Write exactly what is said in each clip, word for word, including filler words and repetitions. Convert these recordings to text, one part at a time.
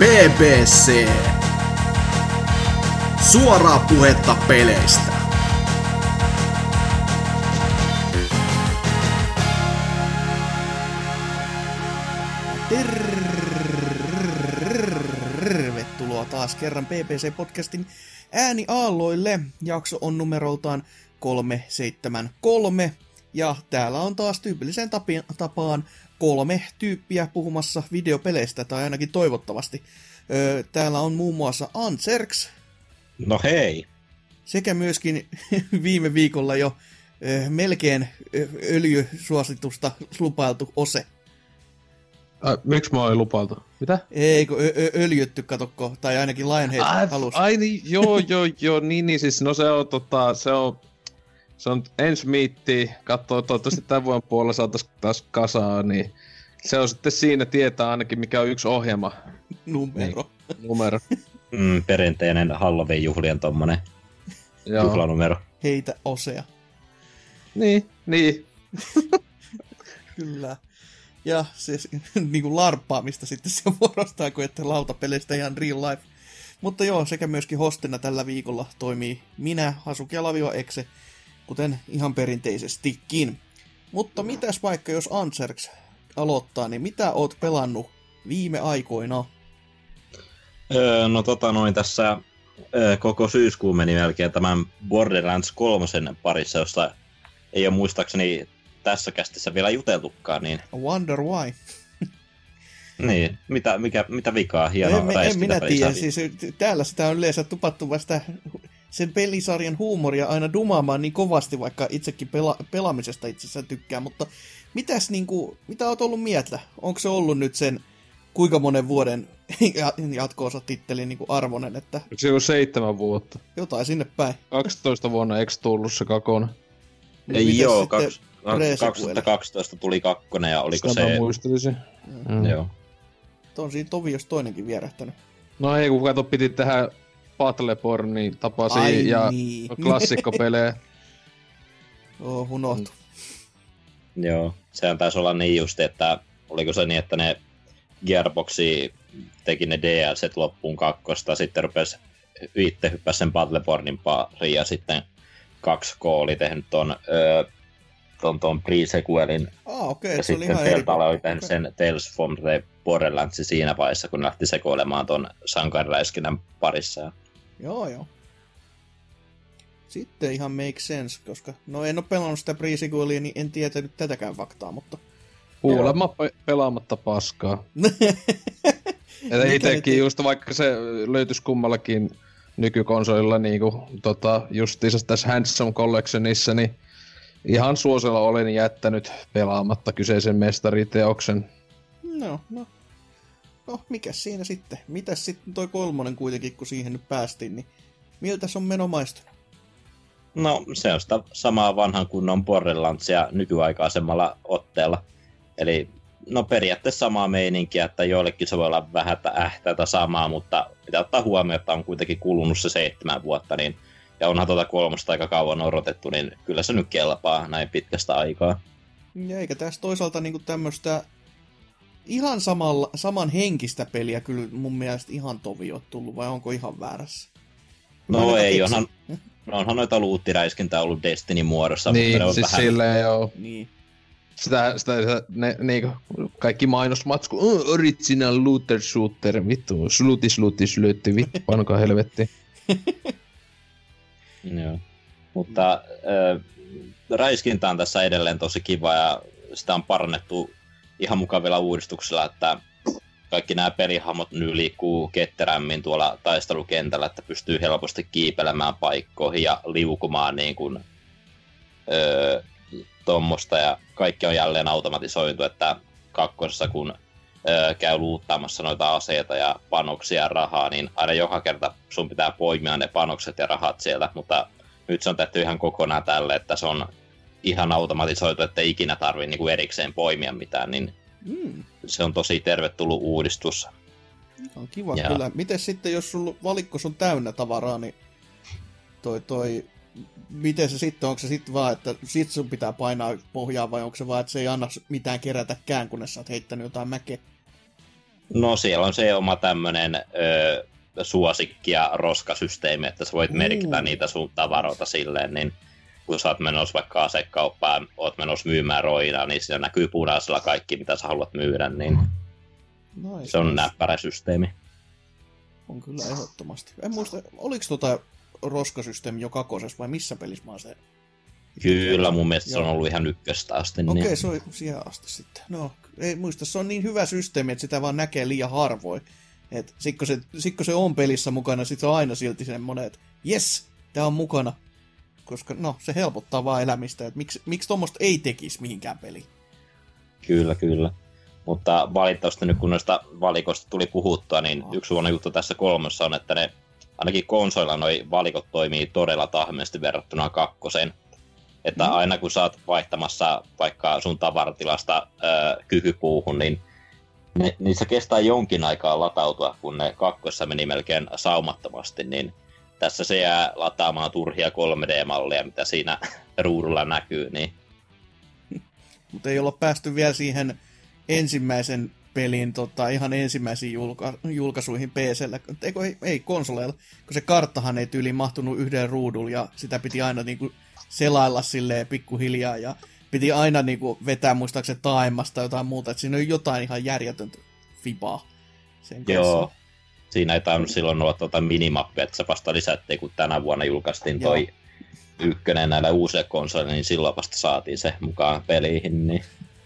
B B C. Suoraa puhetta peleistä. Tervetuloa taas kerran B B C-podcastin ääniaalloille. Jakso on numeroltaan kolme seitsemän kolme. Ja täällä on taas tyypilliseen tapaan kolme tyyppiä puhumassa videopeleistä, tai ainakin toivottavasti. Öö, täällä on muun muassa Antserx. No hei! Sekä myöskin viime viikolla jo öö, melkein öljysuositusta lupailtu Ose. Ai, miksi mä oon lupailtu? Mitä? Eikö ö- öljytty, katokko, tai ainakin Lionhead halusi. Ai niin, joo, joo, joo, niin, niin, siis no se on tota, se on... Se on ensi miitti, katsoo toivottavasti tämän vuoden puolella saataisiin taas kasaa, niin se on sitten siinä tietää ainakin mikä on yksi ohjelma. Numero. Niin, numero. Mm, perinteinen Halloween-juhlien tommonen juhlanumero. Heitä Osea. Niin, niin. Kyllä. Ja se niinku larppaamista sitten se vuorostaa, kun ette lautapeleistä ihan real life. Mutta joo, sekä myöskin hostina tällä viikolla toimii minä, Hasuki ja Lavio Exe. Kuten ihan perinteisestikin. Mutta mitäs vaikka, jos Antserx aloittaa, niin mitä oot pelannut viime aikoina? Öö, no tota noin, tässä öö, koko syyskuun meni melkein tämän Borderlands kolme parissa, josta ei ole muistaakseni tässä kästissä vielä juteltukaan. Niin... I wonder why. Niin, mitä, mikä, mitä vikaa? Hienoa no, en, en minä tiedä, siis täällä sitä on yleensä tupattu vasta... Sen pelisarjan huumoria aina dumaamaan niin kovasti, vaikka itsekin pela- pelaamisesta itsessään tykkää, mutta mitäs niinku, mitä oot ollut mieltä? Onko se ollut nyt sen kuinka monen vuoden jatko-osa tittelin niinku arvonen, että... Se on seitsemän vuotta. Jotain sinne päin. kaksitoista vuonna eikö tullut se kakona? Ei mites joo, kaks, kaksituhattakaksitoista tuli kakkonen ja oliko sitä se... Sitä muistelisin. Mm. Mm. Joo. On siinä tovi, jos toinenkin vierähtänyt. No ei, kun kato piti tehdä... Battleborni tapasi ai ja niin. Klassikkopelejä. Oo, unohtu. Joo, sehän taisi olla niin just, että oliko se niin, että ne Gearboxi teki ne D L C-t loppuun kakkosta, sitten rupesi itse hyppäsi sen Battlebornin pariin ja sitten kaksi K oli tehnyt ton, öö, ton, ton pre-sequelin. Ah, okei, okay, se oli ihan eri. Ja sitten Telltale oli tehnyt sen Tales from the Borderlandsi siinä vaiheessa, kun lähti sekoilemaan ton sankarinräiskinnän parissa. Joo, joo. Sitten ihan make sense, koska... No en oo pelannut sitä pre-sequelia, niin en tietänyt tätäkään faktaa, mutta... Kuulemma pe- pelaamatta paskaa. Että itekin nyt... just vaikka se löytyis kummallakin nykykonsolilla, niinku tota, justiinsa tässä Handsome Collectionissa, niin ihan suosella olen jättänyt pelaamatta kyseisen mestariteoksen. No, no. No, mikäs siinä sitten? Mitäs sitten toi kolmonen kuitenkin, kun siihen nyt päästiin, niin miltä se on meno maistunut? No, se on sitä samaa vanhan kunnon Borderlandsia nykyaikaisemmalla otteella. Eli, no periaatteessa samaa meininkiä, että joillekin se voi olla vähän ähtätä samaa, mutta pitää ottaa huomioon, että on kuitenkin kulunut se seitsemän vuotta, niin, ja onhan tuota kolmosta aika kauan odotettu, niin kyllä se nyt kelpaa näin pitkästä aikaa. Ja eikä tässä toisaalta niinku tämmöstä... Ihan samalla, saman henkistä peliä kyllä mun mielestä ihan tovi on tullut, vai onko ihan väärässä? No, no ei, onhan, onhan noita luuttiräiskintää ollut Destiny-muodossa, niin, mutta ne on siis vähän... Silleen, joo. Niin, siis sitä, sitä, ne, ne, kaikki mainosmatsku, oh, original looter shooter, vittu, slutis, slutis, löytti, vittu, painokaa helvetti. Joo, mutta äh, räiskintä on tässä edelleen tosi kiva ja sitä on parannettu ihan mukavilla uudistuksilla, että kaikki nämä pelihahmot nyt liikkuu ketterämmin tuolla taistelukentällä, että pystyy helposti kiipelemään paikkoihin ja liukumaan niin kuin öö, tuommoista. Ja kaikki on jälleen automatisoitu, että kakkosessa kun öö, käy luuttaamassa noita aseita ja panoksia ja rahaa, niin aina joka kerta sun pitää poimia ne panokset ja rahat sieltä, mutta nyt se on tehty ihan kokonaan tälle, että se on ihan automatisoitu, ettei ikinä tarvii niinku erikseen poimia mitään, niin mm. se on tosi tervetullut uudistus. On kiva ja... kyllä. Mites sitten, jos sun valikkos on täynnä tavaraa, niin toi toi, miten se sitten, onko se sitten vaan, että sit sun pitää painaa pohjaa vai onko se vaan, että se ei anna mitään kerätäkään, kunnes sä oot heittänyt jotain mäkeä? No siellä on se oma tämmönen ö, suosikki- ja roskasysteemi, että sä voit merkitä mm. niitä sun tavaroita silleen, niin kun sä oot menossa vaikka asekauppaan, oot menossa myymään roinaa, niin siinä näkyy punaisella kaikki, mitä sä haluat myydä, niin no, se on näppärä systeemi. On kyllä ehdottomasti. En muista, oliko tota roskasysteemi jo kakosessa vai missä pelissä mä oon se? Kyllä, mun mielestä joo. Se on ollut ihan ykköstä asti. Okei, niin. Se on siihen asti sitten. No, ei muista, se on niin hyvä systeemi, että sitä vaan näkee liian harvoin. Et sit kun se, sit kun se on pelissä mukana, sit se on aina silti semmonen, että jes, tää on mukana. Koska no, se helpottaa vaan elämistä, että miksi, miksi tuommoista ei tekisi mihinkään peliin. Kyllä, kyllä. Mutta valitettavasti nyt kun noista valikoista tuli puhuttua, niin oh. yksi huono juttu tässä kolmossa on, että ne ainakin konsoilla noi valikot toimii todella tahmeesti verrattuna kakkoseen. Että mm. aina kun sä oot vaihtamassa vaikka sun tavaratilasta öö, kykypuuhun, niin ne, niissä kestää jonkin aikaa latautua, kun ne kakkossa meni melkein saumattomasti, niin tässä se jää lataamaan turhia kolme D-malleja, mitä siinä ruudulla näkyy. Niin. Mutta ei olla päästy vielä siihen ensimmäisen pelin, tota, ihan ensimmäisiin julka- julkaisuihin P C:llä. Ei, ei konsoleilla, kun se karttahan ei tyyliin mahtunut yhden ruudulla ja sitä piti aina niinku selailla silleen pikkuhiljaa ja piti aina niinku vetää muistaakseni taaemmasta jotain muuta. Et siinä on jotain ihan järjetöntä fibaa sen kanssa. Joo. Siinä ei tainnut silloin olla tuota minimappeja, että se vasta lisättiin, kun tänä vuonna julkaistiin toi Joo. ykkönen näillä uusille konsoleilla, niin silloin vasta saatiin se mukaan peliin. Niin.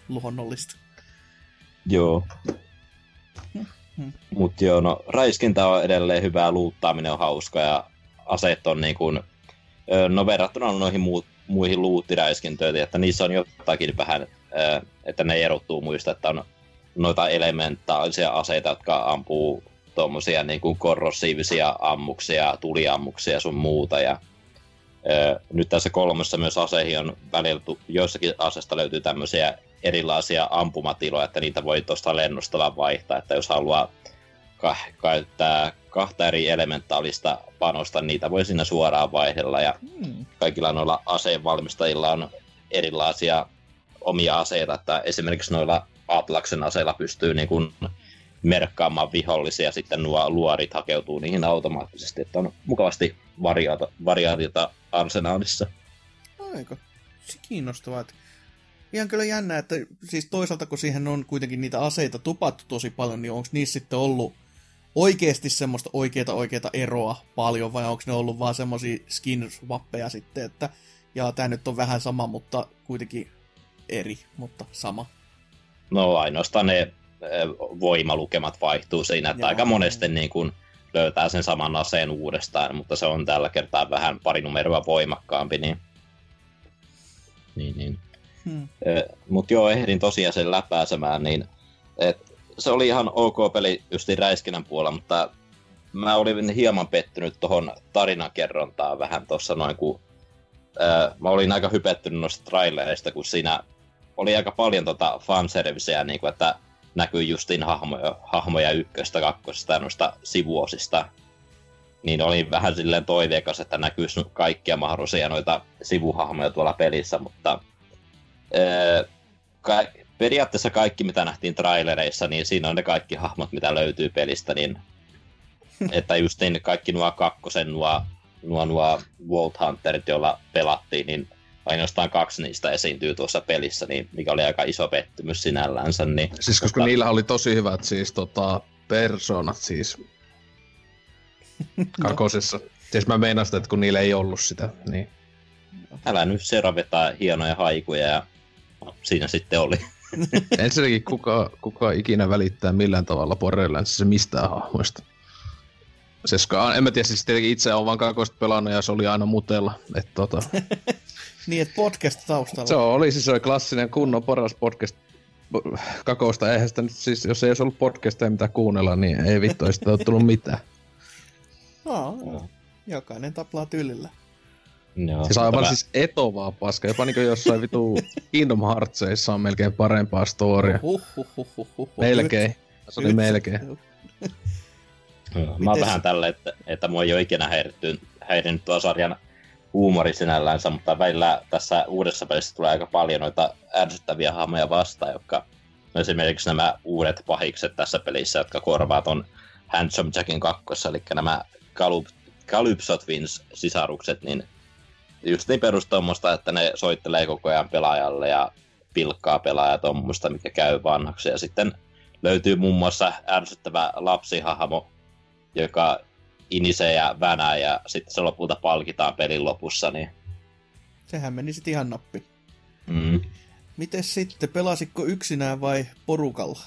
Luonnollista. Joo. Mm-hmm. Mut joo, no räiskintä on edelleen hyvää, luuttaaminen on hauska ja aseet on niin kuin, no verrattuna noihin muu, muihin luuttiräiskintöihin, että niissä on jotakin vähän, että ne erottuu muista, että on noita elementaalisia aseita, jotka ampuu tuommoisia niin kuin korrossiivisia ammuksia, tuliammuksia sun muuta. Ja, ö, nyt tässä kolmessa myös aseihin on välillä, joissakin aseista löytyy tämmöisiä erilaisia ampumatiloja, että niitä voi tuosta lennostolla vaihtaa, että jos haluaa ka- käyttää kahta eri elementaalista panosta, niitä voi siinä suoraan vaihdella. Ja hmm. kaikilla noilla aseenvalmistajilla on erilaisia omia aseita, että esimerkiksi noilla Atlaksen aseilla pystyy niin kuin merkkaamaan vihollisia, sitten nuo luorit hakeutuu niihin automaattisesti, että on mukavasti variaata, variaatiota arsenaalissa. Aika kiinnostavaa. Ihan kyllä jännä, että siis toisaalta kun siihen on kuitenkin niitä aseita tupattu tosi paljon, niin onko niissä sitten ollut oikeasti semmoista oikeata oikeata eroa paljon, vai onko ne ollut vaan semmoisia skin-swappeja sitten, että jaa, tää nyt on vähän sama, mutta kuitenkin eri, mutta sama. No ainoastaan ne voimalukemat vaihtuu siinä, että Jaa, aika monesti niin kuin löytää sen saman aseen uudestaan, mutta se on tällä kertaa vähän pari numeroa voimakkaampi. Niin. Niin, niin. Hmm. Mut joo, ehdin tosiaan sen läpääsemään, niin et, se oli ihan ok peli justi räiskinnän puolella, mutta mä olin hieman pettynyt tohon tarinankerrontaan vähän tossa noin, kun äh, mä olin aika hypettynyt noista trailereista, kun siinä oli aika paljon tota fanserviceä, niin kuin, että näkyy justiin hahmoja, hahmoja ykköstä, kakkosesta ja noista sivuosista. Niin oli vähän silleen toiveikas, että näkyisi kaikkia mahdollisia noita sivuhahmoja tuolla pelissä, mutta öö, ka- periaatteessa kaikki, mitä nähtiin trailereissa, niin siinä on ne kaikki hahmot, mitä löytyy pelistä, niin että justiin kaikki nuo kakkosen, nuo, nuo, nuo World Hunterit, joilla pelattiin, niin ainoastaan kaksi niistä esiintyy tuossa pelissä, niin mikä oli aika iso pettymys sinällänsä. Niin, siis koska mutta niillä oli tosi hyvät siis tota, persoonat siis kakosessa. No. Siis mä meinaan sitä, että kun niillä ei ollut sitä, niin älä nyt Sera vetää hienoja haikuja ja no, siinä sitten oli. Ensinnäkin kuka, kuka ikinä välittää millään tavalla Borderlandsissa mistään hahmoista. Seska, en mä tiedä, siis tietenkin itse on vaan kakosta pelannut ja se oli aina mutella, että tota niin, että podcast taustalla. Se oli siis se klassinen kunnon paras podcast kakosta. Eihän sitä nyt siis, jos ei olisi ollut podcastia mitä kuunnella, niin ei vittu, ei sitä ole tullut mitään. No, no, jokainen taplaa tyylillä. No, siis aivan mä siis etovaa paskaa. Jopa niin kuin jossain vitu Kingdom Heartsissa on melkein parempaa storia. Huhhuhuhuhuhuh. Melkein. Se oli melkein. Mä oon vähän tällä, että, että mua ei ole ikinä häirinnyt tuo sarjan huumori sinällänsä, mutta välillä tässä uudessa pelissä tulee aika paljon noita ärsyttäviä hahmoja vastaan, jotka esimerkiksi nämä uudet pahikset tässä pelissä, jotka korvaat on Handsome Jackin kakkossa, eli nämä Calypso Twins-sisarukset, niin just niin perus tommoista, että ne soittelee koko ajan pelaajalle ja pilkkaa pelaajaa tommoista, mikä käy vanhaksi. Ja sitten löytyy muun muassa ärsyttävä lapsihahmo, joka inisee ja vänää ja sitten se lopulta palkitaan pelin lopussa. Niin... Sehän meni sitten ihan nappi. Mm. Mites sitten, pelasitko yksinään vai porukalla?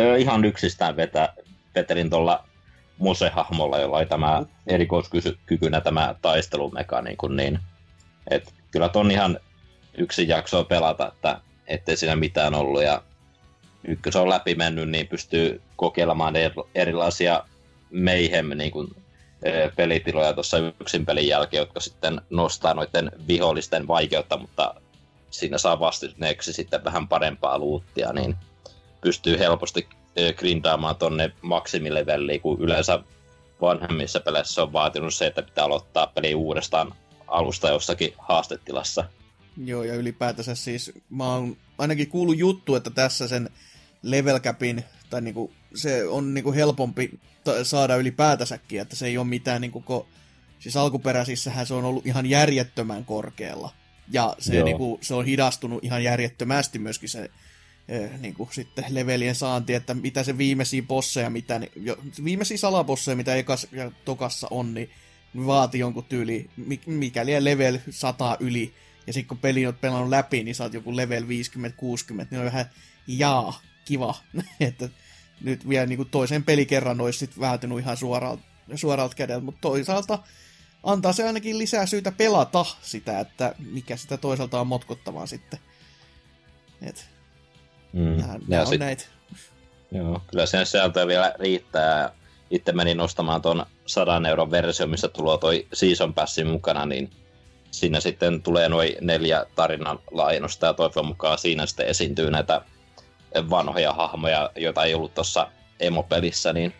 Öö, ihan yksistään vetä, vetelin tuolla Mose-hahmolla, jolla oli tämä erikoiskykynä tämä taistelumekaniikku, niin et kyllä ton ihan yksin jaksoa pelata, että ettei siinä mitään ollut, ja nyt kun se on läpi mennyt, niin pystyy kokeilemaan erilaisia mayhem niin kuin, pelitiloja tuossa yksin pelin jälkeen, jotka sitten nostaa noiden vihollisten vaikeutta, mutta siinä saa vastineeksi sitten vähän parempaa luuttia, niin pystyy helposti grindaamaan tonne maksimilevelliin, kun yleensä vanhemmissa peleissä on vaatinut se, että pitää aloittaa peli uudestaan alusta jossakin haastetilassa. Joo, ja ylipäätänsä siis, mä oon ainakin kuullut juttu, että tässä sen level capin, tai niinku, se on niinku helpompi ta- saada ylipäätänsäkin, että se ei oo mitään niinku, ko- siis alkuperäisissähän se on ollut ihan järjettömän korkealla, ja se, niinku, se on hidastunut ihan järjettömästi myöskin se eh, niinku, sitten levelien saanti, että mitä se viimeisiä bosseja, mitä, jo, viimeisiä salabosseja, mitä ekas ja tokassa on, niin vaatii jonkun tyyli, mikäli level sata yli, ja sitten kun peli on pelannut läpi, niin saat joku level viisikymmentä kuusikymmentä, niin on vähän jaa, kiva. Että nyt vielä niin kuin toiseen pelikerran olisi sitten väätynyt ihan suoraan, suoraan kädeltä, mutta toisaalta antaa se ainakin lisää syytä pelata sitä, että mikä sitä toisaalta on motkottavaa sitten. Et, mm, nää, nää on sit, näitä. Joo, kyllä sen sieltä vielä riittää. Itse menin nostamaan tuon sadan euron versio, missä tulee toi Season Passin mukana, niin siinä sitten tulee noin neljä tarinan laajennusta ja toivon mukaan siinä sitten esiintyy näitä vanhoja hahmoja, joita ei ollut tuossa emopelissä. Niin...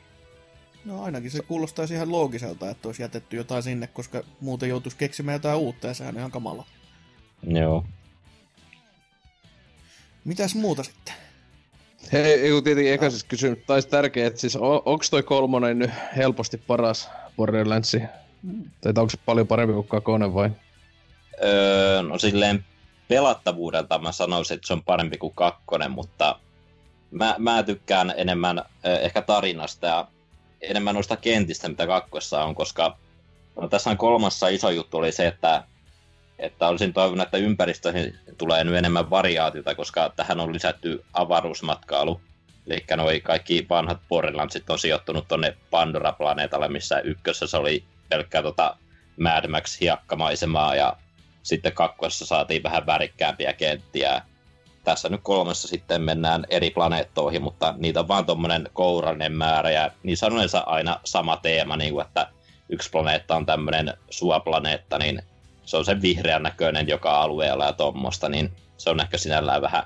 No ainakin se kuulostaisi ihan loogiselta, että olisi jätetty jotain sinne, koska muuten joutuisi keksimään jotain uutta ja sehän on ihan kamala. Joo. Mitäs muuta sitten? Hei, kun tietenkin ekaisessa kysymys, taisi tärkeä, että siis on, onko toi kolmonen nyt helposti paras Borderlandsi? Mm. Tai onko se paljon parempi kuin kakonen vai? Öö, no silleen pelattavuudelta mä sanoisin, että se on parempi kuin kakkonen, mutta mä, mä tykkään enemmän eh, ehkä tarinasta ja enemmän noista kentistä, mitä kakkossa on, koska no, tässä on kolmassa iso juttu oli se, että, että olisin toivonut, että ympäristöihin tulee nyt enemmän variaatiota, koska tähän on lisätty avaruusmatkailu. Eli noi kaikki vanhat Borderlandsit on sijoittunut tonne Pandora-planeetalle, missä ykkössä se oli pelkkää tota Mad Max-hiekkamaisemaa ja sitten kakkossa saatiin vähän värikkäämpiä kenttiä. Tässä nyt kolmessa sitten mennään eri planeettoihin, mutta niitä on vaan tommonen kourallinen määrä ja niissä on yleensä aina sama teema, niin kuin, että yksi planeetta on tämmönen suoplaneetta, niin se on sen vihreän näköinen joka alueella ja tommoista, niin se on ehkä sinällään vähän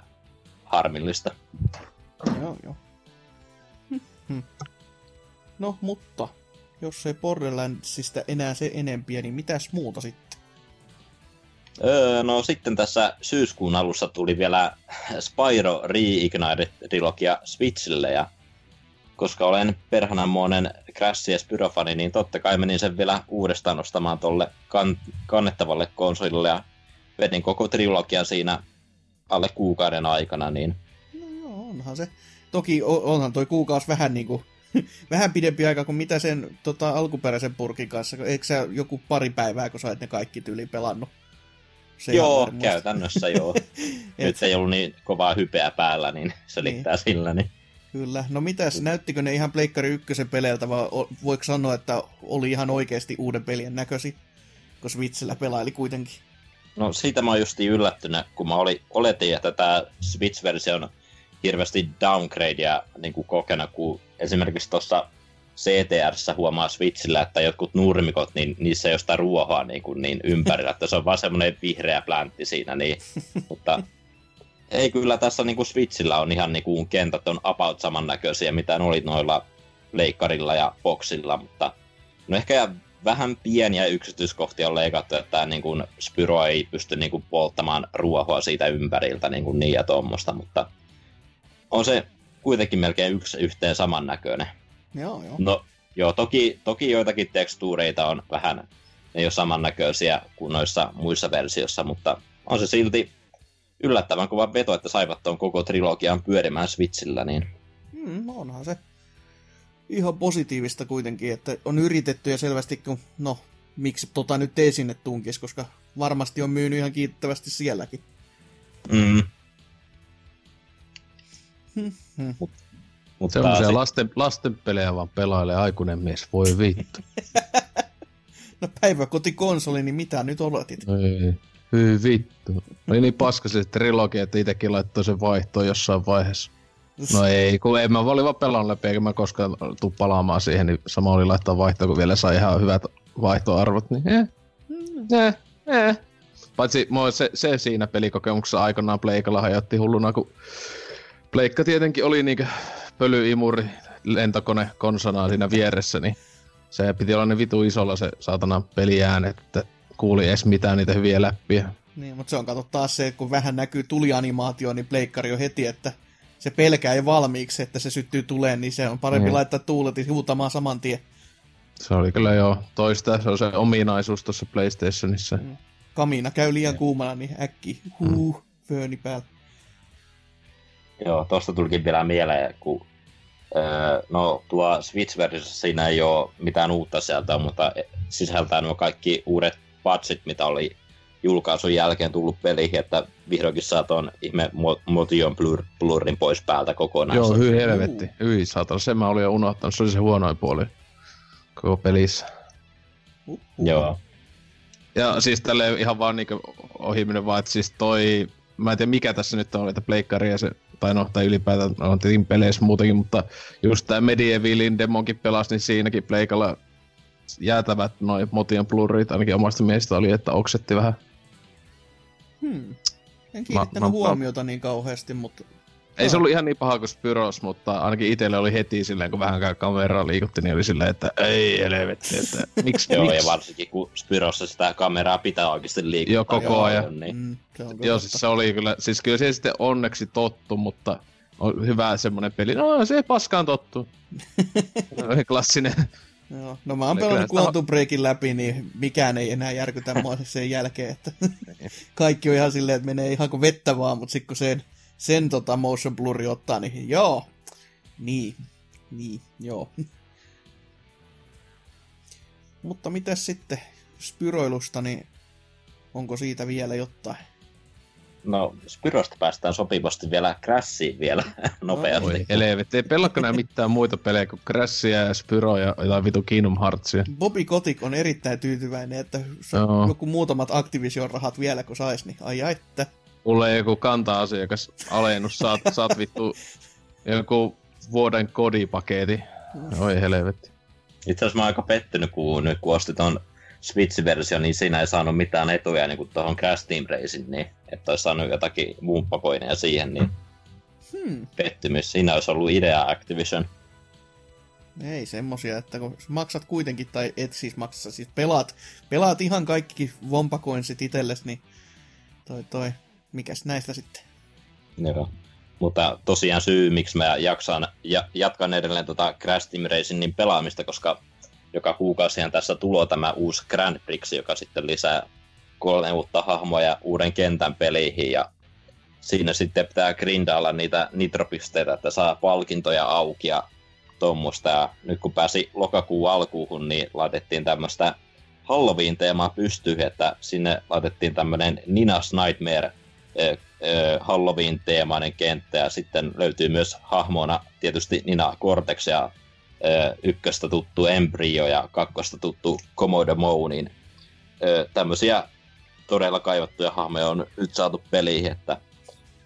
harmillista. Joo, joo. Mm-hmm. No, mutta jos ei Borderlandsista enää se enempiä, niin mitäs muuta sitten? Öö, no sitten tässä syyskuun alussa tuli vielä Spyro Reignited-trilogia Switchille, ja koska olen perhananmoinen Crash ja Spyro-fani, niin totta kai menin sen vielä uudestaan nostamaan tolle kan- kannettavalle konsolille, ja vedin koko trilogian siinä alle kuukauden aikana, niin... No joo, onhan se. Toki onhan toi kuukausi vähän niinku... Vähän pidempi aika kuin mitä sen tota, alkuperäisen purkin kanssa. Eikö sä joku pari päivää, kun sä et ne kaikki tyyliin pelannut? Se joo, käytännössä joo. Nyt et... ei ollut niin kovaa hypeä päällä, niin se liittää niin. Sillä. Niin. Kyllä. No mitäs, näyttikö ne ihan Pleikkari ykkösen peleiltä, vai voiko sanoa, että oli ihan oikeasti uuden pelien näkösi? Koska Switchillä pelaili kuitenkin. No siitä mä oon justiin yllättynyt, kun mä oli, oletin, että tää Switch-versio on hirveästi downgradea niin kuin kokena, kun esimerkiksi tuossa C T R:ssä huomaa Switchillä, että jotkut nurmikot, niin niissä ei ole sitä ruohoa niin, niin ympärillä, että se on vaan semmoinen vihreä pläntti siinä, niin, mutta ei kyllä tässä niin kuin Switchillä on ihan niin kuin kentät on about samannäköisiä, mitä ne oli noilla leikkarilla ja boxilla, mutta no ehkä vähän pieniä yksityiskohtia on leikattu, että niin kuin Spyro ei pysty niin kuin polttamaan ruohoa siitä ympäriltä niin, kuin niin ja tuommoista, mutta on se kuitenkin melkein yksi yhteen samannäköinen. Joo, joo. No, joo, toki, toki joitakin tekstuureita on vähän, ei ole samannäköisiä kuin noissa muissa versioissa, mutta on se silti yllättävän kova veto, että saivat tuon koko trilogian pyörimään Switchillä, niin... Mm, onhan se ihan positiivista kuitenkin, että on yritetty ja selvästi, kun no, miksi tota nyt ei sinne tunkis, koska varmasti on myynyt ihan kiittävästi sielläkin. Mm. Mm-hmm. Mut, mutta sellaisia se... lasten, lastenpelejä vaan pelailee aikuinen mies, voi vittu. No päiväkotikonsoli, niin mitä nyt oletit? Ei, hyi vittu. Oli niin paskaiset trilogiat, että itsekin laittoi sen vaihtoon jossain vaiheessa. No ei, kun en mä olin vaan pelannut läpi, eikä mä koskaan tuu palaamaan siihen, niin sama oli laittaa vaihtoon, kun vielä sai ihan hyvät vaihtoarvot, niin eh, eh, eh. Paitsi se, se siinä pelikokemuksessa aikanaan pleikalla hajotti hulluna, kun pleikka tietenkin oli niinkö pölyimuri, lentokone, konsanaa siinä vieressä, niin se piti olla ne vitu isolla se saatana peliään, että kuuli edes mitään niitä hyviä läppiä. Niin, mutta se on kato taas se, että kun vähän näkyy tulianimaatio, niin pleikkari on heti, että se pelkää ei valmiiksi, että se syttyy tuleen, niin se on parempi niin laittaa tuuletin huutamaan saman tien. Se oli kyllä joo toista, se on se ominaisuus tuossa PlayStationissa. Kamina käy liian ja kuumana, niin äkki huu, mm. fööni päällä. Joo, tosta tulikin vielä mieleen, kun öö, no tuo Switch-versiossa siinä ei oo mitään uutta sieltä, mutta sisältää nuo kaikki uudet patchit, mitä oli julkaisun jälkeen tullut peliin, että vihdoinkin saa ton ihme motion blur, blurrin pois päältä kokonaan. Joo, hyy helvetti. Uh. Hyi saatan, sen mä olin jo unohtanut, se oli se huonoin puoli koko pelissä. Uh-huh. Joo. Ja siis tälleen ihan vaan niinku ohiminen vaan, että siis toi... Mä en tiedä mikä tässä nyt on, että pleikkari ja se... Tai no, tai ylipäätään on tietenkin peleissä muutenkin, mutta just tää Medievalin demonkin pelasi, niin siinäkin pleikalla jäätävät noin motion blurit, ainakin omasta mielestä oli, että oksetti vähän. Hmm. En kiinnittänyt mä, mä, huomiota niin kauheasti, mutta... Ei se ollut ihan niin paha kuin Spyros, mutta ainakin itselle oli heti silleen, kun vähän kameraa liikutti, niin oli silleen, että ei helvetti, että miksi? Joo, ja varsinkin kun Spyrossa sitä kameraa pitää oikeasti liikuttaa. Joo, koko ajan. Niin. Mm, Joo, siis se oli kyllä, siis kyllä se sitten onneksi tottu, mutta on hyvä semmonen peli. No, se ei paskaan tottu. Klassinen. Joo, no mä oon pelannut Quantum Breakin läpi, niin mikään ei enää järkytä mua sen jälkeen, että kaikki on ihan silleen, että menee ihan kuin vettä vaan, mutta sit kun sen... Sen tota motion blurri ottaa, niin joo. Niin. Niin, joo. Mutta mitäs sitten Spyroilusta, niin onko siitä vielä jotain? No, Spyrosta päästään sopivasti vielä Crashiin vielä nopeasti. Oi, elevet. Ei pelakko nää mitään muita pelejä kuin Crashia ja Spyroja ja jotain vitu Kingdom Heartsia. Bobby Kotick on erittäin tyytyväinen, että no. Joku muutamat Activision rahat vielä kun sais, niin ai ai, että... Mulle joku kanta-asiakas alennus, saat, saat vittu joku vuoden kodipaketti. Oi helvetti. Itse asiassa mä oon aika pettynyt, kun nyt kun ostin ton Switch-version, niin siinä ei saanut mitään etuja niin kuin tohon Crash Team Racing, niin että olisi saanut jotakin mumppakoineja siihen, niin hmm. pettymys. Siinä olisi ollut idea Activision. Ei semmosia, että kun maksat kuitenkin, tai et siis maksat, siis pelaat, pelaat ihan kaikki vompakoinsit itsellesi, niin toi toi. Mikäs näistä sitten? Joo. Mutta tosiaan syy, miksi mä jaksan, ja, jatkan edelleen tota Crash Team Racingin pelaamista, koska joka kuukausihan tässä tulo tämä uusi Grand Prix, joka sitten lisää kolme uutta hahmoa ja uuden kentän peleihin. Ja siinä sitten pitää grindailla niitä nitropisteitä, että saa palkintoja auki ja tuommoista. Ja nyt kun pääsi lokakuun alkuun, niin laitettiin tämmöistä Halloween-teemaa pystyyn, että sinne laitettiin tämmöinen Nina's Nightmare Halloween-teemainen kenttä, ja sitten löytyy myös hahmona tietysti Nina Cortex ja ykköstä tuttu Embryo ja kakkosta tuttu Commodore Moe, niin tämmöisiä todella kaivattuja hahmoja on nyt saatu peliin, että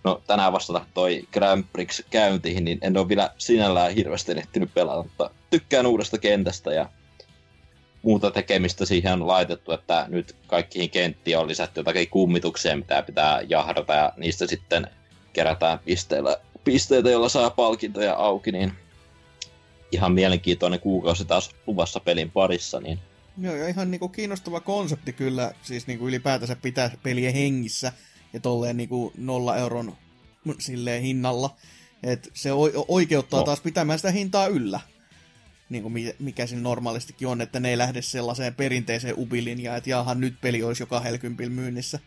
no tänään vastata toi Grand Prix käyntiin, niin en ole vielä sinällään hirveästi ehtinyt pelata, mutta tykkään uudesta kentästä ja muuta tekemistä siihen on laitettu, että nyt kaikkiin kenttiin on lisätty jotakin kummituksia, mitä pitää jahdata, ja niistä sitten kerätään pisteillä, pisteitä, joilla saa palkintoja auki, niin ihan mielenkiintoinen kuukausi taas luvassa pelin parissa. Niin. Joo, ja ihan niinku kiinnostava konsepti kyllä, siis niinku ylipäätänsä pitää peliä hengissä, ja tolleen niinku nolla euron silleen hinnalla. Et se oikeuttaa no. taas pitämään sitä hintaa yllä, niin kuin mikä siinä normaalistikin on, että ne ei lähde sellaiseen perinteiseen ubilinjaan, että jaahan nyt peli olisi joka helkympil myynnissä.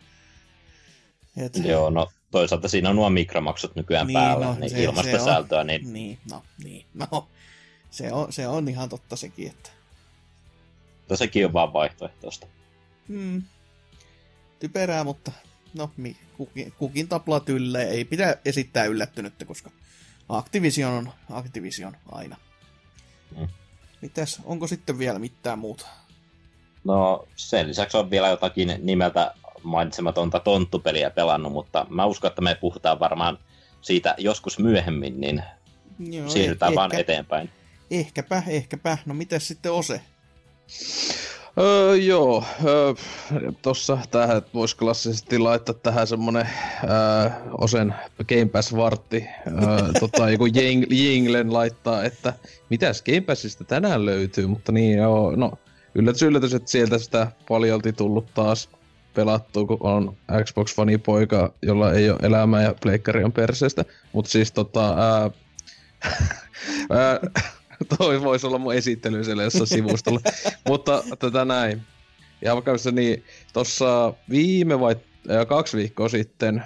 Et... Joo, no toisaalta siinä on nuo mikromaksut nykyään niin, päällä, no, niin ilmaista sältöä. Niin... Niin, no, niin, no, se on, se on ihan totta sekin, että... Mutta sekin on vaan vaihtoehtoista. Hmm. Typerää, mutta no, kukin, kukin taplaa tyllä, ei pitää esittää yllättynyttä, koska Activision on Activision aina. Hmm. Mitäs, onko sitten vielä mitään muuta? No, sen lisäksi on vielä jotakin nimeltä mainitsematonta tonttupeliä pelannut, mutta mä uskon, että me puhutaan varmaan siitä joskus myöhemmin, niin joo, siirrytään eh- vaan ehkä, eteenpäin. Ehkäpä, ehkäpä. No mitäs sitten Ose? Öö, joo, öö, tossa tähän voisi klassisesti laittaa tähän semmonen öö, Osen Game Pass-vartti, öö, tota, joku jeng- jinglen laittaa, että mitäs Game Passista tänään löytyy, mutta niin joo, no yllätys yllätys, että sieltä sitä paljolti tullut taas pelattua, kun on Xbox-fanipoika, jolla ei ole elämää ja pleikkari on perseestä, mutta siis tota... Öö, Toi voisi olla mun esittely siellä jossain sivustolla, mutta tätä näin. Ja vakavissa niin, tossa viime vai äh, kaksi viikkoa sitten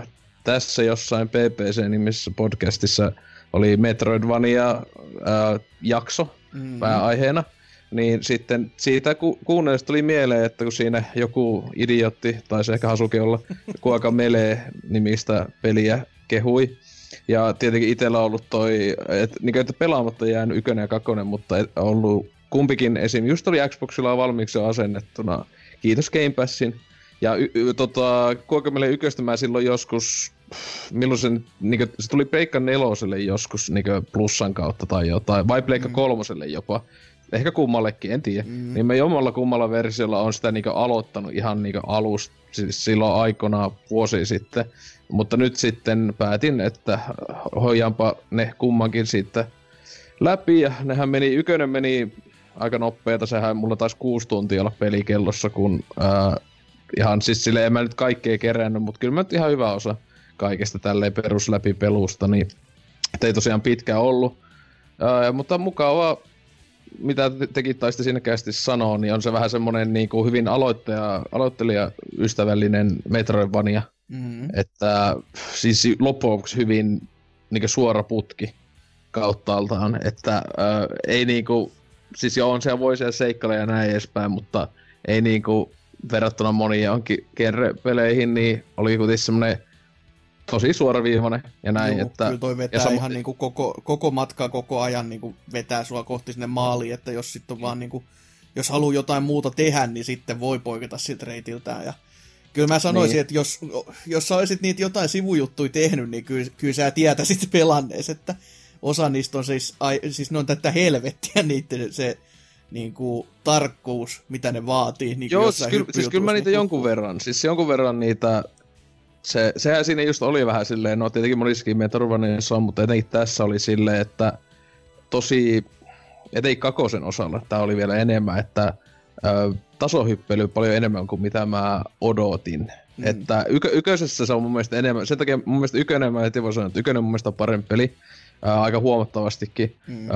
äh, tässä jossain P P C-nimisessä podcastissa oli Metroidvania-jakso äh, mm-hmm. pääaiheena. Niin sitten siitä ku- kuunnellista tuli mieleen, että kun siinä joku idiotti, taisi ehkä Hasuki olla, joku aika Melee-nimistä peliä kehui. Ja tietenkin itsellä on ollut toi, että niin et pelaamatta jäänyt ykönen ja kakonen, mutta on ollut kumpikin esim. Just oli Xboxilla valmiiksi asennettuna. Kiitos Game Passin. Ja y- y- tota, kuinka meille yköstä mä silloin joskus, milloin se, niin kuin, se tuli Pleikka neloselle joskus niin plussan kautta tai jotain, vai Pleikka mm. kolmoselle jopa. Ehkä kummallekin, en tiedä. Mm. Niin mä jommalla kummalla versiolla on sitä niin aloittanut ihan niin alusta, siis silloin aikanaan vuosi sitten. Mutta nyt sitten päätin, että hoijaanpa ne kummankin siitä läpi, ja nehän meni, ykönen meni aika nopeeta, sehän mulla taisi kuusi tuntia olla pelikellossa, kun ää, ihan siis silleen en mä nyt kaikkea kerännyt, mutta kyllä mä nyt ihan hyvä osa kaikesta tälleen perusläpipelusta, niin ei tosiaan pitkään ollut, ää, mutta mukavaa. Mitä tekin taisitte siinä kästi sanoa, niin on se vähän semmonen niinku hyvin aloittaja, aloittelijaystävällinen Metroidvania. Mm-hmm. Että siis lopuksi hyvin niinku suora putki kauttaaltaan. Että ää, ei niinku, siis joo on siellä voi siellä seikkailla ja näin edespäin, mutta ei niinku verrattuna moniin onkin genre-peleihin, niin oli kuitenkin semmonen tosi suoraviivainen ja näin. Joo, että kyllä toi vetää ja sam- ihan niinku koko, koko matkaa koko ajan niinku vetää sua kohti sinne maaliin, että jos sit on vaan niinku, jos haluu jotain muuta tehdä, niin sitten voi poiketa sit reitiltään. Ja kyllä mä sanoisin, niin. Että jos, jos sä olisit niitä jotain sivujuttuja tehnyt, niin kyllä, kyllä sä tietäisit pelannees, että osa niistä on siis, ai, siis ne on tätä helvettiä niiden se niinku tarkkuus, mitä ne vaatii. Niin joo, siis kyllä, siis kyllä mä niitä niin jonkun verran, siis jonkun verran niitä. Se, sehän siinä just oli vähän silleen, no tietenkin monissakin Metroidvaniassa on, mutta etenkin tässä oli silleen, että tosi, etenkin kakosen osalla tää oli vielä enemmän, että ö, tasohyppely paljon enemmän kuin mitä mä odotin. Mm. Että ykö, yköisessä se on mun mielestä enemmän, sen takia mun mielestä ykönen, mä etin voi sanoa, että ykönen mun mielestä on parempi peli, ö, aika huomattavastikin, mm. ö,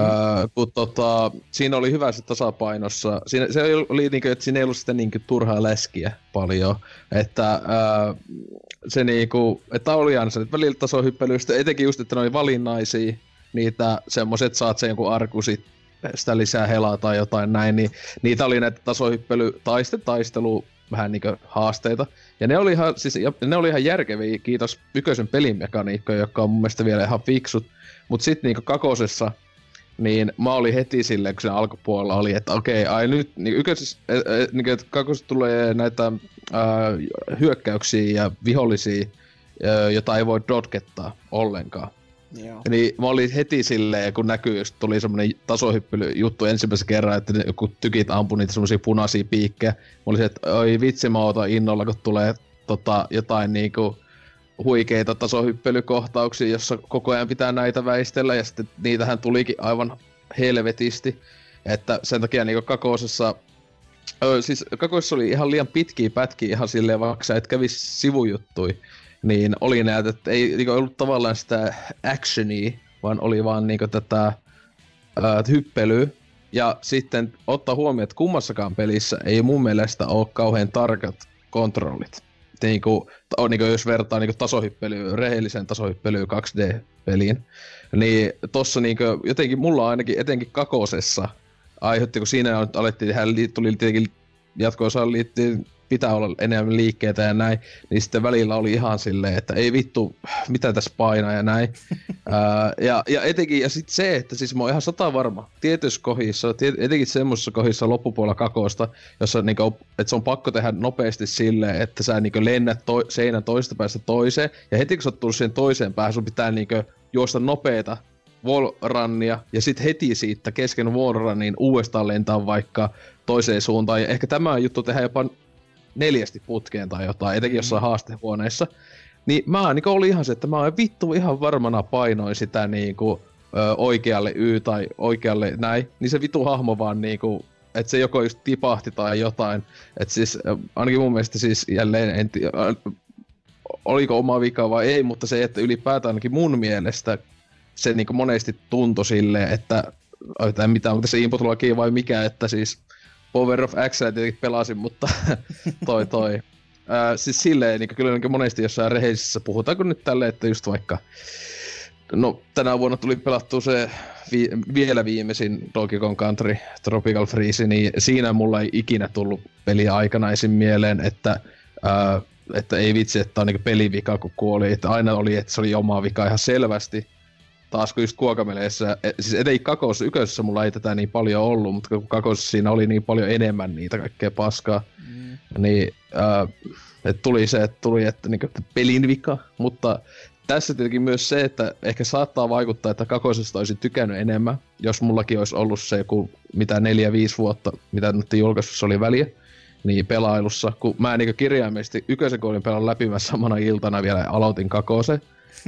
kun tota, siinä oli hyvä se tasapainossa, siinä, se oli niinku, että siinä ei ollut sitä niinku turhaa läskiä paljon, että ö, se niinku, että oli ansa, että välillä tasohyppelystä, etenkin just, että ne oli valinnaisia, niitä semmoset, saat sen jonkun arku sit, sitä lisää helaa tai jotain näin, niin niitä oli näitä tasohyppely, taiste, taistelu, vähän niinku haasteita. Ja ne oli ihan, siis, ne oli ihan järkeviä, kiitos yköisen pelimekaniikkoja, jotka on mun mielestä vielä ihan fiksut, mut sit niinku kakosessa, niin mä olin heti silleen, kun sen alkupuolella oli, että okei, okay, ai nyt, niin yköisessä, niin että kakkosessa tulee näitä ää, hyökkäyksiä ja vihollisia, ää, jota ei voi dodgettaa ollenkaan. Joo. Niin mä olin heti silleen, kun näkyy, jos tuli semmonen tasohyppelyjuttu ensimmäisen kerran, että joku tykit ampui niitä semmosia punaisia piikkejä. Mä olin silleen, että oi vitsi, mä ootan innolla, kun tulee tota, jotain niinku huikeita tasohyppelykohtauksia, jossa koko ajan pitää näitä väistellä, ja sitten niitähän tulikin aivan helvetisti. Että sen takia niinku kakosessa, öö, siis kakosessa oli ihan liian pitkiä pätkiä ihan silleen, vaikka sä et kävi sivujuttui. niin oli näytä, että ei niin ollut tavallaan sitä actionia, vaan oli vaan niin kuin tätä ää, hyppelyä. Ja sitten ottaa huomioon, että kummassakaan pelissä ei mun mielestä ole kauhean tarkat kontrollit. Niin kuin, niin kuin jos vertaa niin kuin tasohyppelyä, rehelliseen tasohyppelyyn kaksi D-peliin, niin tossa niin kuin, jotenkin mulla ainakin etenkin kakosessa aiheutti, kun siinä alettiin tehdä, tuli tietenkin jatko-osaan liittyy, pitää olla enemmän liikkeitä ja näin, niin sitten välillä oli ihan silleen, että ei vittu, mitä tässä painaa ja näin. Ää, ja, ja etenkin, ja sit se, että siis mä oon ihan sata varma, tietyissä kohdissa, tiet, etenkin semmoisessa kohdissa loppupuolella kakosta, jossa niinku, että se on pakko tehdä nopeasti silleen, että sä niinku lennät to, seinän toisesta päästä toiseen, ja heti kun sä oot tullut siihen toiseen päähän, sun pitää niinku juosta nopeeta wallrunnia, ja sit heti siitä kesken wallrunnin uudestaan lentää vaikka toiseen suuntaan, ja ehkä tämä juttu tehdään jopa neljästi putkeen tai jotain, etenkin jossain haastehuoneessa, niin mä niin olin ihan se, että mä vittu ihan varmana painoin sitä niinku ö, oikealle Y tai oikealle näin, niin se vittu hahmo vaan niinku, että se joko just tipahti tai jotain, että siis ainakin mun mielestä siis jälleen en tiedä, oliko oma vika vai ei, mutta se, että ylipäätään ainakin mun mielestä se niinku monesti tuntui silleen, että en mitään, onko tässä impotologia vai mikä, että siis Power of X tietenkin pelasin, mutta toi toi. Ää, siis silleen, niin kyllä niin monesti jossain rehellisissä puhutaanko nyt tälleen, että just vaikka no tänä vuonna tuli pelattua se vi- vielä viimeisin Donkey Kong Country Tropical Freeze, niin siinä mulla ei ikinä tullut peliä aikana esim. Mieleen, että, ää, että ei vitsi, että on niin pelivika kun kuoli, että aina oli, että se oli oma vika ihan selvästi. Taas kun just Kuokameleissä, siis etenkin kakos yköisessä mulla ei tätä niin paljon ollut, mutta kakos siinä oli niin paljon enemmän niitä kaikkea paskaa, mm. niin äh, et tuli se, että tuli, että niinku pelin vika, mutta tässä tietenkin myös se, että ehkä saattaa vaikuttaa, että kakosesta olisi tykännyt enemmän, jos mullakin olisi ollut se joku mitä neljä viisi vuotta, mitä nyt julkaisussa oli väliä, niin pelailussa, kun mä niinku kirjaimellisesti yköisen kun olin pelannut läpimään samana iltana vielä aloitin kakose.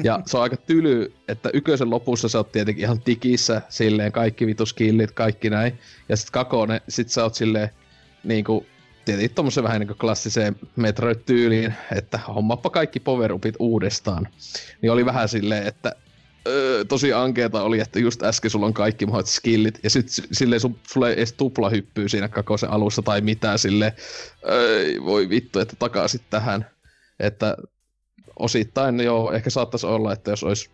Ja se on aika tyly, että yköisen lopussa sä oot tietenkin ihan tikissä, silleen kaikki vituskillit, kaikki näin. Ja sit kakone, sit sä oot silleen niinku, tietenkin tommosen vähän niinku klassiseen Metroid-tyyliin, että hommaappa kaikki power-upit uudestaan. Niin oli vähän silleen, että öö, tosi ankeeta oli, että just äsken sulla on kaikki mahdolliset skillit. Ja sit silleen sun, sulla ei edes tupla hyppyy siinä kakosen alussa tai mitään silleen, ei voi vittu, että takaisin tähän, että osittain, no joo, ehkä saattaisi olla, että jos olisi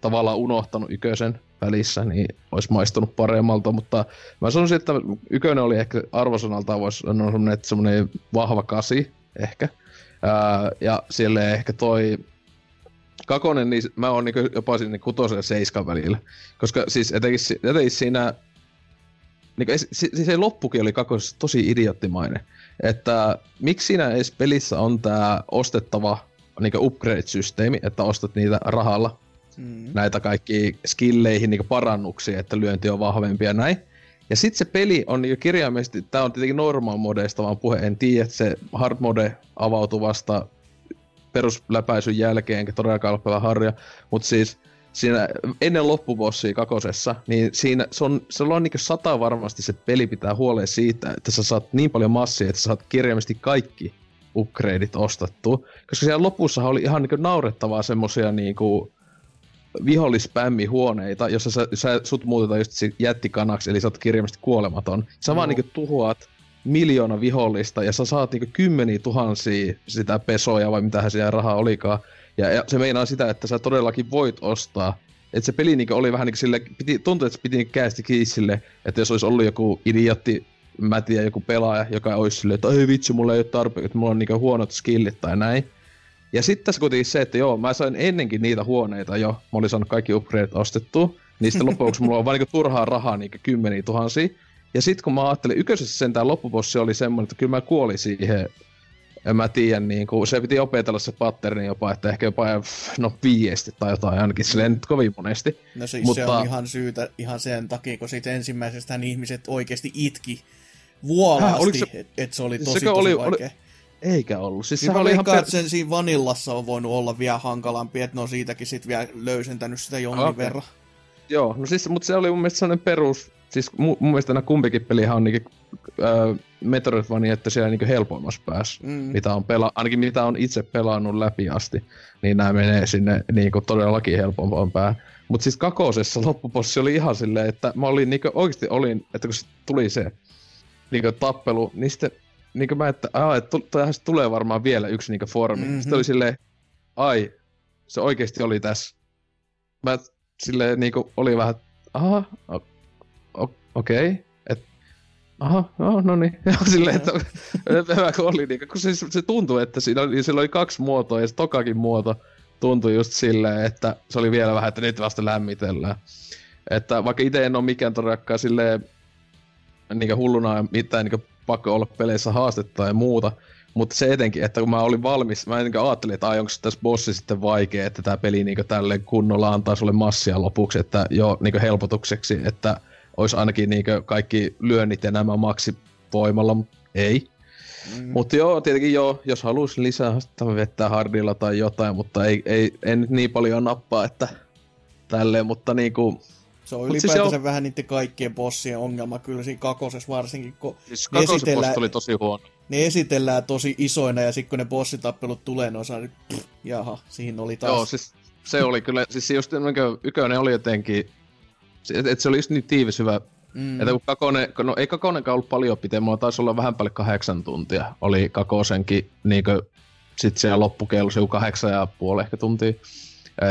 tavallaan unohtanut yköisen välissä, niin olisi maistunut paremmalta, mutta mä sanoisin, että yköinen oli ehkä arvosanaltaan voisi sanoa semmoinen vahva kasi, ehkä. Ää, ja silleen ehkä toi kakonen, niin mä oon niinku jopa siinä kutosen ja seiskan välillä, koska siis etenkin, etenkin siinä niin kuin, siis se loppukin oli kakosessa tosi idioottimainen, että miksi siinä edes pelissä on tää ostettava niinku upgrade-systeemi, että ostat niitä rahalla mm. näitä kaikki skilleihin niinku parannuksia, että lyönti on vahvempi ja näin. Ja sit se peli on niinku kirjaimellisesti, tää on tietenkin normal modeista vaan puhe, en tiedä, että se hard mode avautui vasta perusläpäisyn jälkeen, enkä todellakaan ole pelaa harja, mut siis siinä ennen loppubossia kakosessa, niin siinä se on, se on niinku sata varmasti se peli pitää huoleen siitä, että sä saat niin paljon massia, että sä saat kirjaimellisesti kaikki upgradeit ostattu, koska siellä lopussahan oli ihan niinku naurettavaa semmosia niinku vihollispämmihuoneita, jossa sä, sä sut muutetaan just jättikanaksi, eli sä oot kirjaimellisesti kuolematon. Sä no. vaan niinku tuhoat miljoona vihollista ja sä saat niinku kymmeniä tuhansia sitä pesoja vai mitähän siellä rahaa olikaan. Ja, ja se meinaa sitä, että sä todellakin voit ostaa. Et se peli niinku oli vähän niinku sille, piti, tuntui, että se piti käsisti kiinni sille, että jos olisi ollut joku idiotti, mä tiedän joku pelaaja, joka olisi silleen, että ei vitsi, mulla ei ole tarpeeksi, että mulla on niinku huonot skillit tai näin. Ja sitten tässä kuitenkin se, että joo, mä sain ennenkin niitä huoneita jo, mä olin saanut kaikki upgradeit ostettua, niin sitten lopuksi mulla on vaan niinku turhaa rahaa niinku kymmeniä tuhansia. Ja sitten kun mä ajattelin, yköisessä sentään loppubossi oli semmoinen, että kyllä mä kuolin siihen, en mä tiedä, niinku, se piti opetella se patterni jopa, että ehkä jopa no viesti tai jotain ainakin, silleen nyt kovin monesti. No siis mutta se on ihan syytä ihan sen takia, kun siitä ensimmäisestähän ihmiset oikeasti itki. Vuolaasti, se... että et se oli tosi, tosi oli, vaikea. Oli... Eikä ollut. Siis niin oli ihan per... sen siinä vanillassa on voinut olla vielä hankalampi, että ne on siitäkin sit vielä löysentänyt sitä jonkin okay. verran. Joo, no siis, mutta se oli mun mielestä sellainen perus, siis mu- mun mielestä nämä kumpikin pelihän on niinkin öö, Metroidvania, että siellä niinkin helpoimmassa päässä, mm. mitä on pela- ainakin mitä on itse pelannut läpi asti, niin nämä menee sinne niinku todellakin helpompaan päähän. Mut siis kakosessa loppupossi oli ihan silleen, että mä olin niinku oikeesti olin, että kun sit tuli se niinku tappelu, niin sitten niinku mä, että aah, et tähän tulee varmaan vielä yksi niinku formi. Mm-hmm. Sitten oli silleen, ai, se oikeesti oli tässä. Mä silleen niinku oli vähän, aha, okei, okay, et aha, no, no niin. Silleen, että hyvä kun oli niinku, kun se, se tuntui, että siinä oli, siellä oli kaksi muotoa ja se tokakin muoto. Tuntui just silleen, että se oli vielä vähän, että nyt vasta lämmitellään. Että vaikka ite en oo mikään todellakaan silleen niinku hulluna mitään niinku pakko olla peleissä haastetta ja muuta. Mutta se etenkin, että kun mä olin valmis, mä etenkin ajattelin, että ai onks tässä bossi sitten vaikee, että tää peli niinku tälleen kunnolla antaa sulle massia lopuksi, että joo niinku helpotukseksi, että ois ainakin niinku kaikki lyönnit ja nämä maksivoimalla, ei. Mm. Mut joo, tietenkin joo, jos haluaisi lisää haastetta vettää hardilla tai jotain, mutta ei, ei, en nyt niin paljon nappaa, että tälleen, mutta niinku... Se on ylipäätänsä siis vähän niiden kaikkien bossien ongelma, kyllä siinä kakosessa varsinkin, kun siis ne esitellään, oli tosi huono. Ne esitellään tosi isoina ja sitten kun ne bossitappelut tulee, ne on saanut, pff, jaha, siinä oli taas. Joo, siis se oli kyllä, siis just ykönen oli jotenkin, että et se oli just niin tiivis hyvä. Mm. Että kun kakone, no ei kakonenkaan ollut paljon pitemmällä, taisi olla vähän päälle kahdeksan tuntia. Oli kakosenkin niinkö, sit siellä loppukello se kahdeksan ja puoli ehkä tuntia.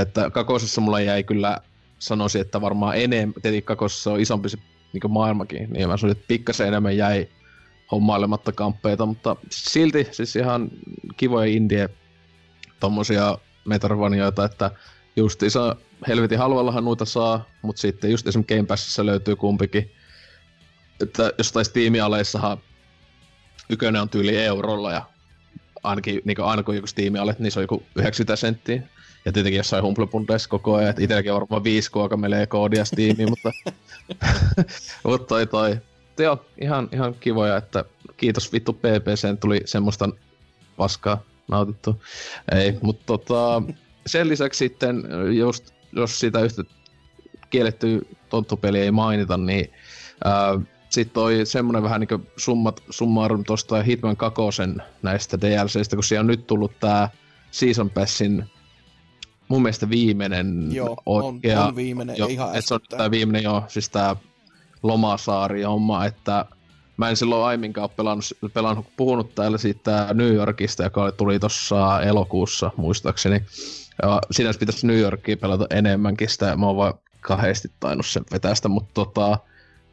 Että kakosessa mulla jäi kyllä, sanoisin, että varmaan enemmän, tietenkin kakosessa on isompi se niinkö maailmakin, niin mä sanoin, että pikkasen enemmän jäi hommailematta kamppeita, mutta silti siis ihan kivoja indie tommosia metroidvanioita, että justiinsa helvetin halvallahan noita saa, mut sitten just esimerkiksi Game Passissa löytyy kumpikin. Että jostain Steam-aleissahan ykönen on tyyli eurolla ja ainakin niinku aina kun joku Steam-alet, niin se on joku yhdeksänkymmentä senttiä. Ja tietenkin jossain Humble-pundeissa koko ajan, että itselläkin on varmaan viisi koo melee koodia Steamiin, mutta... mutta toi toi. Joo, ihan, ihan kivoja, että kiitos vittu P P C, tuli semmoista paskaa nautittu. Ei, mut tota... Sen lisäksi sitten, jos, jos sitä yhtä kiellettyä tonttupeliä ei mainita, niin ää, sit toi semmonen vähän niinku summat, summarum tosta Hitman kakosen näistä D L C:istä, kun siellä on nyt tullut tää Season Passin mun mielestä viimeinen. Joo, oikea, on, on viimeinen, jo, ihan äsken. Se tää viimeinen joo, siis tää Lomasaari homma, että mä en silloin aiemminkaan pelannut, pelannut, puhunut täällä siitä New Yorkista, joka tuli tossa elokuussa muistaakseni. Ja sinänsä pitäis New Yorkia pelata enemmänkin sitä, mä oon vaan kahdesti tainnut sen vetästä, mutta tota,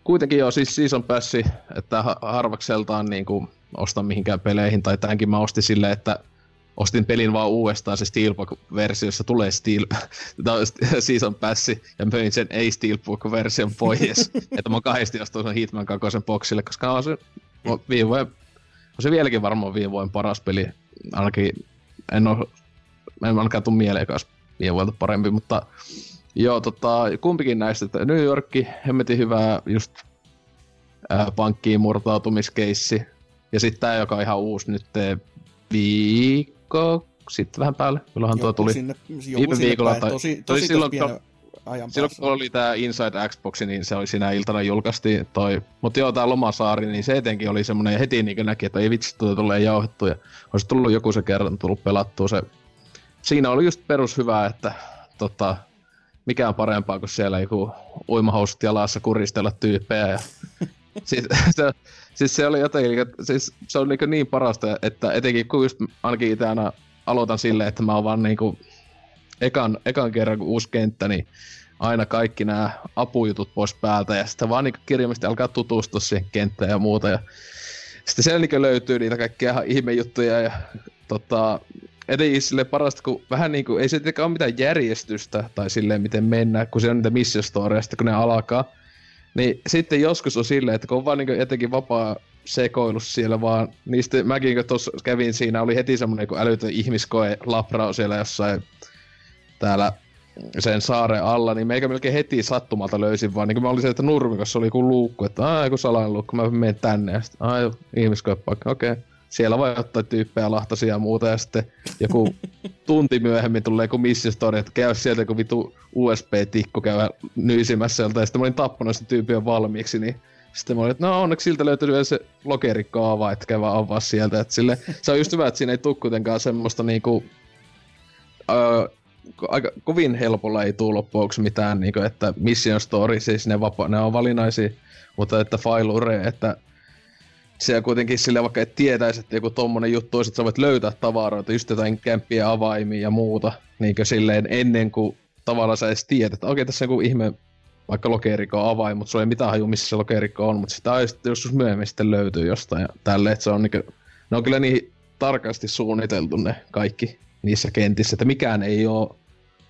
kuitenkin joo, siis Season Passi, että harvakseltaan niinku ostan mihinkään peleihin, tai tämänkin mä ostin silleen, että ostin pelin vaan uudestaan se Steelbook-versio, jossa tulee Steel... Season Passi, ja möin sen ei-Steelbook-version pois, että mä oon kahdesti ostanut sen Hitman kakosen boksille, koska on se, on se vieläkin varmaan viime vuoden paras peli, ainakin en oo... En ainakaan tuu mieleen kanssa viime vuodelta parempi, mutta joo, tota, kumpikin näistä, että New Yorkki, hemmetin hyvää just ää, pankkiin murtautumiskeissi, ja sitten tää, joka on ihan uusi nyt viikko, sitten vähän päälle, milloinhan tuo tuli sinne, viime viikolla, tai tosi, tosi silloin, kun, silloin kun oli tää Inside Xbox, niin se oli siinä iltana julkaistiin toi, mutta joo, tää Lomasaari, niin se etenkin oli semmonen, heti niin näki, että ei vitsi, tuota tulee jauhettu, ja olisi tullut joku se kerran, tullut pelattua se. Siinä oli just perus hyvää, että tota, mikään parempaa kuin siellä joku uimahousut jalassa kuristella tyyppejä. Ja siis, se, siis se oli jotenkin, siis se oli niin, niin parasta, että etenkin kun just ainakin itse aina aloitan silleen, että mä oon vaan niinku ekan, ekan kerran kun uusi kenttä, niin aina kaikki nämä apujutut pois päältä ja sitten vaan niinku kirjaimisesti alkaa tutustua siihen kenttään ja muuta. Ja sitten siellä niinku löytyy niitä kaikkia ihan ihmejuttuja ja tota... Etenkin silleen parasta, kun vähän niinku, ei se tietenkään ole mitään järjestystä tai silleen miten mennään, kun se on niitä missiostoreja, sitten kun ne alkaa. Niin sitten joskus on silleen, että kun on vaan niinku jotenkin vapaa sekoilus siellä vaan, niin sitten mäkin kun tossa kävin siinä, oli heti semmonen kun älytön ihmiskoe labra siellä jossain täällä sen saaren alla, niin meikä melkein heti sattumalta löysin vaan, niin kun mä olin sieltä nurmikossa, oli joku luukku, että aah, joku salainen luukku, mä menen tänne ja sitten aah, ihmiskoe paikka, okei. Okay. siellä voi ottaa tyyppejä lahtasia ja muuta, ja sitten joku tunti myöhemmin tulee joku missistory, että käy sieltä joku vitu U S B-tikku käy nyysimässä sieltä, ja sitten mä olin tappanut sen tyyppiä valmiiksi, niin sitten mä olin, että no onneksi siltä löytyy se lokerikko avaa, että käy vaan avaa sieltä, että sille, se on just hyvä, että siinä ei tuu kuitenkaan semmoista niinku, öö, aika kovin helpolla ei tuu loppuksi mitään, niinku, että mission story, siis ne, vapa- ne on valinnaisia, mutta että failure, että siellä kuitenkin silleen, vaikka et tietäis, että joku tommonen juttu olisi, että sä voit löytää tavaroita, just jotain kämppiä avaimia ja muuta, niinkö silleen ennen kuin tavallaan sä edes tiedät, että okei tässä on joku ihme, vaikka lokerikko avain, mutta sulla ei mitään haju, missä se lokerikko on, mutta sitä joskus myöhemmin sitten löytyy jostain ja tälleen, että se on niinkö, ne on kyllä niin tarkasti suunniteltu ne kaikki niissä kentissä, että mikään ei oo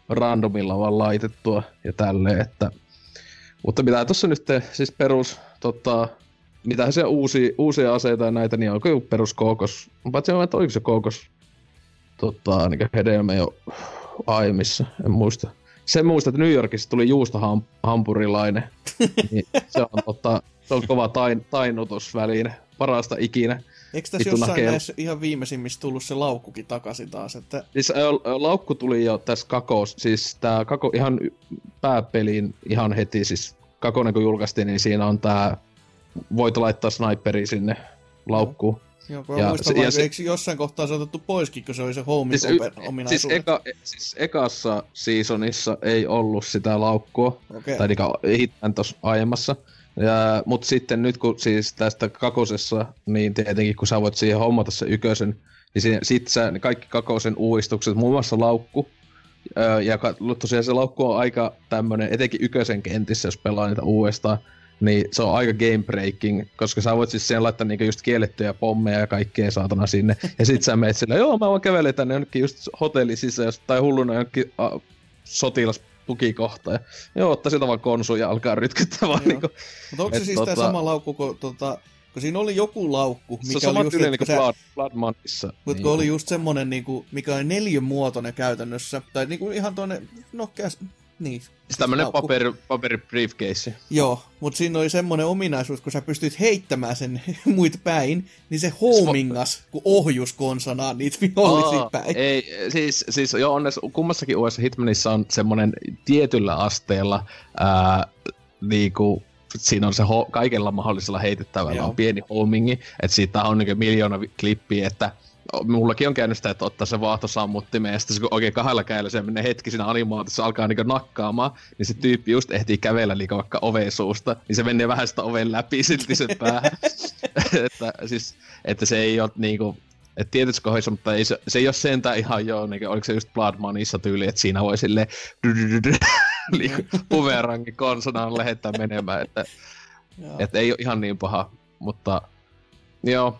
randomilla vaan laitettua ja tälleen, että mutta mitä tossa nyt te, siis perus tota mitähän se uusi uusia aseita ja näitä, niin onko joku perus kookos? Paitsi on, että oliko se kookos tota, niin hedelmä jo aiemmissa, en muista. Sen muista, että New Yorkissa tuli juustohampurilainen. Niin se on, otta, se on kova tain, tainnutusväline, parasta ikinä. Eikö tässä Ituna jossain näissä ihan viimeisimmissä tullut se laukkukin takaisin taas? Että... Siis laukku tuli jo tässä kakos, siis tää kako, ihan pääpeliin ihan heti, siis kakonen kun julkaistiin, niin siinä on tää voit laittaa sniperi sinne laukkuun. Joo, ja muistan, se, ja se, eikö jossain kohtaa se on otettu poiskin, kun se oli se homing siis, ominaisuus? Siis, eka, siis ekassa seasonissa ei ollut sitä laukkua, okay. Tai niinkä hittään tossa aiemmassa. Ja, mut sitten nyt, kun siis tästä kakosessa, niin tietenkin kun sä voit siihen hommata se ykösen, niin se, sit sä ne kaikki kakosen uudistukset, muun muassa laukku, ja tosiaan se laukku on aika tämmönen, etenkin ykösen kentissä, jos pelaa niitä uudestaan, niin se on aika game-breaking, koska sä voit siis siihen laittaa niinku just kiellettyjä pommeja ja kaikkea saatana sinne. Ja sit sä meet silleen, joo mä vaan kävelen tänne jonnekin just hotelli sisään, tai hulluna jonnekin a, sotilastukikohtaan. Joo, ottaa sieltä vaan konsuun ja alkaa rytkyttää vaan niinku. Mutta onko se siis tota... tää sama laukku, kun tota... Kun siinä oli joku laukku, mikä se oli just... Se niinku Blood, Blood Moneyssa. Mutta niin. Oli just semmonen niinku, mikä oli neliönmuotoinen käytännössä. Tai niinku ihan tuonne, no käs... Niin. Tämmönen paperi, paperi briefcase. Joo, mut siinä oli semmonen ominaisuus, kun sä pystyt heittämään sen muita päin, niin se homingas, kun ohjus konsanaan niitä vihollisia päin. Ei, siis, siis joo, on kummassakin uudessa Hitmanissa on semmonen tietyllä asteella, ää, niinku, siinä on se ho, kaikella mahdollisella heitettävällä on pieni homingi, että siitä on niinku miljoona klippiä, että mullakin on käynyt sitä, että ottaa se vaahtosammuttimeen ja sitten se kun oikein kahdella kädellä se menee hetki siinä animaatiossa alkaa niinku nakkaamaan, niin se tyyppi just ehtii kävellä liikaa vaikka oveen suusta, niin se menee vähän sitä oven läpi silti sen päähän. että, siis, että se ei oo niinku, että tietysti kohdissa, mutta ei, se, se ei oo sentään ihan joo, niinku, oliko se just Blood Moneyssa tyyli, että siinä voi silleen bumerangin konsonaan lähettää menemään, että et ei oo ihan niin paha, mutta joo.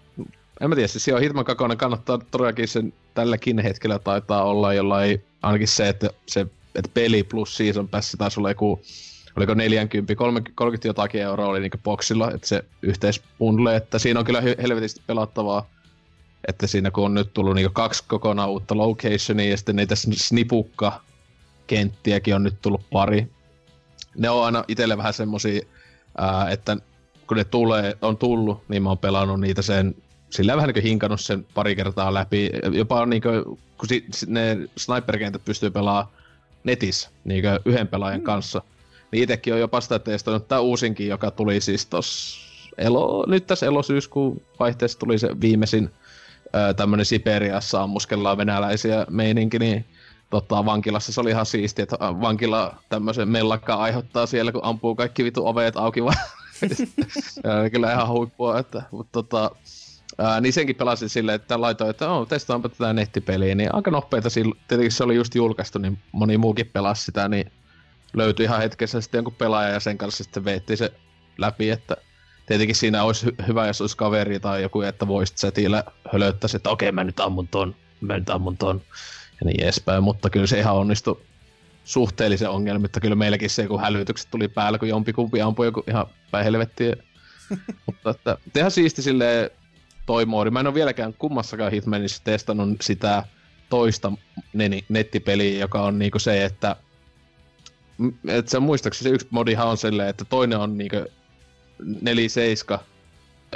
En mä tiedä, siis joo, Hitman kaksi kannattaa todellakin sen tälläkin hetkellä taitaa olla jollain, ainakin se, että se että peli plus season passi taisi olla joku, oliko neljäkymmentä, kolmekymmentä jotakin euroa oli niinku boksilla, että se yhteispundle, että siinä on kyllä helvetisti pelattavaa, että siinä kun on nyt tullut niinku kaksi kokonaan uutta locationia ja sitten niitä snipukka-kenttiäkin on nyt tullut pari. Ne on aina itselle vähän semmosia, ää, että kun ne tulee, on tullut, niin mä oon pelannut niitä sen sillä vähän niinku hinkannut sen pari kertaa läpi, jopa niinku, kun si- ne sniper-kentät pystyy pelaamaan netissä, niinku yhden pelaajan mm. kanssa. Niin itekin on jopa sitä testoinut, tää uusinkin, joka tuli siis tos elo, nyt tässä elosyyskuun vaihteessa tuli se viimeisin ö, tämmönen Siperiassa ammuskellaan venäläisiä meininki, niin tota, vankilassa se oli ihan siistiä, että vankila tämmösen mellakkaan aiheuttaa siellä, kun ampuu kaikki vitu oveet auki vaan. Kyllä ihan huippua, että, mut tota... Ää, niin senkin pelasin silleen, että laitoin, että oh, testaanpa tätä nettipeliä, niin aika nopeeta silloin, tietenkin se oli just julkaistu, niin moni muukin pelasi sitä, niin löytyi ihan hetkessä sitten jonkun pelaaja ja sen kanssa sitten veettiin se läpi, että tietenkin siinä olisi hy- hyvä, jos olisi kaveri tai joku, että voisit chatillä hölöttäisi, että okei okay, mä nyt ammun ton, mä nyt ammun ton, ja niin edespäin, mutta kyllä se ihan onnistui suhteellisen ongelmin, että kyllä meilläkin se joku hälytykset tuli päällä, kun jompikumpi ampui joku ihan päin helvettiin, mutta että ihan siisti silleen, toi moodi. Mä en oo vieläkään kummassakaan Hitmanissa testannut sitä toista nettipeliä, joka on niinku se, että... Et sen muistaakseni se yksi modihan on silleen, että toinen on niinku neljä seitsemän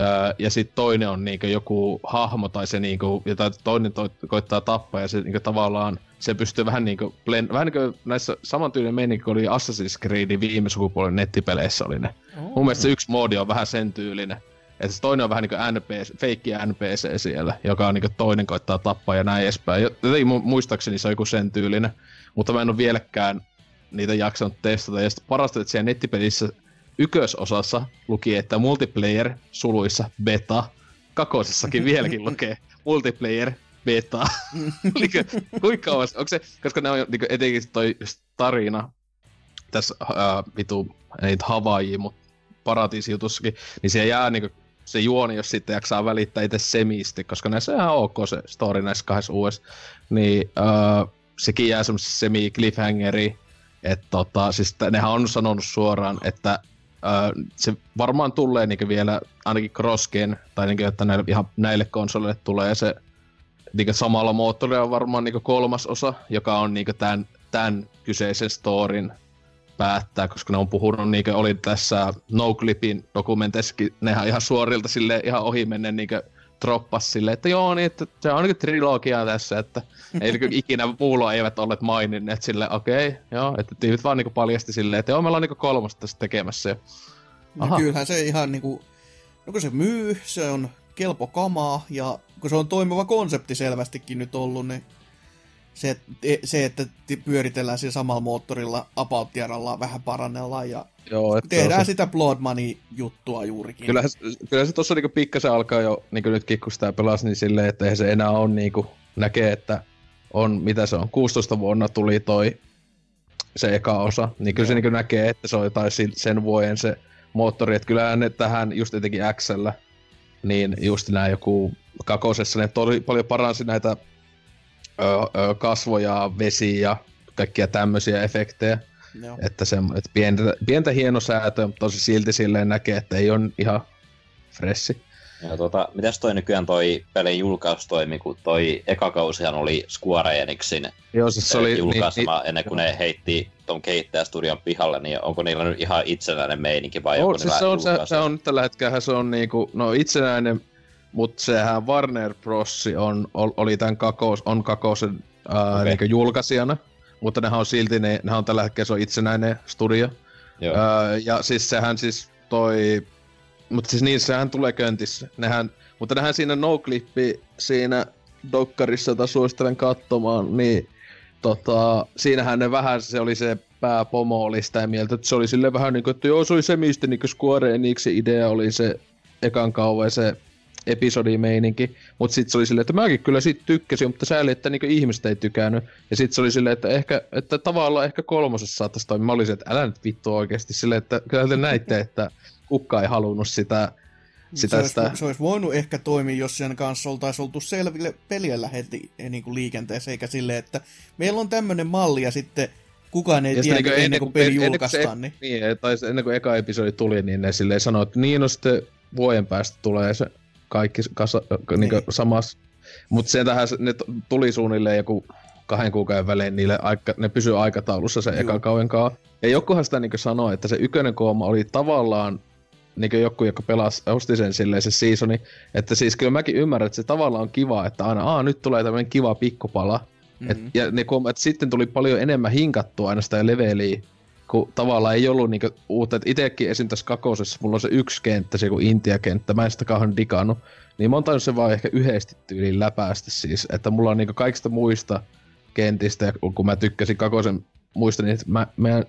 Öö, ja sitten toinen on niinku joku hahmo tai se niinku, jota toinen to- koittaa tappaa ja se niinku tavallaan se pystyy vähän niinku, blend- vähän niinku näissä samantyylinen meininki kuin oli Assassin's Creedin viime sukupuolen nettipeleissä oli ne. Oh. Mun mielestä se yksi moodi on vähän sen tyylinen. Et se toinen on vähän niinku N P C, feikki N P C siellä, joka on niinku toinen koittaa tappaa ja näin edespäin. Joten muistaakseni se on joku sen tyylinen, mutta mä en oo vieläkään niitä jaksanut testata. Ja sit parasta, että siellä nettipelissä ykkösosassa luki, että multiplayer suluissa beta. Kakosessakin vieläkin lukee multiplayer beta. Elikö, kuinka on, onko se, koska ne on niinku etenkin toi tarina tässä ää, vitu, ei nyt Havaiji, mut paratiisijutussakin, niin siellä jää niinku se juoni, jos sitten jaksaa välittää itse semisti, koska näissä on ihan ok se story näissä kahdessa uudessa. Niin ää, sekin jää semmosessa semi-cliffhangeriin, että tota, siis nehän on sanonut suoraan, että Öö, se varmaan tulee niinku vielä ainakin Crossgen, tai niinku, että näille, ihan näille konsoleille tulee se niinku samalla moottorilla on varmaan niinku kolmas osa, joka on niinku tän, tän kyseisen storin päättää, koska ne on puhunut niinku, oli tässä Noclipin dokumenteissakin, nehän ihan suorilta sille ihan ohi menneen niinku troppas silleen, että joo niin, että se on niinku trilogia tässä, että ei niinku ikinä muulla eivät olleet maininneet silleen, okei, okay, joo, että tiivit vaan niinku paljasti silleen, että joo, meillä on niinku kolmosta tässä tekemässä. No kyllähän se ihan niinku, no kun se myy, se on kelpo kamaa, ja kun se on toimiva konsepti selvästikin nyt ollut, niin se, se että pyöritellään siinä samalla moottorilla, apauttieralla vähän parannellaan ja joo, tehdään se sitä Blood Money-juttua juurikin. Kyllähän, kyllähän se tossa niinku pikkasen alkaa jo, niinku nytkin kun sitä pelasi, niin silleen, että eihän se enää on niinku, näkee, että on, mitä se on, kuusitoista vuonna tuli toi se eka osa, niin kyllä no. se niinku näkee, että se on jotain sen vuoden se moottori, että kyllähän ne tähän just jotenkin X:llä, niin just nää joku kakosessa, ne toli, paljon paransi näitä Öö, kasvoja, vesiä, kaikkia tämmöisiä efektejä. No. Että, se, että pientä, pientä hienosäätöä, mutta tosi silti silleen näkee, että ei ole ihan freshi. Ja tota, mitäs toi nykyään toi pelin julkaus toimi, kun toi eka kausihan oli Square Enixin Joo, siis se oli, julkaisema niin, ennen kuin jo. ne heitti ton kehittäjästudion pihalle, niin onko niillä nyt ihan itsenäinen meininki vai no, onko siis niillä se on, se, se on nyt tällä hetkellä, se on niinku, no itsenäinen. Mut sehän Warner Bros. On, oli tän kakos, on kakosen ää, okay. niinku julkaisijana, mutta nehän on silti, ne, nehän on tällä hetkellä se on itsenäinen studio. Ää, ja siis sehän siis toi, mut siis niin sehän tulee köntissä. Nehän, mutta nehän siinä Noclipi siinä dokkarissa, jota suosittelen katsomaan, niin tota, siinähän ne vähän, se oli se pääpomo oli sitä mieltä, että se oli silleen vähän niinku, että joo se oli se mistä niinku Square Enixin idea oli se ekan kauan se episodimeininki, mut sit se oli silleen, että mäkin kyllä sit tykkäsin, mutta sääli, että niinku ihmiset ei tykännyt. Ja sit se oli silleen, että ehkä, että tavallaan ehkä kolmosessa saattais toimia. Mä olisin, että älä nyt vittu oikeesti silleen, että kyllä te näitte, että kukka ei halunnut sitä, sitä, se, sitä. Olisi, se olisi voinut ehkä toimia, jos sen kanssa oltais oltu selville peliellä heti niinku liikenteessä, eikä silleen, että meillä on tämmönen malli ja sitten kukaan ei tiedä ennen, ennen kuin peli julkaistaan. Niin, niin tai ennen kuin eka episodi tuli, niin ne silleen sanoi, että niin no sitten vuoden päästä tulee se kaikki kasa, niinku samassa. Mut sieltähän ne tuli suunnilleen joku kahden kuukauden välein, niille aika, ne pysyy aikataulussa sen ekan kauden kaa. Ja jokuhan sitä niinku sanoi, että se ykönen kooma oli tavallaan niinku joku, joka pelasi, osti sen silleen se seasoni. Että siis kyllä mäkin ymmärrän, että se tavallaan on kiva, että aina aah nyt tulee tämmönen kiva pikkupala. Mm-hmm. Et, ja ne kooma, että sitten tuli paljon enemmän hinkattua aina sitä leveliä, kun tavallaan ei ollut niinku uutta, että itekin esim. Tässä kakosessa mulla on se yksi kenttä, se joku Intia-kenttä, mä en sitä kauhean digannut, niin mä oon tainnut sen vaan ehkä yhdesti tyyliin läpäästä siis, että mulla on niinku kaikista muista kentistä, ja kun mä tykkäsin kakosen muista niistä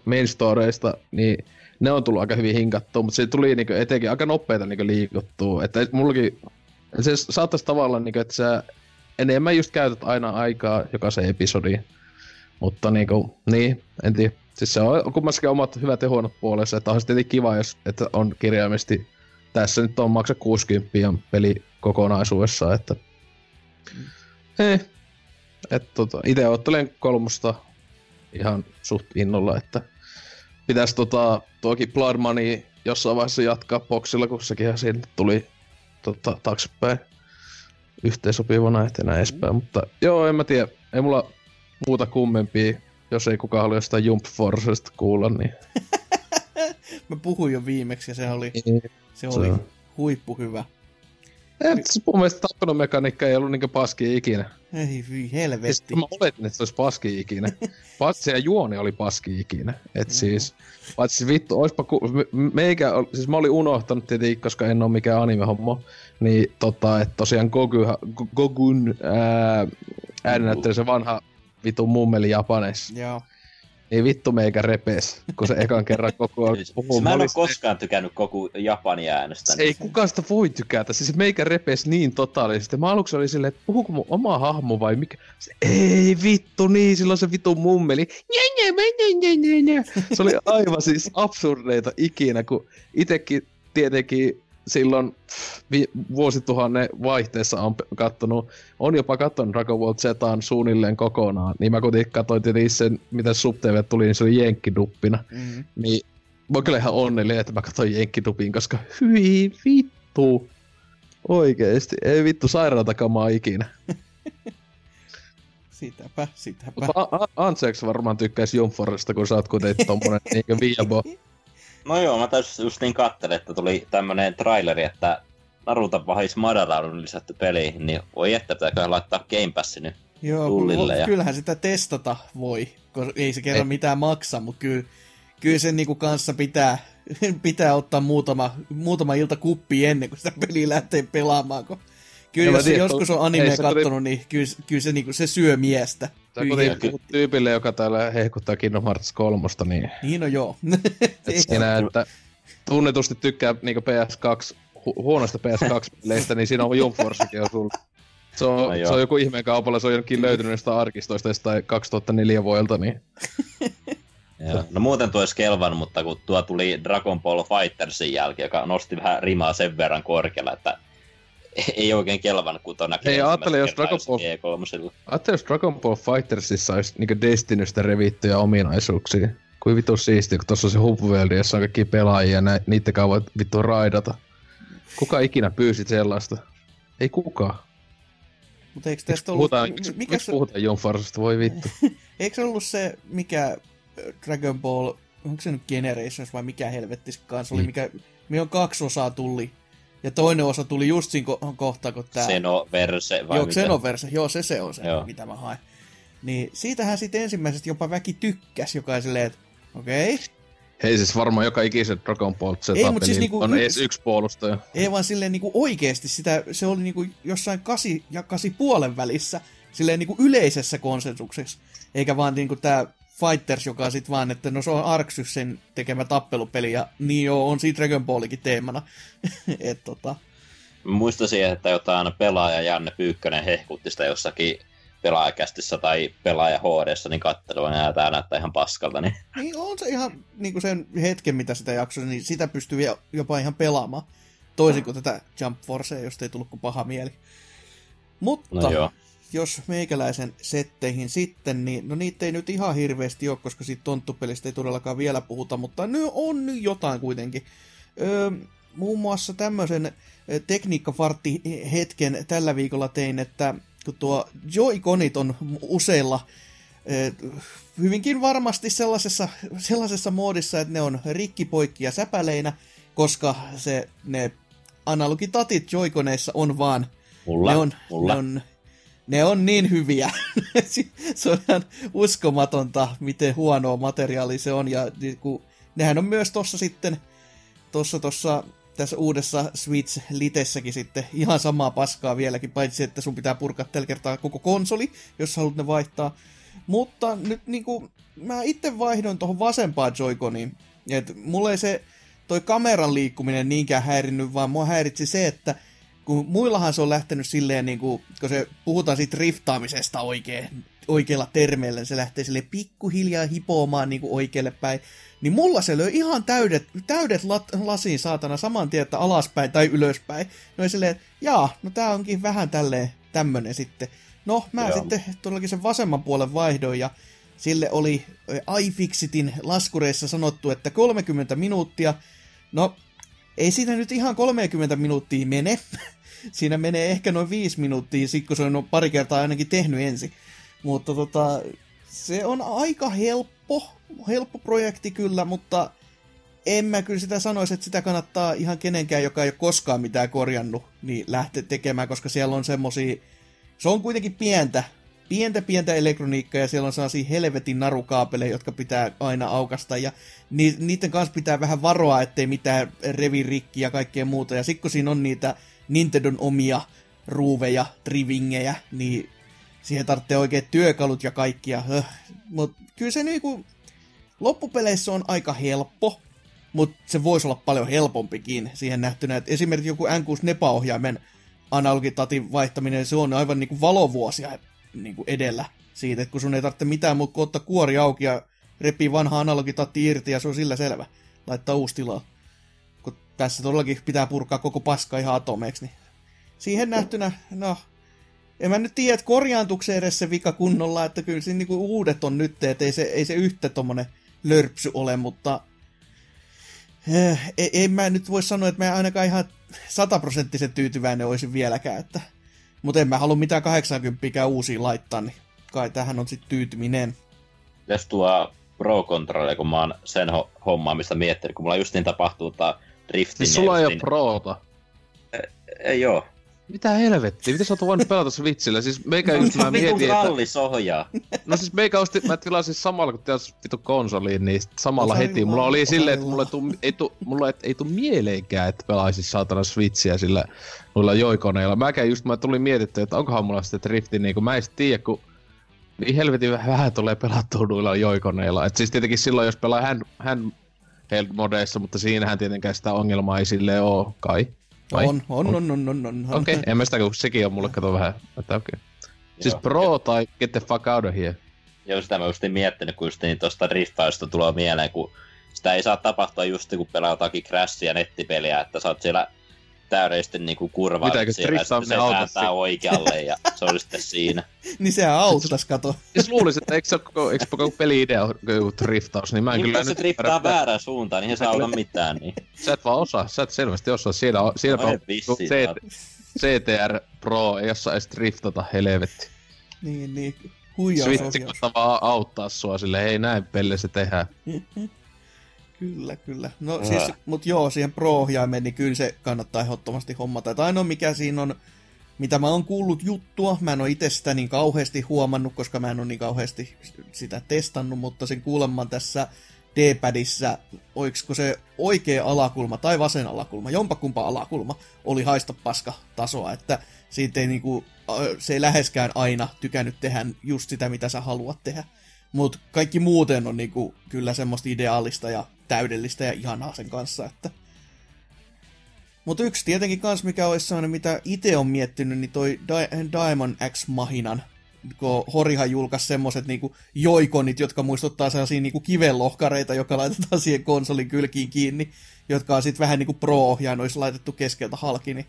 main storeista, niin ne on tullut aika hyvin hinkattua, mutta se tuli niinku etenkin aika nopeita niinku liikuttua, että mullakin, se saattaisi tavallaan niinku, että sä enemmän just käytät aina aikaa jokaisen episodiin, mutta niinku, niin, en tiedä. Siis se on kummassakin omat hyvät ja huonot puolessa, että on tietenkin kiva, jos että on kirjaimesti tässä nyt on maksa kuusikymmentä peli kokonaisuudessaan, että eh, et tota, ite ottelen kolmosta ihan suht innolla, että pitäis tota tuokin Blood Money jossain vaiheessa jatkaa boksilla, kun sekinhän siinä tuli tota, taaksepäin yhteensopivana, et enää edespäin, mutta joo en mä tiedä, ei mulla muuta kummempia. Jos ei kukaan halua jostain Jump Forcesta kuulla, niin mä puhuin jo viimeksi ja se oli, se oli huippuhyvä. Et, mun mielestä tappelumekaniikka ei ollut niinkö paskia ikinä. Ei vii helvetti. Mä oletin, että se olisi paskia ikinä. Patsi ja juoni oli paskia ikinä. Et siis, patsi vittu, oispa ku... Meikä, siis mä olin unohtanut tietenkin, koska en oo mikään anime-hommo. Niin tota, et tosiaan Goguha, Gogun äänennäytteli se vanha vitu mummeli Japanes. Joo. Niin vittu meikä repes, kun se ekan kerran koko ajan puhuu. Mä en oo koskaan tykännyt koko Japani äänestä. Ei kukaan sitä voi tykätä, siis meikä repes niin totaalisesti. Mä aluksi oli silleen, että puhuuko mun oma hahmo vai mikä? Se, ei vittu niin, silloin se vitu mummeli. Se oli aivan siis absurdeita ikinä, kun itekin tietenkin silloin vi- vuosituhannen vaihteessa on kattonut, on jopa kattonut Dragon Ball Zetan suunnilleen kokonaan. Niin mä kuitenkin katsoin tietysti sen, miten Sub-T V tuli, niin se oli jenkkiduppina. Mm-hmm. Niin mä oon kyllä ihan onnellinen, että mä katsoin jenkkidupin, koska hyi vittu. Oikeesti, ei vittu sairaata kamaa ikinä. Sitäpä, sitäpä. Mutta a- a- Anseeksi varmaan tykkäis Jumforista, kun sä oot kuitenkin tommonen niinkö viibo. No joo, mä taisin just niin katsele, että tuli tämmönen traileri, että Naruta vahis Madara on lisätty peliin, niin voi että pitääköhän laittaa Game Passi nyt tullille. Joo, ja... kyllähän sitä testata voi, koska ei se kerran ei mitään maksa, mutta kyllä, kyllä sen niinku kanssa pitää, pitää ottaa muutama, muutama ilta kuppi ennen kuin sitä peliä lähtee pelaamaan, kun kyllä jos tiedä, joskus on anime kattonut, tuli... niin kyllä, kyllä se, niinku, se syö miestä. Sä kuitenkin tyypille, joka täällä hehkuttaa Kingdom Hearts kolme, niin... Niin no joo. Et siinä, että tunnetusti tykkää niinku P S kaksi, hu- huonosta P S kaksi-leistä, niin siinä on Jumforcekin jo sulla. Se on, no se on joku ihmeen kaupalla, se on jonkin löytynyt jostain arkistoista jostain kaksituhattaneljä vuodelta, niin... Joo. No muuten tuo olisi kelvannut, mutta kun tuo tuli Dragon Ball FighterSin jälkeen, joka nosti vähän rimaa sen verran korkealla, että... Ei oikein kelvannut, kun tuon näkyy ensimmäisen kertaisen E kolme. Ajattelin, jos Dragon Ball FighterSissa olisi niin Destinystä revittyjä ominaisuuksia. Kuin vittu siistiä, kun tuossa on se Hubveldi, jossa on kaikki pelaajia, ja niittenkaan voi vittu raidata. Kuka ikinä pyysit sellaista? Ei kukaan. Mut eikö tästä ollut... Miksi puhutaan, se... puhutaan Jonfarsasta, voi vittu. Eikö se ollut se, mikä Dragon Ball... Onko se nyt Generations vai mikä helvettis kanssa oli, mikä... Me on kaksi osaa tulli. Ja toinen osa tuli just siinä kohtaa, kun tää... Xenoverse vai joo, mitä? Xenoverse, joo, se se on se, joo, mitä mä haen. Niin siitähän sitten ensimmäisestä jopa väki tykkäs, joka on silleen, että okei. Okay. Hei siis varmaan joka ikisen Dragon Ball Z-peliin siis niinku on edes yksi puolustaja. Ei vaan silleen niinku oikeesti sitä, se oli niinku jossain kasi ja kasi puolen välissä, silleen niinku yleisessä konsensuksessa. Eikä vaan niinku tää... Fighters, joka on sit vaan, että no se on Arxysen tekemä tappelupeli, ja niin joo, on siinä Dragon Ballikin teemana. Et tota... Muistaisin, että jotain pelaaja Janne Pyykkönen hehkutti sitä jossakin pelaajakästissä tai pelaaja H D:ssä, niin kattelua ja tää näyttää ihan paskalta. Niin, niin on se ihan, niinku sen hetken mitä sitä jaksoa, niin sitä pystyy jopa ihan pelaamaan. Toisin kuin tätä Jump Forcea, josta ei tullut kuin paha mieli. Mutta... No joo. Jos meikäläisen setteihin sitten, niin no niitä ei nyt ihan hirveästi ole, koska siitä tonttupelistä ei todellakaan vielä puhuta, mutta nyt on nyt jotain kuitenkin. Öö, muun muassa tämmöisen tekniikkafartti hetken tällä viikolla tein, että kun tuo Joy-Conit on useilla öö, hyvinkin varmasti sellaisessa, sellaisessa moodissa, että ne on rikkipoikki ja säpäleinä, koska se, ne analogitatit Joy-Coneissa on vaan... Mulla, ne on, mulla. Ne on, Ne on niin hyviä. Se on ihan uskomatonta, miten huonoa materiaalia se on. Ja kun, nehän on myös tossa sitten, tossa, tossa, tässä uudessa Switch-litessäkin sitten ihan samaa paskaa vieläkin, paitsi että sun pitää purkaa tällä kertaa koko konsoli, jos haluat ne vaihtaa. Mutta nyt niinku, mä itse vaihdoin tohon vasempaan Joy-Coniin. Et mulla ei se, toi kameran liikkuminen niinkään häirinnyt, vaan mua häiritsi se, että kun muillahan se on lähtenyt silleen, niin kuin, kun se puhutaan siitä driftaamisesta oikein, oikeilla termeillä, niin se lähtee silleen pikkuhiljaa hipoamaan niin kuin oikealle päin, niin mulla se löi ihan täydet, täydet lat, lasiin saatana saman tien, että alaspäin tai ylöspäin. No ei silleen, että jaa, no tää onkin vähän tälleen tämmönen sitten. No mä Joo. sitten todellakin sen vasemman puolen vaihdoin ja sille oli iFixitin laskureissa sanottu, että kolmekymmentä minuuttia, no ei siinä nyt ihan kolmekymmentä minuuttia mene. Siinä menee ehkä noin viisi minuuttia, sit kun se on pari kertaa ainakin tehnyt ensin. Mutta tota, se on aika helppo, helppo projekti kyllä, mutta en mä kyllä sitä sanoisi, että sitä kannattaa ihan kenenkään, joka ei ole koskaan mitään korjannut, niin lähteä tekemään, koska siellä on semmosia, se on kuitenkin pientä, pientä pientä elektroniikkaa, ja siellä on sellaisia helvetin narukaapeleja, jotka pitää aina aukasta, ja ni, niiden kanssa pitää vähän varoa, ettei mitään revirikkiä ja kaikkea muuta, ja sit kun siinä on niitä Nintendon omia ruuveja, trivingejä, niin siihen tarvitsee oikein työkalut ja kaikkia, mutta kyllä se niinku, loppupeleissä on aika helppo, mutta se voisi olla paljon helpompikin siihen nähtynä, että esimerkiksi joku N kuusi-nepa-ohjaimen analogitatin vaihtaminen, se on aivan niinku valovuosia niinku edellä siitä, että kun sun ei tarvitse mitään muuta kuin ottaa kuori auki ja repii vanha analogitatti irti ja se on sillä selvä, laittaa uusi tilaa. Kun tässä todellakin pitää purkaa koko paska ihan atomeiksi, niin siihen nähtynä, no, en mä nyt tiedä, että korjaantuuko se edes se vika kunnolla, että kyllä siinä niinku uudet on nyt, että ei se, ei se yhtä tommonen lörpsy ole, mutta ei, ei mä nyt voi sanoa, että mä ainakaan ihan sataprosenttisen tyytyväinen olisin vieläkään, että mutta en mä halua mitään kahdeksankymmentä uusia laittaa, niin kai tähän on sitten tyytyminen. Jos tuo Pro-kontrolli, kun mä oon sen ho- hommaamista miettinyt, kun mulla just niin tapahtuu tää driftin. Siis sulla ei oo Proota? Ei, ei oo. Mitä helvettiä? Miten sä oot voinut pelata Switchillä? Siis meikä just mä mietin, että... Kallis ohjaa. No siis meikä osti, mä tilasin samalla, kun tilasin vitu konsoliin, niin samalla osa heti. Mulla oli silleen, että mulla ei tuu, ei tuu, mulla ei tuu mieleenkään, että pelaisis saatana Switchiä sillä noilla joikoneilla. Mäkään just, mä tulin mietittyä, että onkohan mulla sitten drifti, niin kun mä en sit tiedä, kun niin helvetin vähän tulee pelattua noilla joikoneilla. Et siis tietenkin silloin, jos pelaa hand, handheld modeissa, mutta siinähän tietenkään sitä ongelmaa ei silleen oo, kai. Vai? On, on, on, on, on, on. Okei, okay, en mä sitä, kun sekin on mulle kato vähän, että okei. Okay. Siis Pro jo. Tai get the fuck out of here. Joo, sitä mä justiin miettinyt, kun justiin niin tosta riftausta tulee mieleen, kun sitä ei saa tapahtua justiin, kun pelaa jotakin Crashia nettipeliä, että sä oot siellä täydellisesti niinku kurvaa siellä, ja sitten se sääntää oikealle, ja se on sitten siinä. Niin sehän auttas, kato. Siis luulisin, että eikö se ole koko peli-idea joku driftaus, niin mä en niin, kyllä nyt... Niin, jos se driftaa väärään suuntaan, niin ei saa olla mitään, niin... Sä et vaan osaa, sä et selvästi osaa, siinä on... Siinä on C T R Pro, ei osaa edes driftata, helvetti. Niin, niin, huijaus ohjaus. Switch vaan auttaa sua silleen, hei näin pelle se tehdään. Kyllä, kyllä. No Ää. siis, mut joo, siihen Pro-ohjaimeen, niin kyllä se kannattaa ehdottomasti hommata. Et ainoa mikä siinä on, mitä mä oon kuullut juttua, mä en oo itse sitä niin kauheesti huomannut, koska mä en oo niin kauheesti sitä testannut, mutta sen kuulemman tässä D-padissa, oisko se oikea alakulma tai vasen alakulma, jompakumpa alakulma, oli haista paska tasoa, että siitä ei niinku, se ei läheskään aina tykännyt tehdä just sitä, mitä sä haluat tehdä. Mut kaikki muuten on niinku kyllä semmoista ideaalista ja täydellistä ja ihanaa sen kanssa, että... Mut yksi tietenkin kans, mikä olisi sellainen, mitä ite on miettinyt, niin toi Di- Diamond X Mahinan, kun Horihan julkaisi semmoset niinku joikonit, jotka muistuttaa sellaisia niinku kivenlohkareita, joka laitetaan siihen konsolin kylkiin kiinni, jotka on sit vähän niinku Pro-ohjaan olisi laitettu keskeltä halki, niin...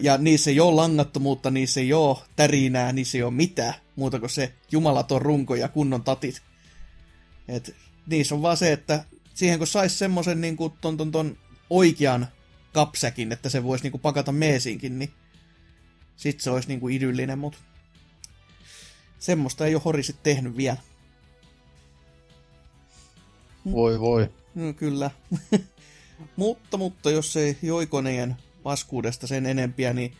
Ja niissä ei oo langattomuutta, niissä ei oo tärinää, niissä ei oo mitään, muuta kuin se jumalaton runko ja kunnon tatit. Et niissä on vaan se, että siihen kun sais semmosen niinku ton, ton, ton oikean kapsäkin, että se voisi niinku pakata meesiinkin, niin sit se olisi niinku idyllinen, mut semmoista ei oo Hori sit tehnyt vielä. Voi voi. No, kyllä. mutta, mutta jos ei joikoneen paskuudesta sen enempiä, niin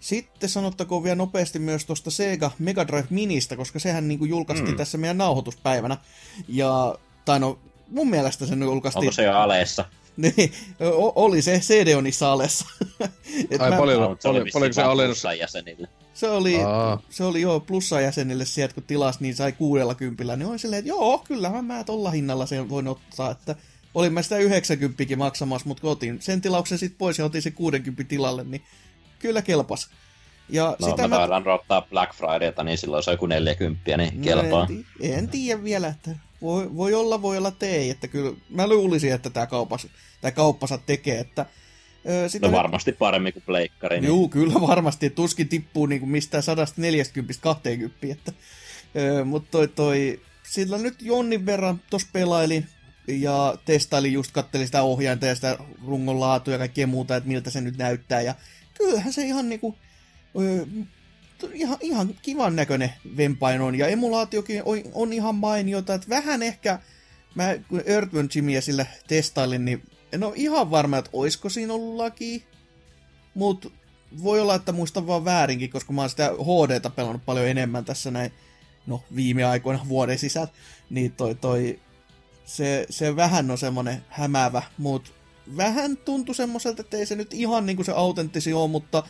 sitten sanottakoon vielä nopeasti myös tuosta Sega Mega Drive Ministä, koska sehän niinku julkaistiin mm. tässä meidän nauhoituspäivänä. Ja, tai no, mun mielestä sen julkaistiin... Onko se jo aleessa? Niin, o- oli se C D-onissa aleessa. Ai mä... paljon, no, se oli paljon se alennus? Se oli, se oli joo, plussan jäsenille sieltä, kun tilas, niin sai kuudellakymmenellä. Niin oli silleen, että joo, kyllähän mä tolla hinnalla sen voin ottaa, että... Olin mä sitä yhdeksänkymmentäkin maksamassa, mutta kun otin sen tilauksen sit pois ja otin se kuusikymmentä tilalle, niin kyllä kelpas. Ja no, sitä mä taidaan rottaa Black Fridayta, niin silloin se on joku neljäkymmentä, niin kelpaa. En, tii- en tiedä vielä, että voi, voi olla, voi olla tei, että kyllä mä luulisin, että tää kaupas, tää kauppansa tekee, että... Ö, sitä no varmasti nyt... paremmin kuin pleikkari. Niin. Juu, kyllä varmasti, tuskin tippuu niin kuin mistään sata neljäkymmentä kaksikymmentä, että... Ö, mut toi toi, sillä nyt jonnin verran tos pelailin. Ja testailin just, kattelin sitä ohjainta ja sitä rungonlaatua ja kaikkea muuta, että miltä se nyt näyttää. Ja kyllähän se ihan niinku, öö, ihan, ihan kivan näköinen vempain on. Ja emulaatiokin on ihan mainiota, että vähän ehkä mä kun Earthworm Jimiä sillä testailin, niin en ole ihan varma, että olisiko siinä ollut laki. Mut voi olla, että muistan vaan väärinkin, koska mä oon sitä H D:tä pelannut paljon enemmän tässä näin, no viime aikoina vuoden sisällä. Niin toi toi, se, se vähän on semmonen hämäävä, mut vähän tuntui semmoiselta, että ei se nyt ihan niinku se autenttisi ole, mutta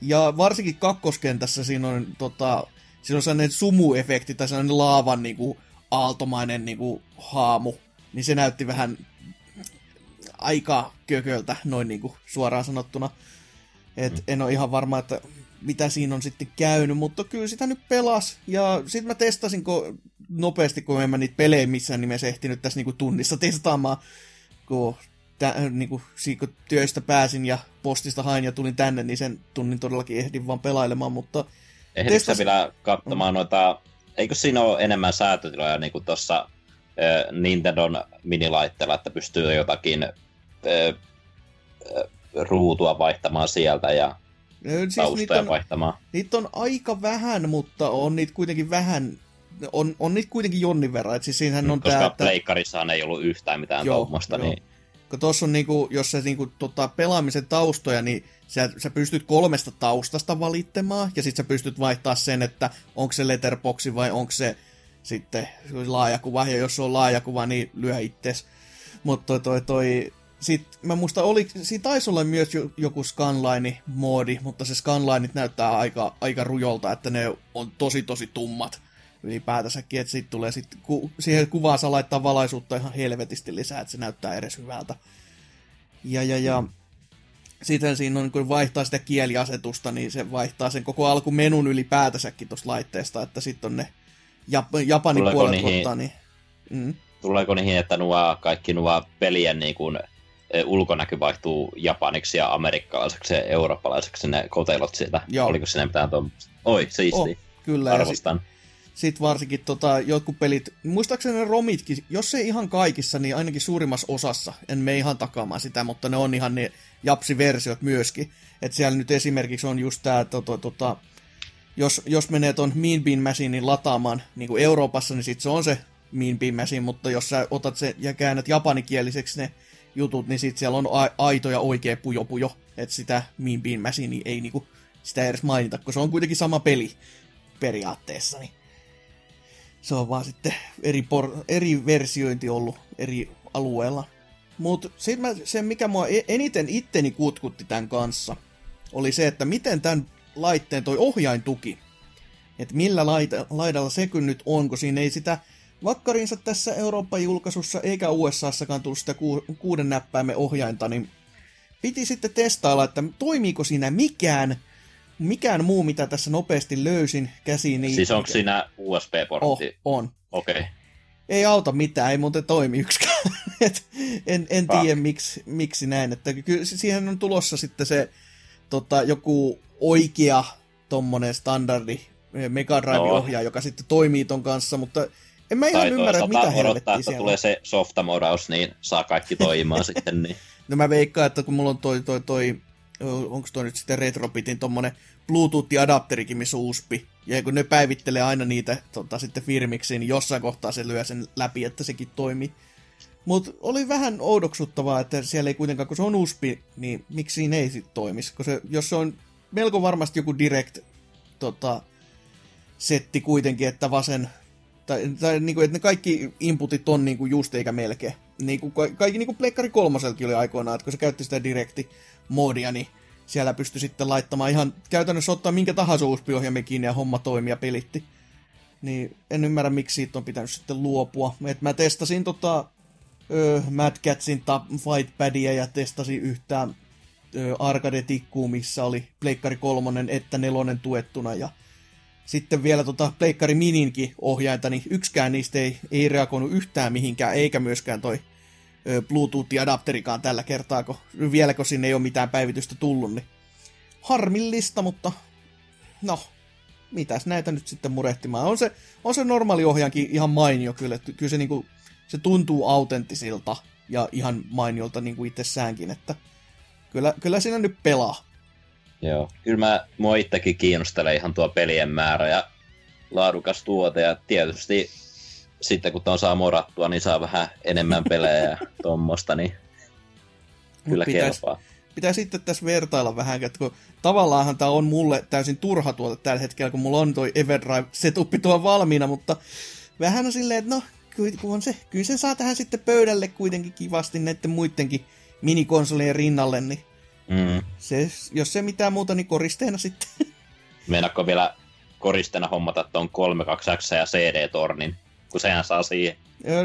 ja varsinkin kakkoskentässä siinä on tota, siinä on sellainen sumuefekti tai sellainen laavan niinku aaltomainen niinku haamu, niin se näytti vähän aika kököltä, noin niinku suoraan sanottuna. Et mm. en ole ihan varma, että mitä siinä on sitten käynyt, mutta kyllä sitä nyt pelasi. Ja sit mä testasin kun nopeasti, kun en mä niitä pelejä missään nimessä ehtinyt tässä niinku tunnissa testaamaan, kun tä, niinku, kun työstä pääsin ja postista hain ja tulin tänne, niin sen tunnin todellakin ehdin vaan pelailemaan, mutta ehdikö testas... vielä katsomaan noita, eikö siinä ole enemmän säätötiloja niinku tossa äh, Nintendon minilaitteella, että pystyy jotakin äh, äh, ruutua vaihtamaan sieltä ja no, siis taustoja niitä vaihtamaan? Niitä on aika vähän, mutta on niitä kuitenkin vähän. On, on niitä kuitenkin jonnin verran. Siis on koska tää, pleikkarissahan ei ollut yhtään mitään tuommoista. Niin... Tuossa on, niinku, jos sä niinku, tota, pelaamisen taustoja, niin sä, sä pystyt kolmesta taustasta valittamaan, ja sit sä pystyt vaihtaa sen, että onko se letterboxi vai onko se sitten laajakuva, ja jos se on laajakuva, niin lyö ittees. Mutta toi, toi, toi... Sitten mä muistan, oli, siinä taisi olla myös joku scanline-moodi, mutta se scanlineit näyttää aika, aika rujolta, että ne on tosi tosi tummat ylipäätänsäkin, että sit tulee sit, ku, siihen kuvaan saa laittaa valaisuutta ihan helvetisti lisää, että se näyttää edes hyvältä. Ja, ja, ja mm. sitten siinä on, kun vaihtaa sitä kieliasetusta, niin se vaihtaa sen koko alkumenun ylipäätänsäkin tuosta laitteesta, että sitten on ne Jap- Japanin puolet ottaa. Niin, mm. Tuleeko niihin, että nuo, kaikki nuo pelien niin kuin ulkonäkö vaihtuu japaniksi ja amerikkalaiseksi ja eurooppalaiseksi ne kotelot siitä. Joo. Oliko sinne mitään tuommoista? Oi, siistiä. Oh, kyllä. Arvostan. Sitten sit varsinkin tota, jotkut pelit, muistaakseni ne romitkin, jos ei ihan kaikissa, niin ainakin suurimmassa osassa. En mene ihan takaamaan sitä, mutta ne on ihan ne japsiversiot myöskin. Että siellä nyt esimerkiksi on just tää, tota, tota, jos, jos menee ton Mean Bean Machinein lataamaan niin kuin Euroopassa, niin sit se on se Mean Bean Machine, mutta jos sä otat se ja käännät japanikieliseksi ne jutut, niin sit siellä on a- aito ja oikea pujo pujo, että sitä Mean Bean Machine niin ei niinku sitä edes mainita, kun se on kuitenkin sama peli periaatteessa, niin se on vaan sitten eri, por- eri versiointi ollut eri alueella. Mut sit mä, se mikä mua eniten itteni kutkutti tän kanssa, oli se, että miten tän laitteen toi ohjain tuki, että millä laita- laidalla se kun nyt on, kun siinä ei sitä vakkarinsa tässä Euroopan julkaisussa eikä U S A:ssakaan tullut sitä ku, kuuden näppäimen ohjainta, niin piti sitten testailla, että toimiiko siinä mikään, mikään muu, mitä tässä nopeasti löysin käsiin. Niin siis onko siinä U S B-portti? Oh, on. Okei. Okay. Ei auta mitään, ei muuten toimi yksikään. en en tiedä miksi, miksi näin. Että kyllä siihen on tulossa sitten se tota, joku oikea tommonen standardi Mega Drive-ohjaaja, no. joka sitten toimii ton kanssa, mutta en mä ihan ymmärrä, että mitä helvettiä siellä tulee se softamodaus, niin saa kaikki toimimaan sitten. Niin. No mä veikkaan, että kun mulla on toi, toi, toi onko toi nyt sitten Retrobitin tommonen Bluetooth-adapterikin, missä on U S B. Ja kun ne päivittelee aina niitä tota, sitten firmiksi, niin jossain kohtaa se lyö sen läpi, että sekin toimii. Mut oli vähän oudoksuttavaa, että siellä ei kuitenkaan, kun se on U S B, niin miksi siinä ei sitten toimisi? Kun se, jos se on melko varmasti joku direct tota, setti kuitenkin, että vasen... Tai, tai niinku, että ne kaikki inputit on niinku just eikä melkein. Niinku, kaikki niinku Pleikkari kolmoseltakin oli aikoinaan, että kun se käytti sitä direkti-moodia, niin siellä pystyi sitten laittamaan ihan käytännössä ottaa minkä tahansa U S B-ohjaimen kiinni ja homma toimi ja pelitti. Niin en ymmärrä, miksi siitä on pitänyt sitten luopua. Et mä testasin tota ö, Mad Catsin Fightpadia ja testasin yhtään ö, arcade-tikkuu, missä oli Pleikkari kolmonen että nelonen tuettuna ja sitten vielä tota Pleikkari Mininkin ohjainta, niin yksikään niistä ei, ei reagoinut yhtään mihinkään, eikä myöskään toi ö, Bluetooth-adapterikaan tällä kertaa, kun vieläkö sinne ei ole mitään päivitystä tullut, niin harmillista, mutta no, mitäs näitä nyt sitten murehtimaan. On se, on se normaali ohjaankin ihan mainio kyllä, kyllä se, niinku, se tuntuu autenttisilta ja ihan mainiolta niinku itsessäänkin, että kyllä, kyllä siinä nyt pelaa. Joo, kyllä mä, mua itsekin kiinnostelee ihan tuo pelien määrä ja laadukas tuote ja tietysti sitten kun tuon saa morattua, niin saa vähän enemmän pelejä ja tuommoista, niin kyllä pitäis, kelpaa. Pitää sitten tässä vertailla vähän, että kun tavallaanhan tämä on mulle täysin turha tuota tällä hetkellä, kun mulla on toi Everdrive-setuppi tuo valmiina, mutta vähän on silleen, että no, kun on se, kyllä se saa tähän sitten pöydälle kuitenkin kivasti näiden muidenkin minikonsolien rinnalle, niin mm. se, jos se mitään muuta, niin koristeena sitten. Meinaatko vielä koristeena hommata tuon kolme kaksi X ja C D-tornin, kun sehän saa siihen?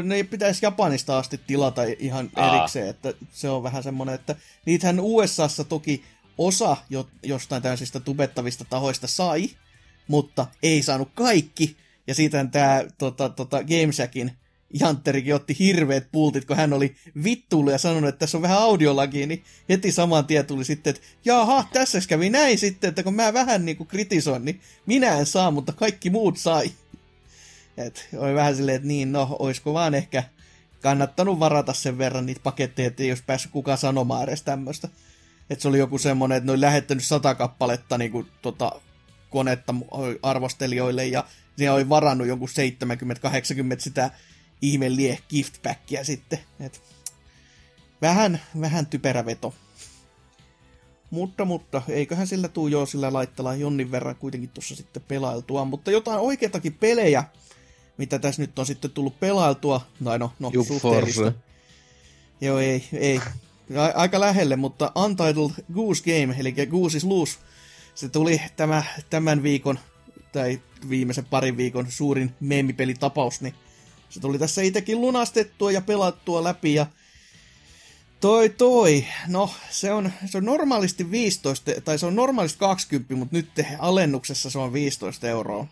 Ne pitäisi Japanista asti tilata ihan Aa. erikseen, että se on vähän semmoinen, että niitähän U S A:ssa toki osa jostain tällaisista tubettavista tahoista sai, mutta ei saanut kaikki. Ja siitähän tämä tota, tota, Gameshackin Jantterikin otti hirveät pultit, kun hän oli vittuillut ja sanonut, että tässä on vähän audiolagia, niin heti saman tien tuli sitten, että jaha, tässä kävi näin sitten, että kun mä vähän niin kuin kritisoin, niin minä en saa, mutta kaikki muut sai. Et oli vähän silleen, että niin, no, olisiko vaan ehkä kannattanut varata sen verran niitä paketteja, ettei olisi päässyt kukaan sanomaan edes tämmöistä. Että se oli joku semmoinen, että ne oli lähettänyt sata kappaletta niin kuin, tota, konetta arvostelijoille ja siinä oli varannut jonkun seitsemänkymmentä kahdeksankymmentä sitä ihmeelliä giftbackia sitten. Et vähän, vähän typerä veto. Mutta, mutta, eiköhän sillä tuu jo sillä laitteella jonnin verran kuitenkin tuossa sitten pelailtua. Mutta jotain oikeatakin pelejä, mitä tässä nyt on sitten tullut pelailtua. Tai no, no suhteellista. Joo, ei, ei. Aika lähelle, mutta Untitled Goose Game, eli Goose is Loose. Se tuli tämä, tämän viikon, tai viimeisen parin viikon suurin meemipelitapaus, niin se tuli tässä itsekin lunastettua ja pelattua läpi, ja toi toi, no se on, se on normaalisti viisitoista, tai se on normaalisti kaksikymmentä, mutta nyt alennuksessa se on viisitoista euroa.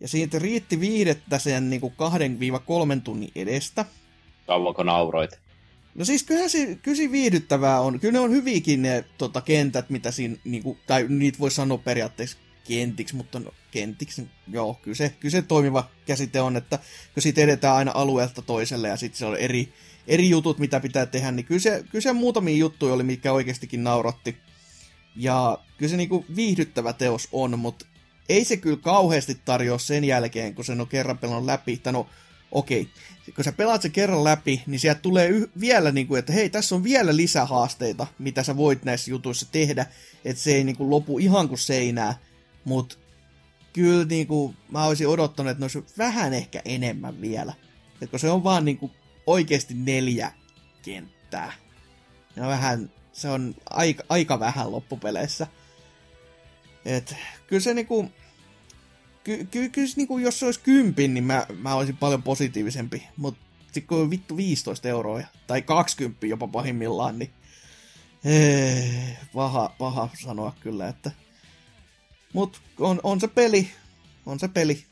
Ja siitä riitti viihdettä sen niinku kahden kolmen tunnin edestä. Kauanko nauroit? No siis kyllähän se kyllä viihdyttävää on. Kyllä ne on hyviäkin ne tota, kentät, mitä siinä, niinku, tai niitä voi sanoa periaatteessa kentiksi, mutta no, kentiksi, joo, kyllä se, kyllä se toimiva käsite on, että kun siitä edetään aina alueelta toiselle ja sitten se on eri, eri jutut, mitä pitää tehdä, niin kyllä se, kyllä se muutamia juttuja oli, mitkä oikeastikin nauratti. Ja kyllä se niinku viihdyttävä teos on, mutta ei se kyllä kauheasti tarjoa sen jälkeen, kun sen on kerran pelannut läpi, tai no, okei, kun sä pelaat sen kerran läpi, niin sieltä tulee yh- vielä, niin kuin, että hei, tässä on vielä lisähaasteita, mitä sä voit näissä jutuissa tehdä, että se ei niin kuin, lopu ihan kuin seinää, mutta kyllä niin kuin, mä olisin odottanut, että ne olisi vähän ehkä enemmän vielä, että kun se on vaan niin kuin, oikeasti neljä kenttää, no vähän, se on aika, aika vähän loppupeleissä, että kyllä se niinku... Kyllä ky- ky- niinku, jos se olisi kympin, niin mä, mä olisin paljon positiivisempi, mutta sitten kun on vittu viisitoista euroa tai kaksikymmentä jopa pahimmillaan, niin ee, paha, paha sanoa kyllä, että mut on, on se peli, on se peli.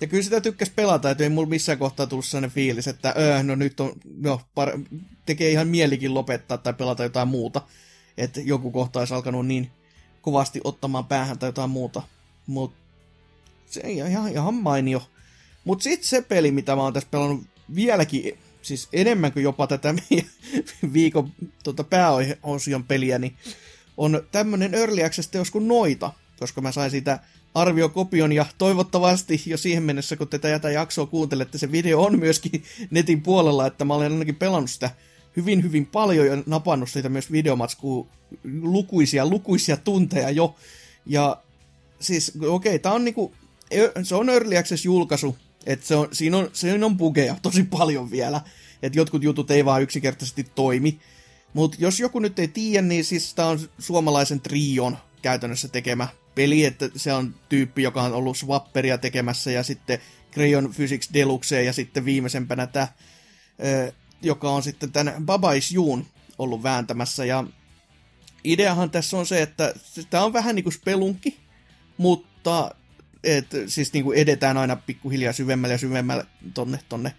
Ja kyllä sitä tykkäs pelata, että ei mulla missään kohtaa tullut sellainen fiilis, että öö, no nyt on, no, par- tekee ihan mielikin lopettaa tai pelata jotain muuta, että joku kohta olisi alkanut niin kovasti ottamaan päähän tai jotain muuta. Mut se ei ole ihan, ihan mainio. Mut sit se peli, mitä mä oon tässä pelannut vieläkin, siis enemmän kuin jopa tätä meidän viikon tuota, pääosion peliä, niin on tämmönen Early Access-teos kuin Noita, koska mä sain siitä arviokopion ja toivottavasti jo siihen mennessä, kun tätä jätä jaksoa kuuntelette, se video on myöskin netin puolella, että mä olen ainakin pelannut sitä hyvin hyvin paljon ja napannut siitä myös videomatskua lukuisia lukuisia tunteja jo, ja siis, okei, okay, tää on niinku, se on Early Access-julkaisu, että se on, siinä, on, siinä on bugeja tosi paljon vielä, että jotkut jutut ei vaan yksinkertaisesti toimi, mutta jos joku nyt ei tiedä, niin siis tää on suomalaisen trion käytännössä tekemä peli, että se on tyyppi, joka on ollut Swapperia tekemässä ja sitten Crayon Physics Deluxe ja sitten viimeisempänä tää, joka on sitten tän Baba Is You'n ollut vääntämässä, ja ideahan tässä on se, että tää on vähän niinku spelunki, mutta et, siis niinku edetään aina pikkuhiljaa syvemmälle ja syvemmälle tonne, tonne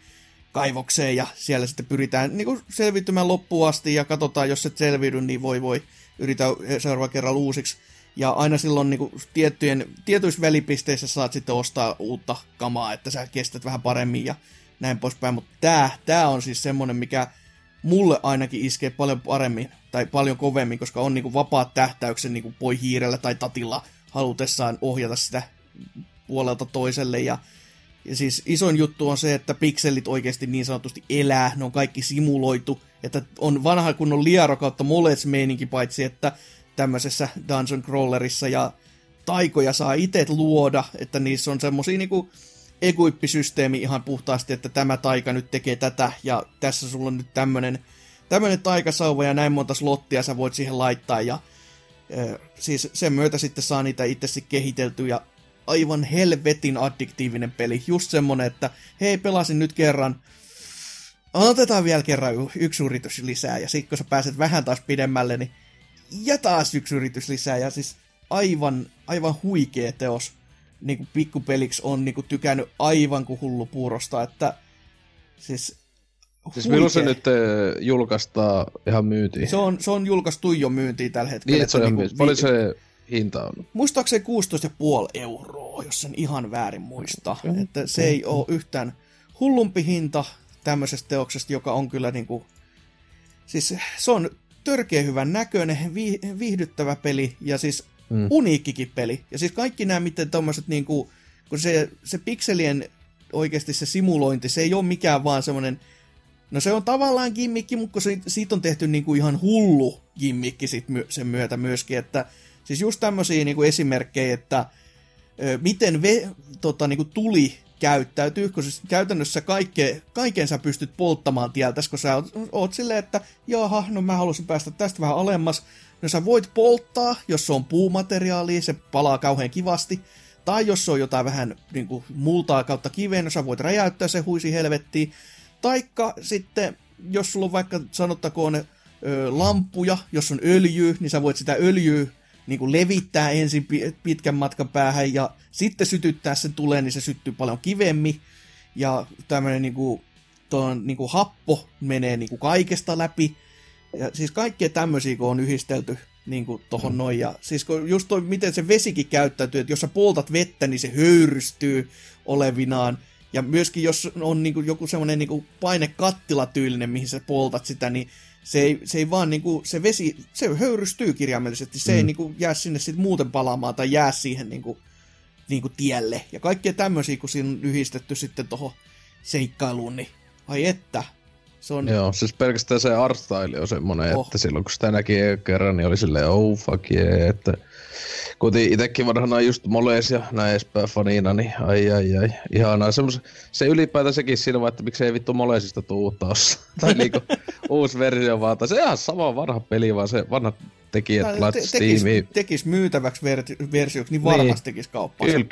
kaivokseen ja siellä sitten pyritään niinku selviytymään loppuun asti ja katsotaan, jos et selviydy, niin voi voi yritä seuraavan kerran uusiksi. Ja aina silloin niinku tiettyjen, tietyissä välipisteissä saat sitten ostaa uutta kamaa, että sä kestät vähän paremmin ja näin poispäin. Mutta tää, tää on siis semmonen, mikä mulle ainakin iskee paljon paremmin tai paljon kovemmin, koska on niinku vapaat tähtäyksen niinku voi hiirellä tai tatilla halutessaan ohjata sitä puolelta toiselle ja siis isoin juttu on se, että pikselit oikeasti niin sanotusti elää, ne on kaikki simuloitu, että on vanha kunnon liaro kautta molets-meininki, paitsi että tämmöisessä dungeon crawlerissa ja taikoja saa itse luoda, että niissä on semmosia niinku equippisysteemi ihan puhtaasti, että tämä taika nyt tekee tätä, ja tässä sulla on nyt tämmönen, tämmönen taikasauva, ja näin monta slottia sä voit siihen laittaa, ja e, siis sen myötä sitten saa niitä itse kehiteltyä, ja aivan helvetin addiktiivinen peli, just semmonen, että hei, pelasin nyt kerran, otetaan vielä kerran yksi yritys lisää, ja sit kun sä pääset vähän taas pidemmälle, niin ja taas yksi yritys lisää, ja siis aivan, aivan huikea teos. Niinku pikkupeliksi on niinku tykännyt aivan kuin hullu puurosta, että siis huikee. Siis milloin se nyt äh, julkaistaan ihan myyntiin? Se on, se on julkaistu jo myyntiin tällä hetkellä. Niin, että se on niinku, myyntiin. Paljon se hinta on? Muistaakseni kuusitoista pilkku viisi euroa, jos sen ihan väärin muista. Mm-hmm. Että se ei ole yhtään hullumpi hinta tämmöisestä teoksesta, joka on kyllä niinku... Siis se on törkeä hyvän näköinen, vi- viihdyttävä peli ja siis... Mm. Uniikkikin peli. Ja siis kaikki nämä, miten tommoset niinku, kun se, se pikselien oikeasti se simulointi, se ei ole mikään vaan semmoinen, no se on tavallaan gimmikki, mutta se, siitä on tehty niinku ihan hullu gimmikki sit my, sen myötä myöskin, että siis just tämmösiä niinku esimerkkejä, että ö, miten ve, tota, niinku tuli käyttäytyy, kun siis käytännössä kaikke, kaiken sä pystyt polttamaan tieltäs, kun sä oot, oot silleen, että jaha, no mä haluaisin päästä tästä vähän alemmas. No sä voit polttaa, jos se on puumateriaalia, se palaa kauhean kivasti. Tai jos se on jotain vähän niin kuin, multaa kautta kiveen, no sä voit räjäyttää se huisi helvettiin. Taikka sitten, jos sulla on vaikka sanottakoon ö, lampuja, jos on öljyä, niin sä voit sitä öljyä niin kuin levittää ensin pitkän matkan päähän ja sitten sytyttää sen tuleen, niin se syttyy paljon kivemmin. Ja tämmönen niin kuin, ton, niin kuin happo menee niin kuin kaikesta läpi. Ja siis kaikkea tämmöisiä, kun on yhdistelty niin kuin tohon noin. Ja siis kun just toi, miten se vesikin käyttäytyy, että jos sä poltat vettä, niin se höyrystyy olevinaan. Ja myöskin jos on niin kuin joku semmoinen niin kuin painekattilatyylinen, mihin sä poltat sitä, niin se ei, se ei vaan niin kuin, se vesi, se höyrystyy kirjaimellisesti. Se mm. ei niin kuin jää sinne sit muuten palaamaan tai jää siihen niin kuin, niin kuin tielle. Ja kaikkea tämmöisiä, kun siinä on yhdistetty sitten tohon seikkailuun, niin ai että... On... Joo, siis pelkästään se art style on semmonen, oh. että silloin kun sitä näki kerran, niin oli silleen oh fuck yeah, että kuitenkin itekin vanhana just moles ja näin edespäin fanina, niin ai ai ai, ihanaa semmos, se ylipäätään sekin silmä, että miksei vittu molesista tuu taas, tai niinku uusi versio vaan, tai se ihan sama vanha peli, vaan se vanha tekijät laittaa Steamiin. Tekis myytäväksi ver- versioksi, niin varmasti tekis kauppaa. Kyl,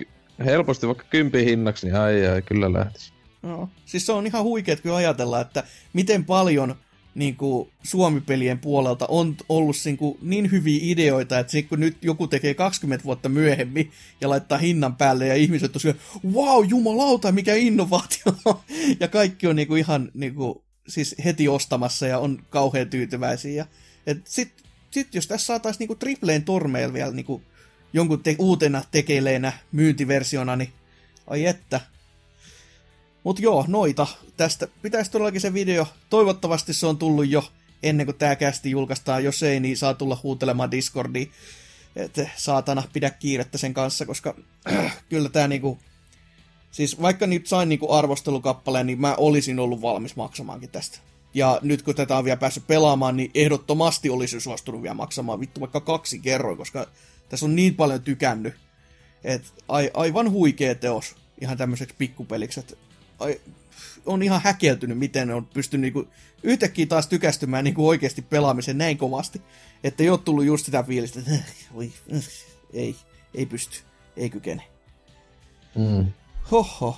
helposti vaikka kympin hinnaksi, niin ai ai, kyllä lähtis. No, siis se on ihan huikeet, kun ajatellaan, että miten paljon niin kuin, Suomi-pelien puolelta on ollut niin, kuin, niin hyviä ideoita, että kun nyt joku tekee kaksikymmentä vuotta myöhemmin ja laittaa hinnan päälle ja ihmiset on silleen, vau, jumalauta, mikä innovaatio on. Ja kaikki on niin kuin, ihan niin kuin, siis heti ostamassa ja on kauhean tyytyväisiä. Sitten sit, jos tässä saataisiin niin kuin tripleen tormeilla vielä niin kuin, jonkun te- uutena tekeleenä myyntiversiona, niin ai että... Mut joo, noita. Tästä pitäisi todellakin se video. Toivottavasti se on tullut jo ennen kuin tää kästi julkaistaan. Jos ei, niin saa tulla huutelemaan Discordiin. Et saatana, pidä kiirettä sen kanssa, koska kyllä tää niinku... Siis vaikka nyt sain niinku arvostelukappaleen, niin mä olisin ollut valmis maksamaankin tästä. Ja nyt kun tätä on vielä päässyt pelaamaan, niin ehdottomasti olisin suostunut vielä maksamaan. Vittu vaikka kaksi kerroin, koska tässä on niin paljon tykännyt. Et aivan huikea teos ihan tämmöiseksi pikkupeliksi, et Ai, on ihan häkeltynyt, miten on pystynyt niinku yhtäkkiä taas tykästymään niinku oikeasti pelaamiseen näin kovasti. Että ei ole tullut just sitä fiilistä, että ei, ei pysty, ei kykene. Mm. Hoho.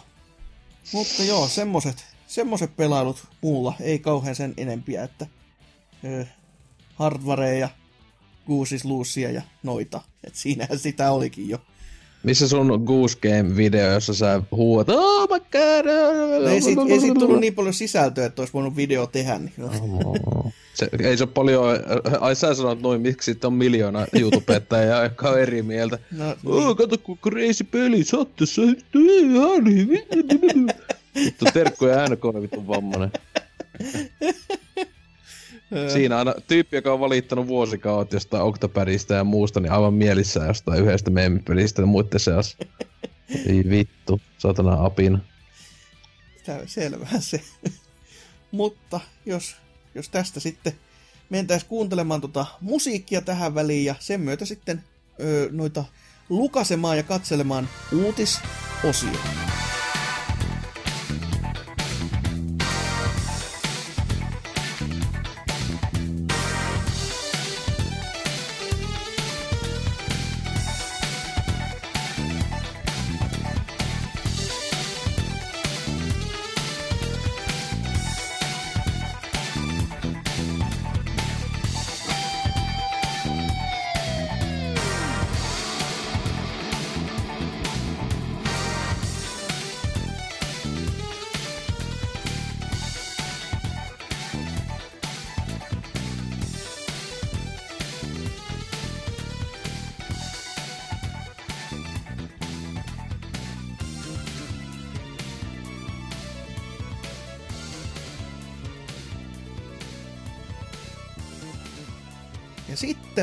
Mutta joo, semmoset, semmoset pelailut muulla, ei kauhean sen enempiä, että ö, hardwareja, kuusisluussia ja noita. Et siinähän sitä olikin jo. Missä sun Goose Game-video, jossa sä huuat, oh my god! No ei, siitä, ei siitä tullut niin paljon sisältöä, että olisi voinut video tehdä. Niin. Se, ei se ole paljon... Ai sä sanot noin, miksi sitten on miljoona YouTubeettajaa, joka on eri mieltä. No, oh, kato kun crazy peli, sä oot tässä ihan hyvin. Vittu terkku ja äänekone, vittu vammanen. Siinä aina tyyppi, joka on valittanut vuosikaudet jostain Octopadista ja muusta, niin aivan mielissään jostain yhdestä meemipelistä ja muiden seassa. Ei vittu, satana apina. selvää se. Mutta jos, jos tästä sitten mentäisiin kuuntelemaan tota musiikkia tähän väliin ja sen myötä sitten öö, noita lukasemaan ja katselemaan uutisosioon.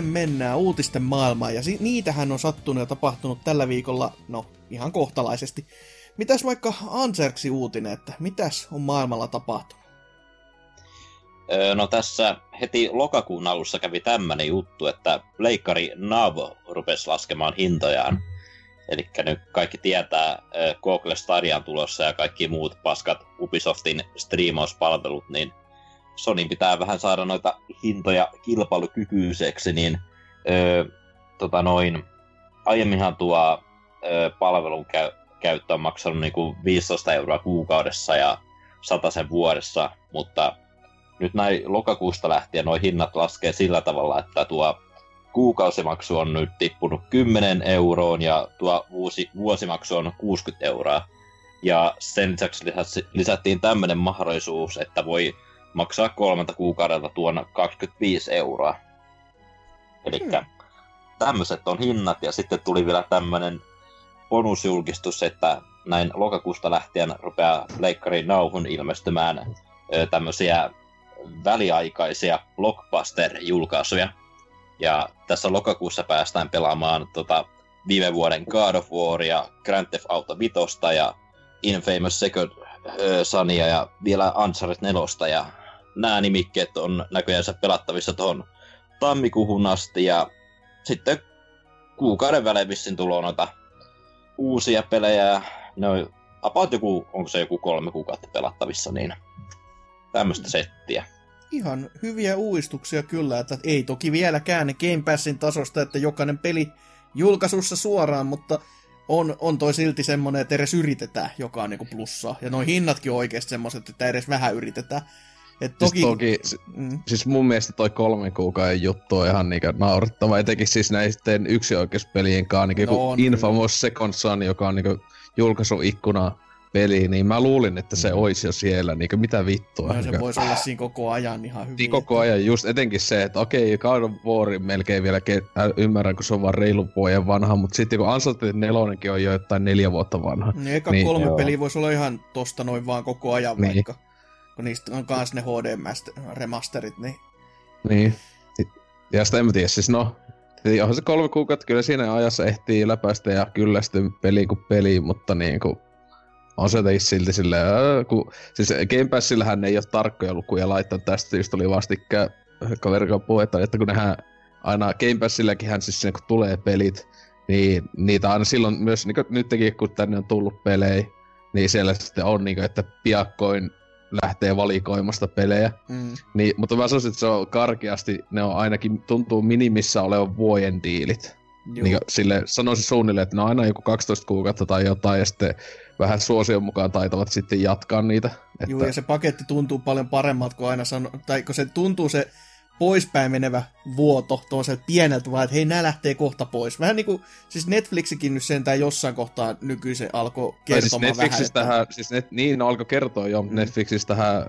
Mennään uutisten maailmaan, ja niitähän on sattunut ja tapahtunut tällä viikolla, no, ihan kohtalaisesti. Mitäs vaikka Anserksi uutinen, että mitäs on maailmalla tapahtunut? Öö, no tässä heti lokakuun alussa kävi tämmönen juttu, että pleikkari Nav rupesi laskemaan hintojaan. Elikkä nyt kaikki tietää, Google Stadian tulossa ja kaikki muut paskat Ubisoftin striimauspalvelut, niin Sonin pitää vähän saada noita hintoja kilpailukykyiseksi, niin öö, tota noin, aiemminhan tuo öö, palvelun käy, käyttö on maksanut niinku viisitoista euroa kuukaudessa ja satasen vuodessa, mutta nyt näin lokakuusta lähtien nuo hinnat laskee sillä tavalla, että tuo kuukausimaksu on nyt tippunut kymmenen euroon ja tuo vuosi, vuosimaksu on kuusikymmentä euroa. Ja sen lisäksi lisättiin tämmöinen mahdollisuus, että voi maksaa kolmelta kuukaudelta tuon kaksikymmentäviisi euroa. Elikkä hmm. tämmöiset on hinnat, ja sitten tuli vielä tämmönen bonusjulkistus, että näin lokakuusta lähtien rupeaa leikkarin nauhun ilmestymään ö, tämmöisiä väliaikaisia blockbuster-julkaisuja. Ja tässä lokakuussa päästään pelaamaan tota viime vuoden God of Waria, Grand Theft Auto Vitosta ja Infamous Second ö, Sonia ja vielä Uncharted nelosta ja nämä nimikkeet on näköjään pelattavissa tuohon tammikuuhun asti, ja sitten kuukauden välein vissiin tulee noita uusia pelejä. No, about joku, onko se joku kolme kuukautta pelattavissa, niin tämmöistä settiä. Ihan hyviä uudistuksia kyllä, että ei toki vieläkään Game Passin tasosta, että jokainen peli julkaisussa suoraan, mutta on, on toi silti semmoinen, että edes yritetään, joka on niinku plussaa. Ja noi hinnatkin on oikeesti semmoiset, että edes vähän yritetään. Et toki... Siis, toki, mm. siis mun mielestä toi kolmen kuukauden juttu on ihan niinku naurettava, etenkin siis näisten yksioikeuspelien kanssa, niinku no, Infamous Second Son, joka on niinku julkaisuikkuna peli, niin mä luulin, että se olisi jo siellä, niinku mitä vittua. No, se niinku voisi olla siinä koko ajan ihan hyvin. Siinä koko ajan, just etenkin se, että okei, God of War melkein vielä ke- ymmärrän, kun se on vaan reilun vuoden vanha, mutta sitten kun Uncharted nelonenkin on jo jotain neljä vuotta vanha. No, eka niin, kolme joo. peliä voisi olla ihan tosta noin vaan koko ajan niin. vaikka. Kun niistä on kans ne H D-remasterit, niin... Niin. Ja sitä en mä tiedä, siis no... Onhan se kolme kuukautta, kyllä siinä ajassa ehtii läpäistä ja kyllästyy peliin kuin peliin, mutta niinku... On se jotenkin silti silleen... Kun, siis Game Passillähän ei oo tarkkoja lukuja laittanut tästä syystä, oli vastikään kaverikaan puhetta, että kun nehän... Aina Game Passilläkinhän siis siinä kun tulee pelit, niin niitä aina silloin myös... Niin nytkin kun tänne on tullut pelejä, niin siellä sitten on niinku, että piakkoin... lähtee valikoimasta pelejä. Mm. Niin, mutta mä sanoisin, että se on karkeasti, ne on ainakin, tuntuu minimissä olevan vuoden diilit. Niin, sille sanoisin suunnilleen, että ne on aina joku kaksitoista kuukautta tai jotain, ja sitten vähän suosion mukaan taitavat sitten jatkaa niitä. Että... Joo, ja se paketti tuntuu paljon paremmalta kuin aina sano, tai kun se tuntuu se poispäin menevä vuoto tuollaiselta pieneltä, vaan että hei, nää lähtee kohta pois. Vähän niinku, siis Netflixikin nyt sentään jossain kohtaa nykyisen alkoi kertomaan siis vähän. Että... Siis net, niin, no alkoi kertoa jo, mm. Netflixistähän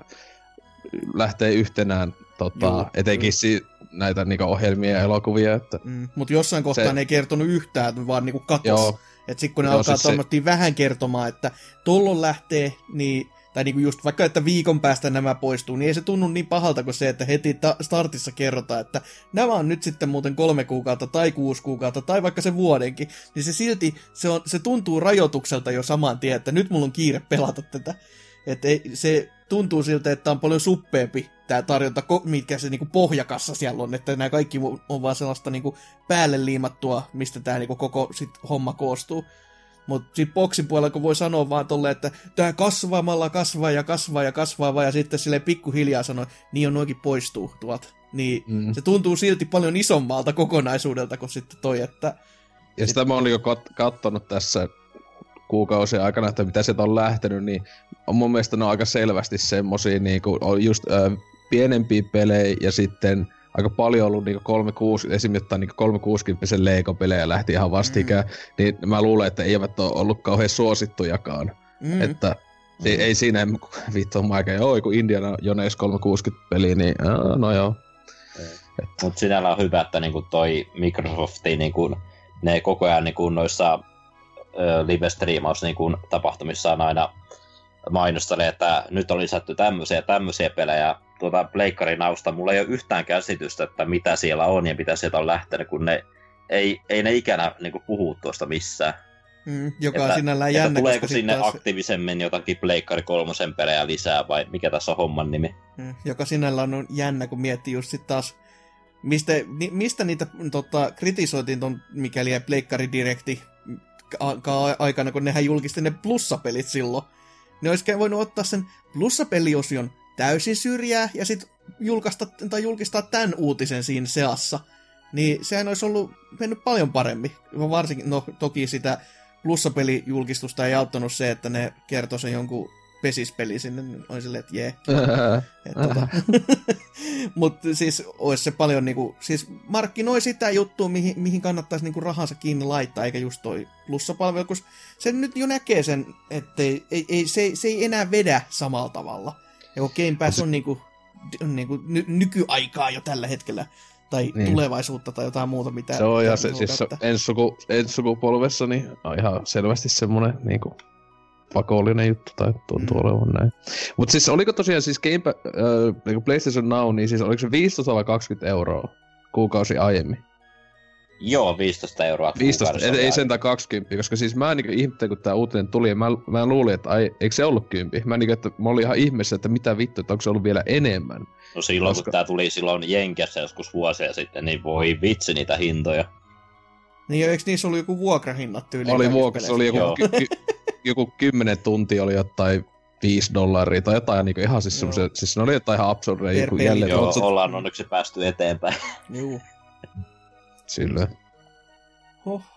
lähtee yhtenään tota, Juu, etenkin si- näitä niinku, ohjelmia ja elokuvia. Että... Mm. Mutta jossain kohtaa se... ne ei kertonut yhtään, vaan niinku katos. Että sit kun ne joo, alkaa siis se... vähän kertomaan, että tollon lähtee, niin... Tai niinku just vaikka, että viikon päästä nämä poistuu, niin ei se tunnu niin pahalta kuin se, että heti ta- startissa kerrotaan, että nämä on nyt sitten muuten kolme kuukautta tai kuusi kuukautta tai vaikka se vuodenkin. Niin se silti, se, on, se tuntuu rajoitukselta jo saman tien, että nyt mulla on kiire pelata tätä. Että ei, se tuntuu siltä, että on paljon suppeempi tämä tarjonta, mitkä se niinku pohjakassa siellä on. Että nämä kaikki on vaan sellaista niinku päälle liimattua, mistä tämä niinku koko sit homma koostuu. Mutta siinä boksin puolella, kun voi sanoa vaan tolleen, että tämä kasvamalla kasvaa ja kasvaa ja kasvaa vaan, ja sitten silleen pikkuhiljaa sanoi, niin on noikin poistuu tuolta. Niin mm. se tuntuu silti paljon isommalta kokonaisuudelta kuin sitten toi, että... Ja sitä mä olin jo kat- kattonut tässä kuukausien aikana, että mitä sieltä on lähtenyt, niin on mun mielestä ne on aika selvästi semmosia niinku, on just ö, pienempiä pelejä ja sitten aika paljon ollut niinku kolmesataakuusikymmentä, esimerkiksi niinku kolmesataakuusikymmentä Lego-pelejä lähti ihan vastikään, mm. niin mä luulen, että eivät ole ollut kauhean suosittujakaan. Mm. Että mm. Ei, ei siinä vittu on aika, joo, kun Indiana Jones kolmesataakuusikymmentä-peli, niin äh, no joo. Että... Mut sinällä on hyvä, että niinku toi Microsofti niinku... Ne koko ajan niin kuin noissa live-striimaus-tapahtumissa niin on aina mainostaneet, että nyt on lisätty tämmöisiä ja tämmöisiä pelejä. Tuota pleikkarin austa mulla ei ole yhtään käsitystä, että mitä siellä on ja mitä sieltä on lähtenyt, kun ne ei, ei ne ikänä niin kuin puhu tuosta missään. Mm, joka että, on sinällään jännä. Että tuleeko sinne taas... aktiivisemmin jotakin pleikkari kolmosen pelejä lisää vai mikä tässä on homman nimi? Mm, joka sinällään on jännä, kun miettii just sit taas... Mistä, ni, mistä niitä tota, kritisoitiin ton mikäli ei pleikkaridirekti ka- aikana, kun nehän julkisti ne plussapelit silloin. Ne olisikin voinut ottaa sen plussapeliosion täysin syrjää ja sit julkaista, tai julkistaa tämän uutisen siinä seassa. Niin sehän olisi ollut mennyt paljon paremmin. Varsinkin, no toki sitä plussapelijulkistusta ei auttanut se, että ne kertoi sen jonkun pesispeli sinne, niin olisi silleen, että jee. Tota. Mutta siis olisi se paljon niinku, siis markkinoi sitä juttua, mihin, mihin kannattaisi niinku rahansa kiinni laittaa, eikä just toi plussapalvelu, kun se nyt jo näkee sen, että ei, ei, se, se ei enää vedä samalla tavalla. Ja kun Game Pass on niinku, niinku ny, nykyaikaa jo tällä hetkellä, tai niin. Tulevaisuutta tai jotain muuta, mitä... Se on ihan se, siis ensi sukupolvessa, niin on ihan selvästi semmoinen niinku... pakollinen juttu, tai tuntuu mm. olevan näin. Mut siis oliko tosiaan siis Game, äh, niin PlayStation Now, niin siis oliko se viisitoista vai kaksikymmentä euroa kuukausi aiemmin? Joo, viisitoista euroa. viisitoista, ei, ei sentään kaksikymmentä, koska siis mä niinku ihmettelin, kun tää uutinen tuli, ja mä, mä luulin, että ai, eikö se ollut kymppi? Mä niinku, että mä olin ihan ihmeessä, että mitä vittu, että onko se ollut vielä enemmän? No silloin, koska... kun tää tuli silloin Jenkessä joskus vuosia sitten, niin voi vitsi niitä hintoja. Niin ja eikö niissä ollut joku vuokrahinnat tyyliin? Oli vuokrassa, oli joku... Joku kymmenen tuntia oli jotain viisi dollaria tai jotain niinku ihan siis semmoisen, siis ne oli jotain ihan absurdeja. Joku jälleen. Joo, otsat... ollaan onneksi päästy eteenpäin. Joo. Sillä.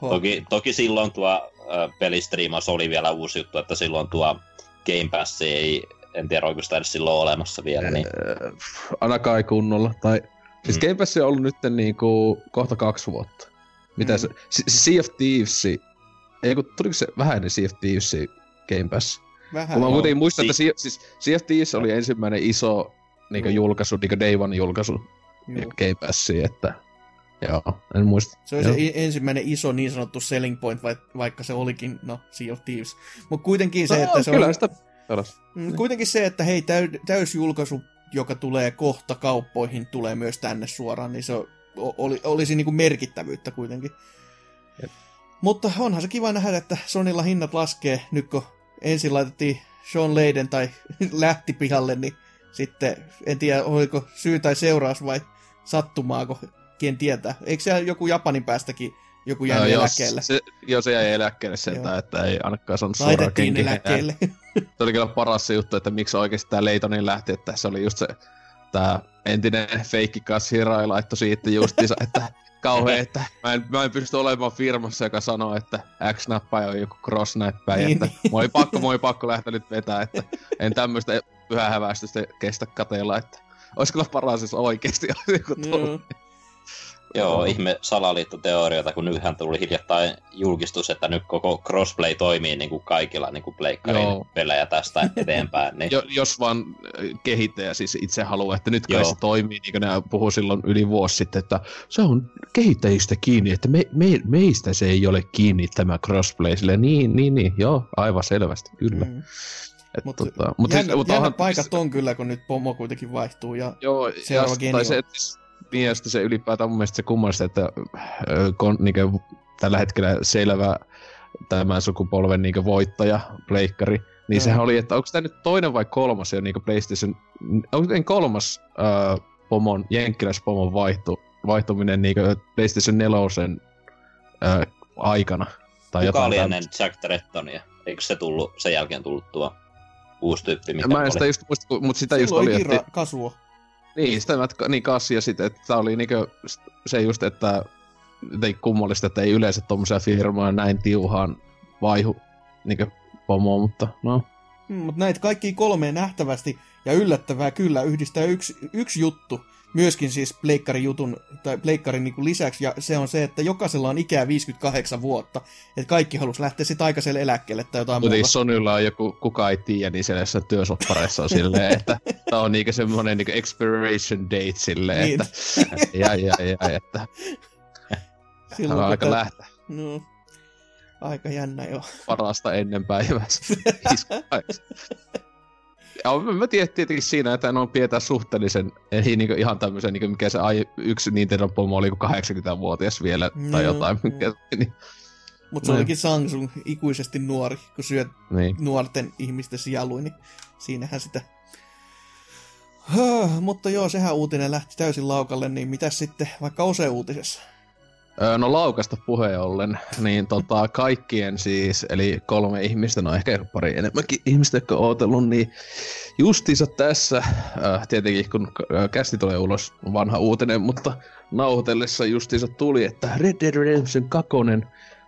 Toki, toki silloin tuo äh, pelistriimaus oli vielä uusi juttu, että silloin tuo Game Pass ei, en tiedä oikein sitä edes silloin olemassa vielä. Niin. Äh, ainakaan ei kunnolla. Tai, siis mm. Game Pass on ollut nyt niinku kohta kaksi vuotta. Mitä mm. se, Sea of Thieves. Ei kun tuliko se vähäinen Sea of Thieves Game Pass? Vähän. Mä kuitenkin muistan, että si- siis Sea of Thieves oli ensimmäinen iso niinku mm. julkaisu, niinku Day One julkaisu Game Passiin, että joo, en muista. Se oli joo. Se ensimmäinen iso niin sanottu selling point, vaikka se olikin, no, Sea of Thieves. Mut kuitenkin se, no, että se on... Sitä... Kuitenkin se, että hei, täysjulkaisu, joka tulee kohta kauppoihin, tulee myös tänne suoraan, niin se oli, olisi niinku merkittävyyttä kuitenkin. Jep. Mutta onhan se kiva nähdä, että Sonylla hinnat laskee. Nyt kun ensin laitettiin Sean Layden tai lähti pihalle, niin sitten en tiedä, oliko syy tai seuraus vai sattumaako, ken tietää. Eikö siellä joku Japanin päästäkin joku jäänyt no, eläkkeelle? Se, joo, se jäi eläkkeelle sieltä, että ei ainakaan saanut suoraan kenkiä. Laitettiin Se oli kyllä paras se juttu, että miksi oikeasti tämä Laytonin lähti, että se oli just se tämä entinen feikki Kashirai laitto siitä justiinsa, että... Kauhea, että mä en, mä en pysty olemaan firmassa, joka sanoo, että X-näppäin on joku cross-näppäin, niin, että niin. Moi pakko, moi pakko lähteä nyt vetää, että en tämmöistä pyhää hävästystä kestä kateella, että ois kyllä paras, jos oikeesti olisi joku tullut. Joo, ihme salaliittoteorioita, kun nythän tuli hiljattain julkistus, että nyt koko crossplay toimii niin kuin kaikilla niin kuin pleikkarin pelejä tästä eteenpäin. Niin... Jo, jos vaan kehittäjä siis itse haluaa, että nyt kai se toimii, niin kuin nämä puhuivat silloin yli vuosi sitten, että se on kehittäjistä kiinni, että me, me, meistä se ei ole kiinni tämä crossplay. Silleen, niin, niin, niin, joo, aivan selvästi, kyllä. Mm. Mutta tota, mut jännä, siis, jännä onhan... paikat on kyllä, kun nyt pomo kuitenkin vaihtuu ja joo, seuraava geni se, että... Mielestäni se ylipäätään mun mielestä se kummallista, että kon, niinku, tällä hetkellä selvä tämän sukupolven niinku, voittaja, pleikkari, Niin sehän oli, että onko tämä nyt toinen vai kolmas jo niinku PlayStation... Onko kolmas ää, pomon, jenkkiläispomon vaihtu, vaihtuminen niinku PlayStation nelosen ää, aikana? Tai kuka oli ennen Jack Trettonia? Eikö se tullut, sen jälkeen tullut tuo uusi tyyppi? Mitä mä en sitä just muistu, mutta sitä silloin just oli... Silloin että... kasua. Niin, sitä mä, niin kassi ja sitten, että tää oli niinku se just, että... Jotenkin kummallista, että ei yleensä tommosia firmoja näin tiuhaan vaihu niinkö pomoa, mutta no. Mm, mutta näitä kaikki kolmeen nähtävästi ja yllättävää kyllä yhdistää yksi, yksi juttu, myöskin siis pleikkarin jutun, tai pleikkarin niinku lisäksi, ja se on se, että jokaisella on ikää viisikymmentäkahdeksan vuotta, että kaikki halus lähteä sit aikaiselle eläkkeelle tai jotain muuta. Mutta Sonylla on joku, kuka ei tiedä, niin siellä työsoppareissa on silleen, että tää on niinkö semmonen niinkö expiration date silleen, niin. Että ja ja ja, että... Silloin, aika että... lähtee. No, aika jännä jo. Parasta ennen päivässä. Ja mä tiedän tietenkin siinä, että on pidetään suhteellisen, eli niinku ihan tämmöisen, niinku mikä se ai, yksi Nintendo-pomo oli kuin kahdeksankymmenvuotias vielä, no, tai jotain. No. Niin. Mutta se olikin Samsung, ikuisesti nuori, kun syöt niin. Nuorten ihmisten sielui, niin siinähän sitä... Mutta joo, sehän uutinen lähti täysin laukalle, niin mitäs sitten vaikka Ose-uutisessa? No laukasta puheen ollen, niin tota, kaikkien siis, eli kolme ihmistä, no ehkä pari enemmänkin ihmistä, jotka on ootellut, niin justiinsa tässä, äh, tietenkin kun kästi tulee ulos vanha uutinen, mutta nauhoitellessa justiinsa tuli, että Red Dead Redemption kaksi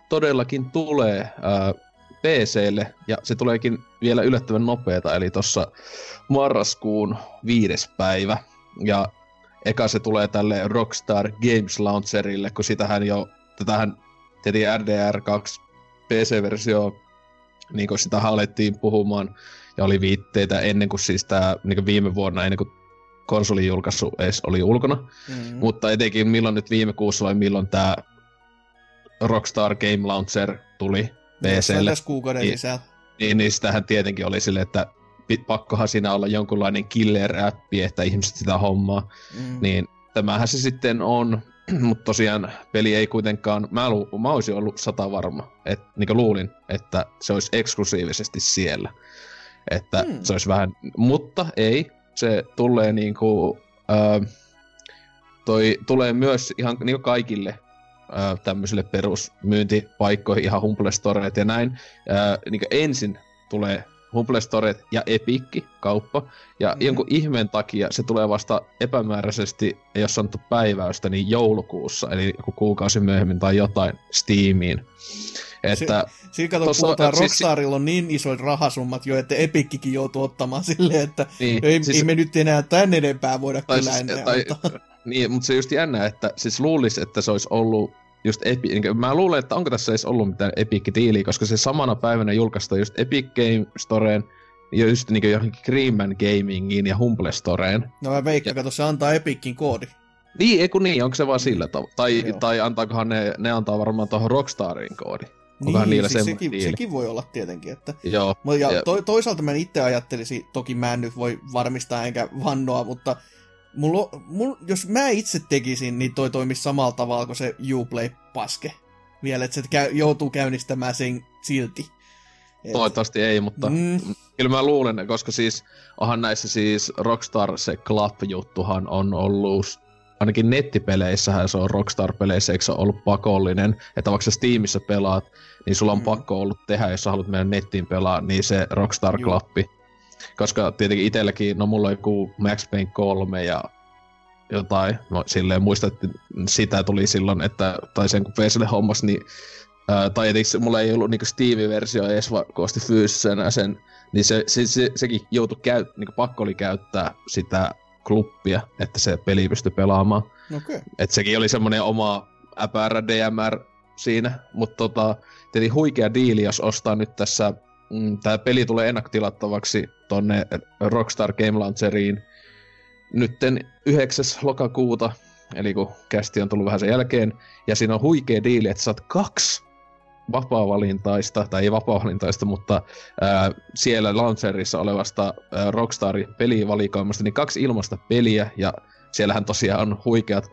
todellakin tulee äh, P C:lle, ja se tuleekin vielä yllättävän nopeeta, eli tossa marraskuun viides päivä, ja eka se tulee tälle Rockstar Games Launcherille, kun sitähän jo, tätähän tietenkin R D R kaksi P C-versio, niin kun sitä alettiin puhumaan, ja oli viitteitä ennen kuin siis tää, niin kuin viime vuonna, ennen kuin konsolin julkaisu edes oli ulkona. Mm-hmm. Mutta etenkin milloin nyt viime kuussa vai milloin tää Rockstar Game Launcher tuli P C:lle. Tässä kuukauden lisää. Niin, niin sitähän tietenkin oli silleen, että pakkohan siinä olla jonkunlainen killer-appi, että ihmiset sitä hommaa. Mm. Niin tämähän se sitten on, mutta tosiaan peli ei kuitenkaan... Mä, lu, mä olisin ollut sata varma, et, niin luulin, että se olisi eksklusiivisesti siellä. Että mm. se olisi vähän... Mutta ei, se tulee niinku... Äh, toi tulee myös ihan niinku kaikille äh, tämmöisille perusmyyntipaikkoihin, ihan Humble Storeet ja näin. Äh, niinku ensin tulee... Humble Storet ja Epikki kauppa. Ja mm-hmm. jonkun ihmeen takia se tulee vasta epämääräisesti, jos on päiväystä, niin joulukuussa. Eli joku kuukausi myöhemmin tai jotain Steamiin. Että... Siinä kato, puhutaan, siis, Rockstarilla on niin isoit rahasummat jo, että Epikkikin joutuu ottamaan silleen, että niin, ei, siis, ei me nyt enää tän enempää voida tai kyllä siis, enää tai, niin, mutta se just jännä, että siis luulisi, että se olisi ollut just Epi... Niin, mä luulen, että onko tässä edes ollut mitään Epic-tiiliä, koska se samana päivänä julkaistaan just Epic Game Storeen, ja just niin johonkin Greenman Gamingiin ja Humble Storeen. No mä veikkaan, että se antaa Epicin koodi. Niin, eiku niin, onko se vaan sillä tavalla? Tai, tai antaakohan ne, ne antaa varmaan tuohon Rockstarin koodi. Onkohan niin, siis sekin, sekin voi olla tietenkin, että... Joo. Ja, ja... To, toisaalta mä itse ajattelisin, toki mä en nyt voi varmistaa enkä vannoa, mutta... Mulla, mulla, jos mä itse tekisin, niin toi toimisi samalla tavalla kuin se Uplay-paske. Vielä, että se käy, joutuu käynnistämään sen silti. Et... Toivottavasti ei, mutta mm. kyllä mä luulen, koska siis onhan näissä siis Rockstar, se Club-juttuhan on ollut, ainakin nettipeleissähän se on Rockstar-peleissä, eikö se ole ollut pakollinen, että vaikka sä Steamissa pelaat, niin sulla on mm. pakko ollut tehdä, jos sä haluat mennä nettiin pelaa, niin se Rockstar-klappi. Koska tietenkin itselläkin, no mulla on joku Max Payne kolme ja jotain, no silleen muistan, että sitä tuli silloin, että, tai sen kun P C:lle hommas, niin, ää, tai etenkin mulla ei ollut niinku Steam-versio edes vakosti fyysisenä sen, niin se, se, se, sekin joutui, käy, niinku pakko oli käyttää sitä klubbia, että se peli pystyi pelaamaan. Okay. Että sekin oli semmoinen oma äpärä D M R siinä, mutta tota, tietenkin huikea diili, jos ostaa nyt tässä. Tää peli tulee ennakkotilattavaksi tonne Rockstar Game Launcheriin nytten yhdeksäs lokakuuta, eli kun kästi on tullut vähän sen jälkeen, ja siinä on huikea diili, että saat kaksi vapaa-valintaista, tai ei vapaa-valintaista, mutta ää, siellä launcherissa olevasta ää, Rockstarin pelivalikoimasta, niin kaksi ilmaista peliä, ja siellähän tosiaan on huikeat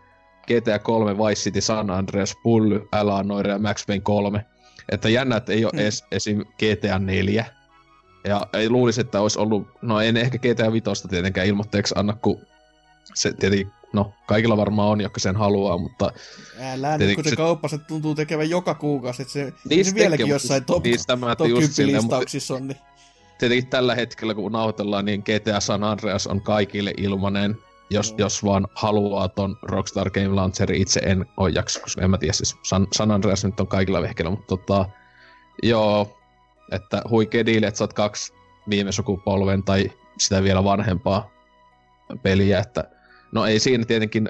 G T A kolme, Vice City, San Andreas, Pully, L A Noire ja Max Payne kolme. Että jännä, että ei ole hmm. esim. G T A neljä Ja ei luulisi, että olisi ollut, no en ehkä G T A Vitosta tietenkään ilmoitteeksi anna, kun se tietenkin, no kaikilla varmaan on, jotka sen haluaa, mutta... Älä nyt, kun se, se kaupassa tuntuu tekevän joka kuukausi, että se, se vieläkin jossain top, top kymppi-listauksissa on. Niin. Tietenkin tällä hetkellä, kun nauhoitellaan, niin G T A San Andreas on kaikille ilmanen, jos, no. jos vaan haluaa ton Rockstar Game Launcherin. Itse en ole jakso, koska en mä tiedä, siis San, San Andreas nyt on kaikilla vehkeillä, mutta tota, joo... Että huikea diili, että sä oot kaksi viime sukupolven tai sitä vielä vanhempaa peliä, että no ei siinä tietenkin,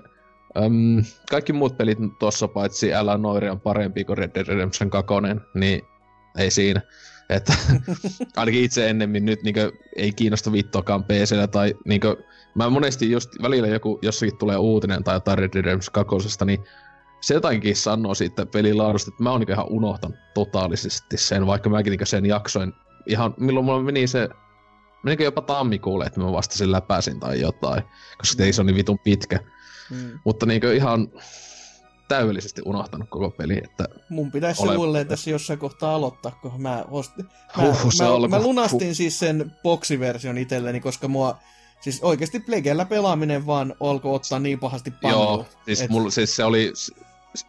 äm, kaikki muut pelit tuossa paitsi L A. Noire on parempi kuin Red Dead Redemption kaksi, niin ei siinä, että ainakin itse ennemmin nyt niinkö ei kiinnosta vittuakaan P C:llä tai niinkö, mä monesti just välillä joku, jossakin tulee uutinen tai jotain Red Dead Redemption kaksi, niin se jotainkin sanoo siitä pelin laadusta, että mä oon niinku ihan unohtanut totaalisesti sen, vaikka mäkin niinku sen jaksoin ihan, milloin mulla meni se, menikö jopa tammikuulle, että mä vasta sen läpäsin tai jotain, koska mm. se on niin vitun pitkä. Mm. Mutta niinku ihan täydellisesti unohtanut koko peli, että... Mun pitäisi ole... suunnilleen tässä jossain kohtaa aloittaa, kun mä ostin... Mä, huh, mä, alko... mä lunastin huh. siis sen boksiversion itselleni, koska mua... Siis oikeesti plegellä pelaaminen vaan olko ottaa niin pahasti pannuun. Joo, siis, et... mulla, siis se oli...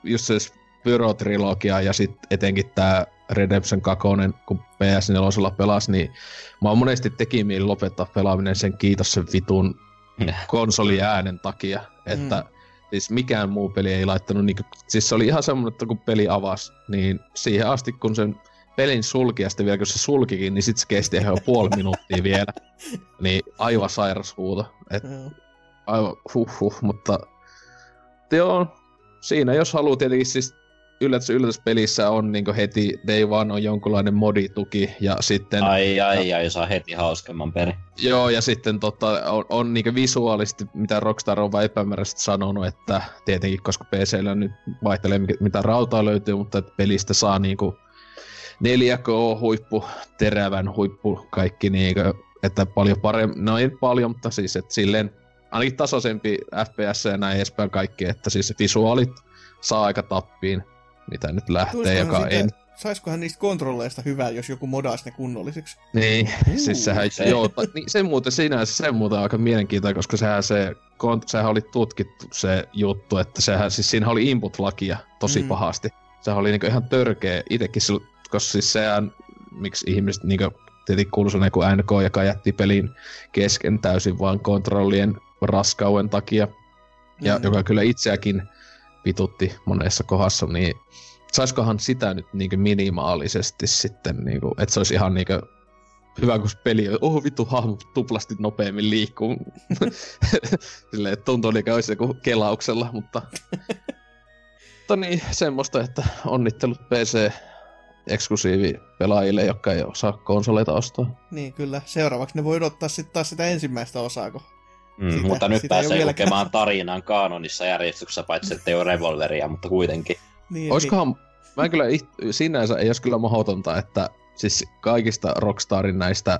Just se Spyro-trilogia ja sit etenkin tää Redemption kaksi, kun P S neljä pelasi, niin mä oon monesti tekimiin lopettaa pelaaminen sen kiitos sen vitun konsoliäänen takia, että mm. siis mikään muu peli ei laittanut niinku... Siis se oli ihan semmonen, että kun peli avasi, niin siihen asti kun sen pelin sulki ja sitten vielä kun se sulkikin, niin sit se kesti ihan jo puoli minuuttia vielä. Niin aivan sairas huuto, et aivan huh-huh, mutta... Joo. Siinä jos haluu tietenkin siis yllätys yllätys pelissä on niinku heti day one on jonkunlainen modituki ja sitten... Ai ai ai, saa heti hauskemman peli. Joo ja sitten tota on, on niinku visuaalisesti mitä Rockstar on vaan epämääräisesti sanonut, että tietenkin koska P C:llä nyt vaihtelee mitä rautaa löytyy, mutta että pelistä saa niinku neljä K huippu, terävän huippu, kaikki niinku, että paljon paremmin, no ei paljon, mutta siis että silleen ainakin tasaisempi F P S ja näin edespäin kaikki, että siis visuaalit saa aika tappiin, mitä nyt lähtee, joka ei... Saiskohan niistä kontrolleista hyvää, jos joku modaisi ne kunnollisiksi? Niin, mm, siis sehän... Se. Joo, ta, niin sen muuten sinänsä, sen muuten aika mielenkiintoinen, koska sehän se... Kont, sehän oli tutkittu se juttu, että sehän siis siinä oli input-lakia tosi mm. pahasti. Sehän oli niinku ihan törkeä itekin silloin, koska siis sehän... Miksi ihmiset niinku... Tietenkin kuului sellainen kuin N K, joka jätti pelin kesken täysin vaan kontrollien... raskauden takia, ja mm. joka kyllä itseäkin pitutti monessa kohdassa, niin saiskohan sitä nyt niinku minimaalisesti sitten, niinku, että se olisi ihan niinku hyvä, kun peli on, oh vittu, hahmo tuplasti nopeammin liikkuu. Silleen, että tuntuu liikaa olisi joku kelauksella, mutta... mutta niin, semmoista, että onnittelut P C eksklusiivi pelaajille, jotka ei osaa konsoleita ostaa. Niin kyllä, seuraavaksi ne voi odottaa sitten taas sitä ensimmäistä osaa, kun... Mm, sitä, mutta nyt pääsee lukemaan tarinan kaanonissa järjestyksessä, paitsi ettei ole revolveria, mutta kuitenkin. Niin, oiskohan, niin. Mä kyllä it, sinänsä ei olisi kyllä mahdotonta, että siis kaikista Rockstarin näistä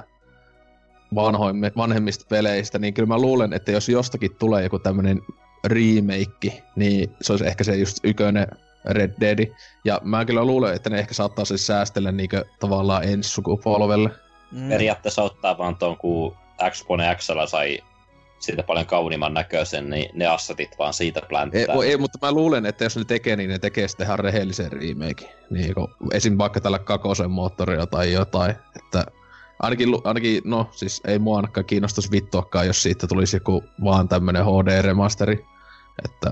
vanhemmista peleistä, niin kyllä mä luulen, että jos jostakin tulee joku tämmönen remake, niin se olisi ehkä se just yköinen Red Dead. Ja mä kyllä luulen, että ne ehkä saattaa siis säästellä niinkö tavallaan ensi sukupolvelle. Mm. Periaatteessa ottaa vaan tuon, kun Xbox X:llä sai siitä paljon kauniimman näköisen, niin ne assetit vaan siitä plänttää. Ei, ei, mutta mä luulen, että jos ne tekee, niin ne tekee sitten ihan rehellisen remaken. Niin esim. Vaikka tällä kakosen moottorilla tai jotain. Että ainakin, ainakin, no siis ei mua ainakaan kiinnostais vittuakaan, jos siitä tulisi joku vaan tämmönen H D-remasteri. Että,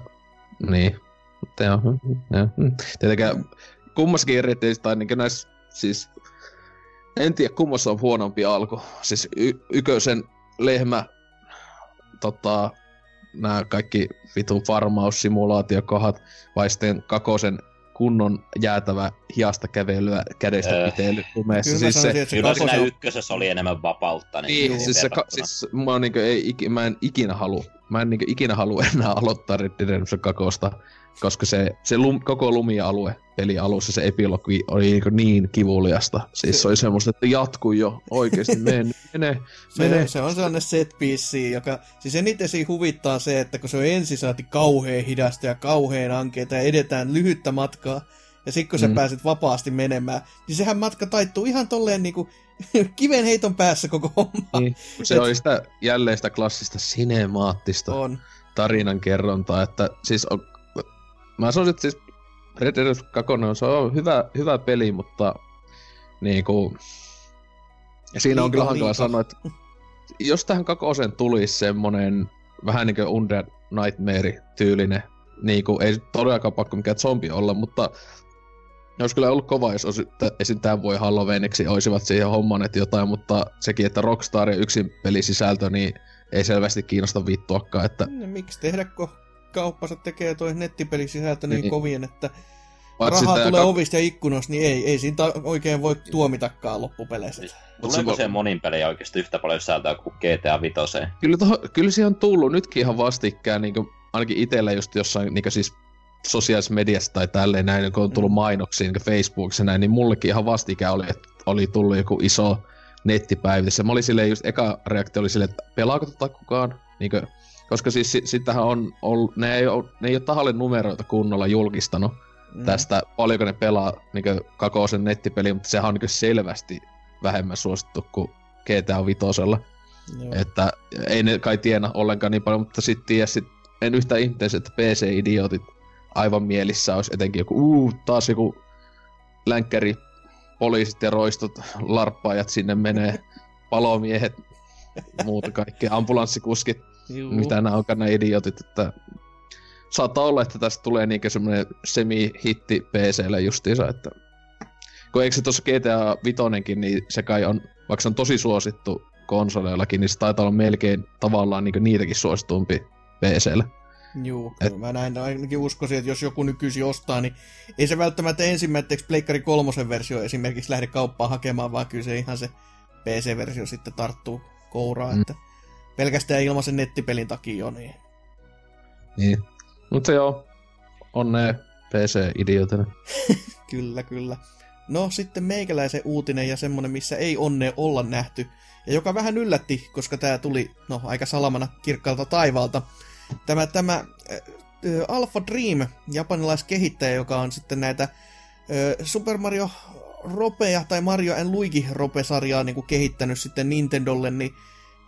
niin. Mutta joo, joo. Tietenkään kummassakin erityisesti, tai niinkö näissä, siis... En tiedä, kummassa on huonompi alku. Siis y- yköisen lehmä... Tota, nää kaikki vitun farmaussimulaatiokohat, vai sitten kakosen kunnon jäätävä hiasta kävelyä kädestä öö. piteily lumeessa. Kyllä siis se, kyllä siinä on... ykkösessä oli enemmän vapautta. Niin, niin siis, se, siis mä, niin ei, ik, mä en ikinä halua, mä en niin ikinä halua enää aloittaa Red Dead Redemption kakosta, koska se, se lum, koko lumia-alue pelin alussa se epilogi oli niin, niin kivuliasta. Siis se oli semmoista, että jatkuu jo oikeesti, mene, mene, mene. Se on sellainen set piece, joka... Siis eniten siinä huvittaa se, että kun se on ensin saati kauheen hidasta ja kauheen ankeita ja edetään lyhyttä matkaa, ja sit kun sä mm. pääset vapaasti menemään, niin sehän matka taittuu ihan tolleen niinku kiven heiton päässä koko homma. Mm. Se et... oli sitä jälleen sitä klassista sinemaattista on. tarinankerrontaa, että siis on... Mä sanoisin, että siis Red Dead Redemption se on hyvä, hyvä peli, mutta niinku... Ja siinä liika, on kyllä hankala sanoa, että jos tähän kakoseen tulisi semmonen vähän niinku Undead Nightmare-tyylinen, niinku ei todellakaan pakko mikään zombi olla, mutta ne olisi kyllä ollut kova, jos olisi, esim. Tämän voi Halloweeniksi olisivat siihen hommaneet jotain, mutta sekin, että Rockstar ja yksin pelisisältö, niin ei selvästi kiinnosta vittuakaan, että... No, miksi tehdä, kun kauppansa tekee toi nettipelisisältö niin, niin kovien, että... Rahaa tulee kak... ovista ja ikkunosta, niin ei, ei siinä ta- oikein voi tuomitakaan loppupeleissä. Tuleeko siihen monin pelejä oikeasti yhtä paljon sisältöä kuin G T A vitoseen? Kyllä, to- kyllä siihen on tullut nytkin ihan vastikään, niin ainakin itsellä just jossain niin siis sosiaalisessa mediassa tai tälleen näin, kun on tullut mainoksiin niin Facebookissa näin, niin mullekin ihan vastikään oli, että oli tullut joku iso nettipäivitys. Mä olin silleen just, eka reaktio oli silleen, että pelaako tota kukaan? Niin kuin, koska siis sitähän on ollut, ne ei ole, ne ei ole tahalle numeroita kunnolla julkistanut. Mm. Tästä paljonko ne pelaa niinkö kakoosen nettipeliä, mutta sehän on niinkö selvästi vähemmän suosittu kuin G T A vitosella. Joo. Että ei ne kai tiena ollenkaan niin paljon, mutta sit tiedä sit, en yhtä ihmeessä, että P C-idiotit aivan mielissä olisi etenkin joku uu, taas joku länkkäri, poliisit ja roistot, larppaajat sinne menee, palomiehet, muuta kaikkea, ambulanssikuskit, Juu. mitä nää onkaan ne idiotit, että... Saattaa olla, että tästä tulee niinkö semmonen semi-hitti P C-llä justiinsa, että... Kun eikö se tossa G T A Vitoinenkin, niin se kai on, vaikka se on tosi suosittu konsoleillakin, niin se taitaa olla melkein tavallaan niinkö niitäkin suositumpi P C-llä. Juu, Et... mä näin ainakin uskoisin, että jos joku nykyisin ostaa, niin ei se välttämättä ensimmäiseksi Pleikkari kolmosen versio esimerkiksi lähde kauppaan hakemaan, vaan kyllä se ihan se P C-versio sitten tarttuu kouraan, mm. että pelkästään ilmaisen nettipelin takia on niin. Niin. Mutta joo, onnea P C-idiotina. Kyllä, kyllä. No sitten meikäläisen uutinen ja semmonen, missä ei onnea olla nähty. Ja joka vähän yllätti, koska tää tuli, no aika salamana kirkkaalta taivaalta. Tämä, tämä äh, Alpha Dream, japanilaiskehittäjä, joka on sitten näitä äh, Super Mario Ropeja tai Mario and Luigi Rope-sarjaa niin kuin kehittänyt sitten Nintendolle, niin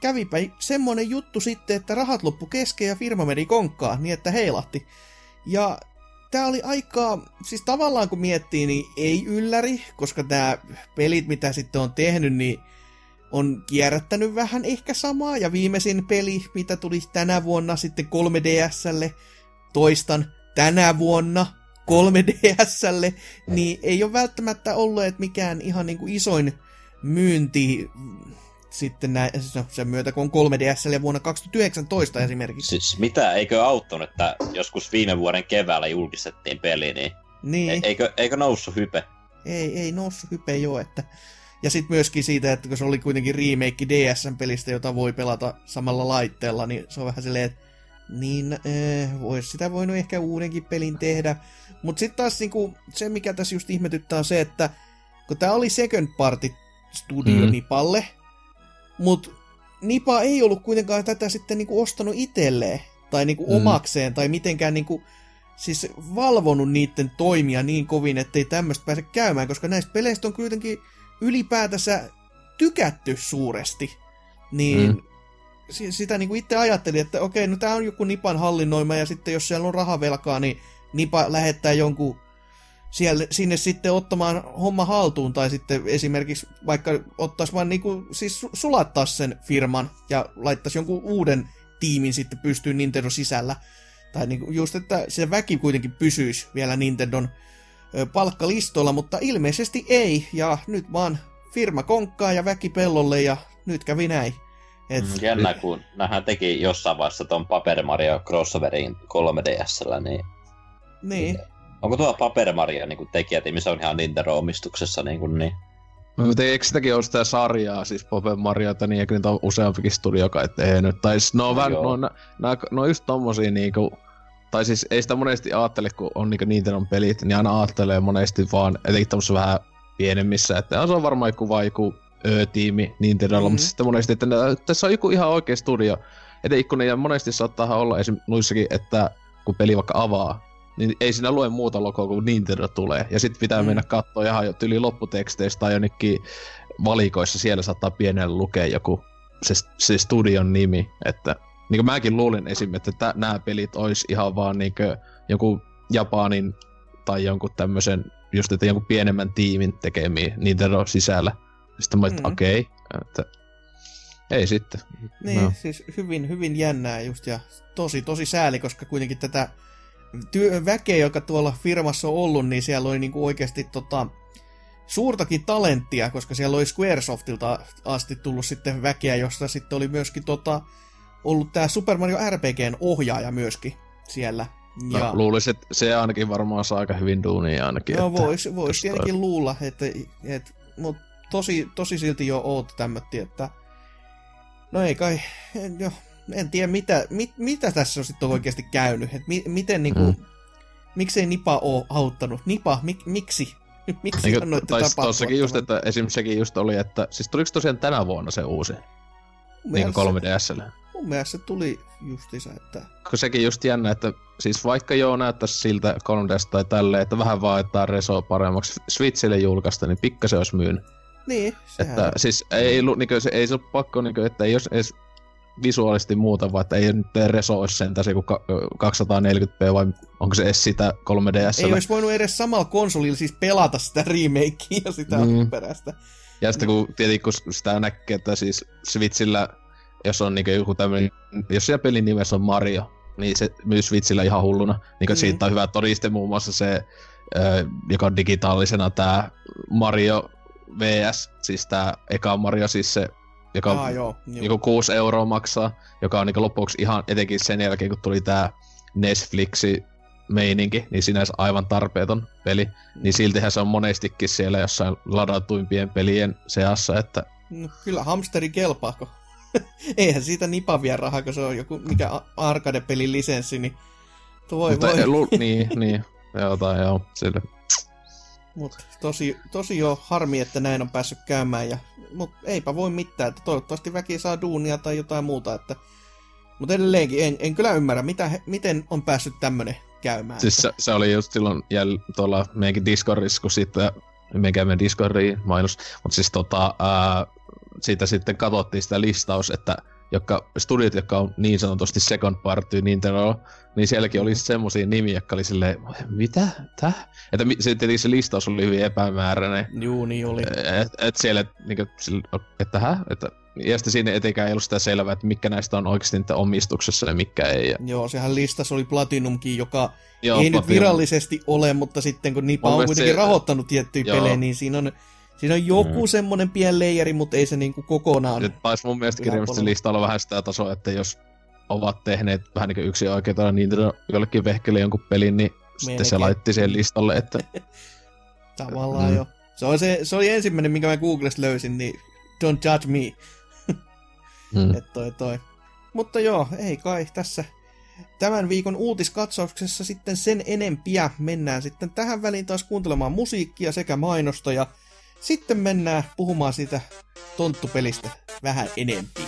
kävipä semmonen juttu sitten, että rahat loppu kesken ja firma meni konkkaan, niin että heilahti. Ja tää oli aika, siis tavallaan kun miettii, niin ei ylläri, koska tää pelit, mitä sitten on tehnyt, niin on kierrättänyt vähän ehkä samaa. Ja viimeisin peli, mitä tuli tänä vuonna sitten kolme D S:lle, toistan tänä vuonna kolme D S:lle, niin ei ole välttämättä ollut mikään ihan niinku isoin myynti... Sitten näin, no, sen myötä, kun on kolme D S:lle vuonna kaksituhattayhdeksäntoista esimerkiksi. Siis mitä, eikö auttanut, että joskus viime vuoden keväällä julkistettiin peli, niin, niin. E- eikö, eikö noussut hype? Ei, ei noussut hype, joo. Että... Ja sitten myöskin siitä, että kun se oli kuitenkin remake D S-pelistä, jota voi pelata samalla laitteella, niin se on vähän silleen, että niin, äh, vois sitä voinut ehkä uudenkin pelin tehdä. Mutta sitten taas niinku, se, mikä tässä just ihmetyttää, on se, että kun tää oli second party studio Nipalle, mm. Mut Nipa ei ollut kuitenkaan tätä sitten niinku ostanut itselleen, tai niinku mm. omakseen, tai mitenkään niinku, siis valvonut niitten toimia niin kovin, ettei tämmöstä pääse käymään, koska näistä peleistä on kuitenkin ylipäätänsä tykätty suuresti. Niin mm. sitä niinku itse ajattelin, että okei, no tää on joku Nipan hallinnoima, ja sitten jos siellä on rahavelkaa, niin Nipa lähettää jonkun Siellä, sinne sitten ottamaan homma haltuun, tai sitten esimerkiksi vaikka ottaisi vaan niinku, siis sulattaisi sen firman ja laittaisi jonkun uuden tiimin sitten pystyyn Nintendo sisällä. Tai niinku just, että se väki kuitenkin pysyisi vielä Nintendon palkkalistolla, mutta ilmeisesti ei, ja nyt vaan firma konkkaa ja väki pellolle, ja nyt kävi näin. Et... Jännä, kun nähän teki jossain vaiheessa ton Paper Mario crossoverin kolme D S:llä, niin... Niin. Onko tuo Paper Mario niinku tekijätiimi, se on ihan Nintendo-omistuksessa niinku niin? Mä en tiedä, eikö sitäkin ole sitä sarjaa, siis Paper Mariota, niin eikö niitä ole useampikin studio kai tehnyt? Tai siis ne on no vähän, no, nää, no just tommosia niinku... Tai siis ei sitä monesti ajattele, kun on niinku Nintendon pelit, niin aina ajattelee monesti vaan, etenkin tommossa vähän pienemmissä, että se on varmaan joku vaan joku Ö-tiimi Nintendolla, mm-hmm. mutta sitten monesti, että ne, tässä on joku ihan oikea studio. Etenkin kun ne monesti saattaa olla esim. Nuissakin, että kun peli vaikka avaa, niin ei siinä lue muuta logoa kuin Nintendo tulee. Ja sit pitää mm. mennä kattoo ihan tyli lopputeksteistä tai jonnekin valikoissa, siellä saattaa pienellä lukea joku se, se studion nimi, että niinku mäkin luulin esim, että t- nämä pelit olisi ihan vaan niinku joku Japanin tai jonkun tämmösen, just että jonkun pienemmän tiimin tekemiä Nintendo sisällä. Sitten mä mm. okei, okay, että ei sitten. Niin, no. Siis hyvin, hyvin jännää just ja tosi, tosi sääli, koska kuitenkin tätä työväkeä, joka tuolla firmassa on ollut, niin siellä oli niinku oikeasti tota suurtakin talenttia, koska siellä oli Squaresoftilta asti tullut sitten väkeä, josta sitten oli myöskin tota, ollut tää Super Mario RPGn ohjaaja myöskin siellä. Ja no, luulisin, että se ainakin varmaan saa aika hyvin duunia ainakin. No voisi vois tietenkin toi luulla, että, että mut tosi, tosi silti jo outo tämmötti, että no ei kai, en, jo, en tiedä mitä, mit, mitä tässä on sitten oikeasti käynyt, että mi, miten niinku, mm. miksei Nipa oo auttanut, Nipa, mik, miksi? Miksi niin, annoitte tapahtua? Tossakin just, että esimerkiksi sekin just oli, että siis tuliko tosiaan tänä vuonna se uusi? Niin kuin kolme D S:lle. Mun mielestä se tuli justiinsa, että kun sekin just jännä, että siis vaikka joo näyttäisi siltä kolme D S tai tälleen, että vähän vaan että resoo paremmaksi Switchille julkaista, niin pikkasen olisi myynyt. Niin, sehän että, siis ei, niin kuin, se, ei se ole pakko, niin kuin, että ei jos edes visuaalisesti muuta, vaan että ei nyt resoo sentään se kuin kaksisataaneljäkymmentä p, vai onko se edes sitä kolme D S:llä. Ei olisi voinut edes samalla konsolilla siis pelata sitä remakea ja sitä mm. alkuperäistä. Ja sitten kun tietenkin kun sitä näkee, että siis Switchillä, jos on niinku joku tämmöinen, jos siellä pelin nimessä on Mario, niin se myy Switchillä ihan hulluna. Niinku mm. siitä on hyvä todiste muun muassa se, ö, joka on digitaalisena tää Mario versus. Siis tää eka Mario, siis se, joka ah, joo, niinku kuusi euroa maksaa, joka on niinku lopuksi ihan etenkin sen jälkeen, kun tuli tää Netflixi meininki, niin sinänsä aivan tarpeeton peli. Niin siltihän se on monestikin siellä jossain ladatuimpien pelien seassa, että no, kyllä hamsteri kelpaako. Eihän siitä nipa vie rahaa, kun se on joku mikä arcade-pelin lisenssi, niin toi mutta voi. Lu- niin, niin. Joo, tai joo, sille. Mut tosi, tosi jo harmi, että näin on päässyt käymään, ja mut eipä voi mitään, että toivottavasti väki saa duunia tai jotain muuta, että mut edelleenkin en, en kyllä ymmärrä, mitä he, miten on päässyt tämmönen käymään. Siis se, se oli just silloin jäl- tuolla meidänkin Discordissa, kun siitä me käymme Discordiin mainos, mut siis tota ää, siitä sitten katsottiin sitä listaus, että jotka, studiot, jotka on niin sanotusti second party Nintendo, niin sielläkin oli semmosia nimiä, jotka oli silleen, mitä? Täh? Että tietenkin se listaus oli hyvin epämääräinen. Juu, niin oli. Että et siellä, niinku, että hä? Että, ja sitten siinä etenkään ei ollut sitä selvää, että mitkä näistä on oikeasti niitä omistuksessa ja mitkä ei. Ja joo, sehän listas oli Platinumkin, joka joo, ei Platinum nyt virallisesti ole, mutta sitten kun Nipa on, on kuitenkin se rahoittanut tiettyjä joo pelejä, niin siinä on siinä on joku mm. semmonen pieni leijeri, mutta ei se niinku kokonaan. Nyt taisi mun mielestä kirjallisesti listalla vähän sitä tasoa, että jos ovat tehneet vähän niinku yksin oikeita Nintendo jollekin vehkelle jonkun pelin, niin Miehekin. Sitten se laitti siihen listalle, että tavallaan mm. jo. Se oli, se, se oli ensimmäinen, minkä mä Googlesta löysin, niin don't judge me. mm. Et toi toi. Mutta joo, ei kai tässä tämän viikon uutiskatsauksessa sitten sen enempiä. Mennään sitten tähän väliin taas kuuntelemaan musiikkia sekä mainosta ja sitten mennään puhumaan siitä tonttupelistä vähän enempi.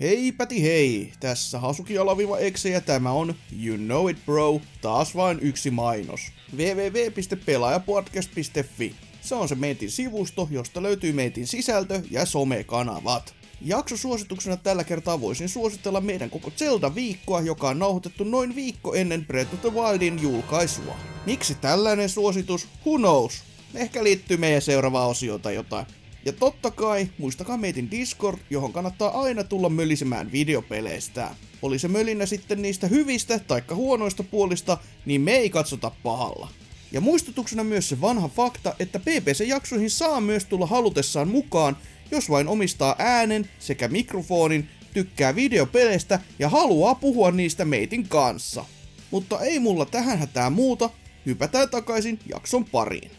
Hei päti hei, tässä Hasuki-exe ja tämä on You Know It Bro, taas vain yksi mainos. double-u double-u double-u piste pelaajapodcast piste fi. Se on se meitin sivusto, josta löytyy meitin sisältö ja somekanavat. Jaksosuosituksena tällä kertaa voisin suositella meidän koko Zelda-viikkoa, joka on nauhoitettu noin viikko ennen Breath of the Wildin julkaisua. Miksi tällainen suositus? Who knows? Ehkä liittyy meidän seuraavaan osioon tai jotain. Ja totta kai, muistakaa meitin Discord, johon kannattaa aina tulla mölisemään videopeleistä. Oli se mölinä sitten niistä hyvistä taikka huonoista puolista, niin me ei katsota pahalla. Ja muistutuksena myös se vanha fakta, että P P C-jaksoihin saa myös tulla halutessaan mukaan, jos vain omistaa äänen sekä mikrofonin, tykkää videopeleistä ja haluaa puhua niistä meitin kanssa. Mutta ei mulla tähän hätää muuta, hypätään takaisin jakson pariin.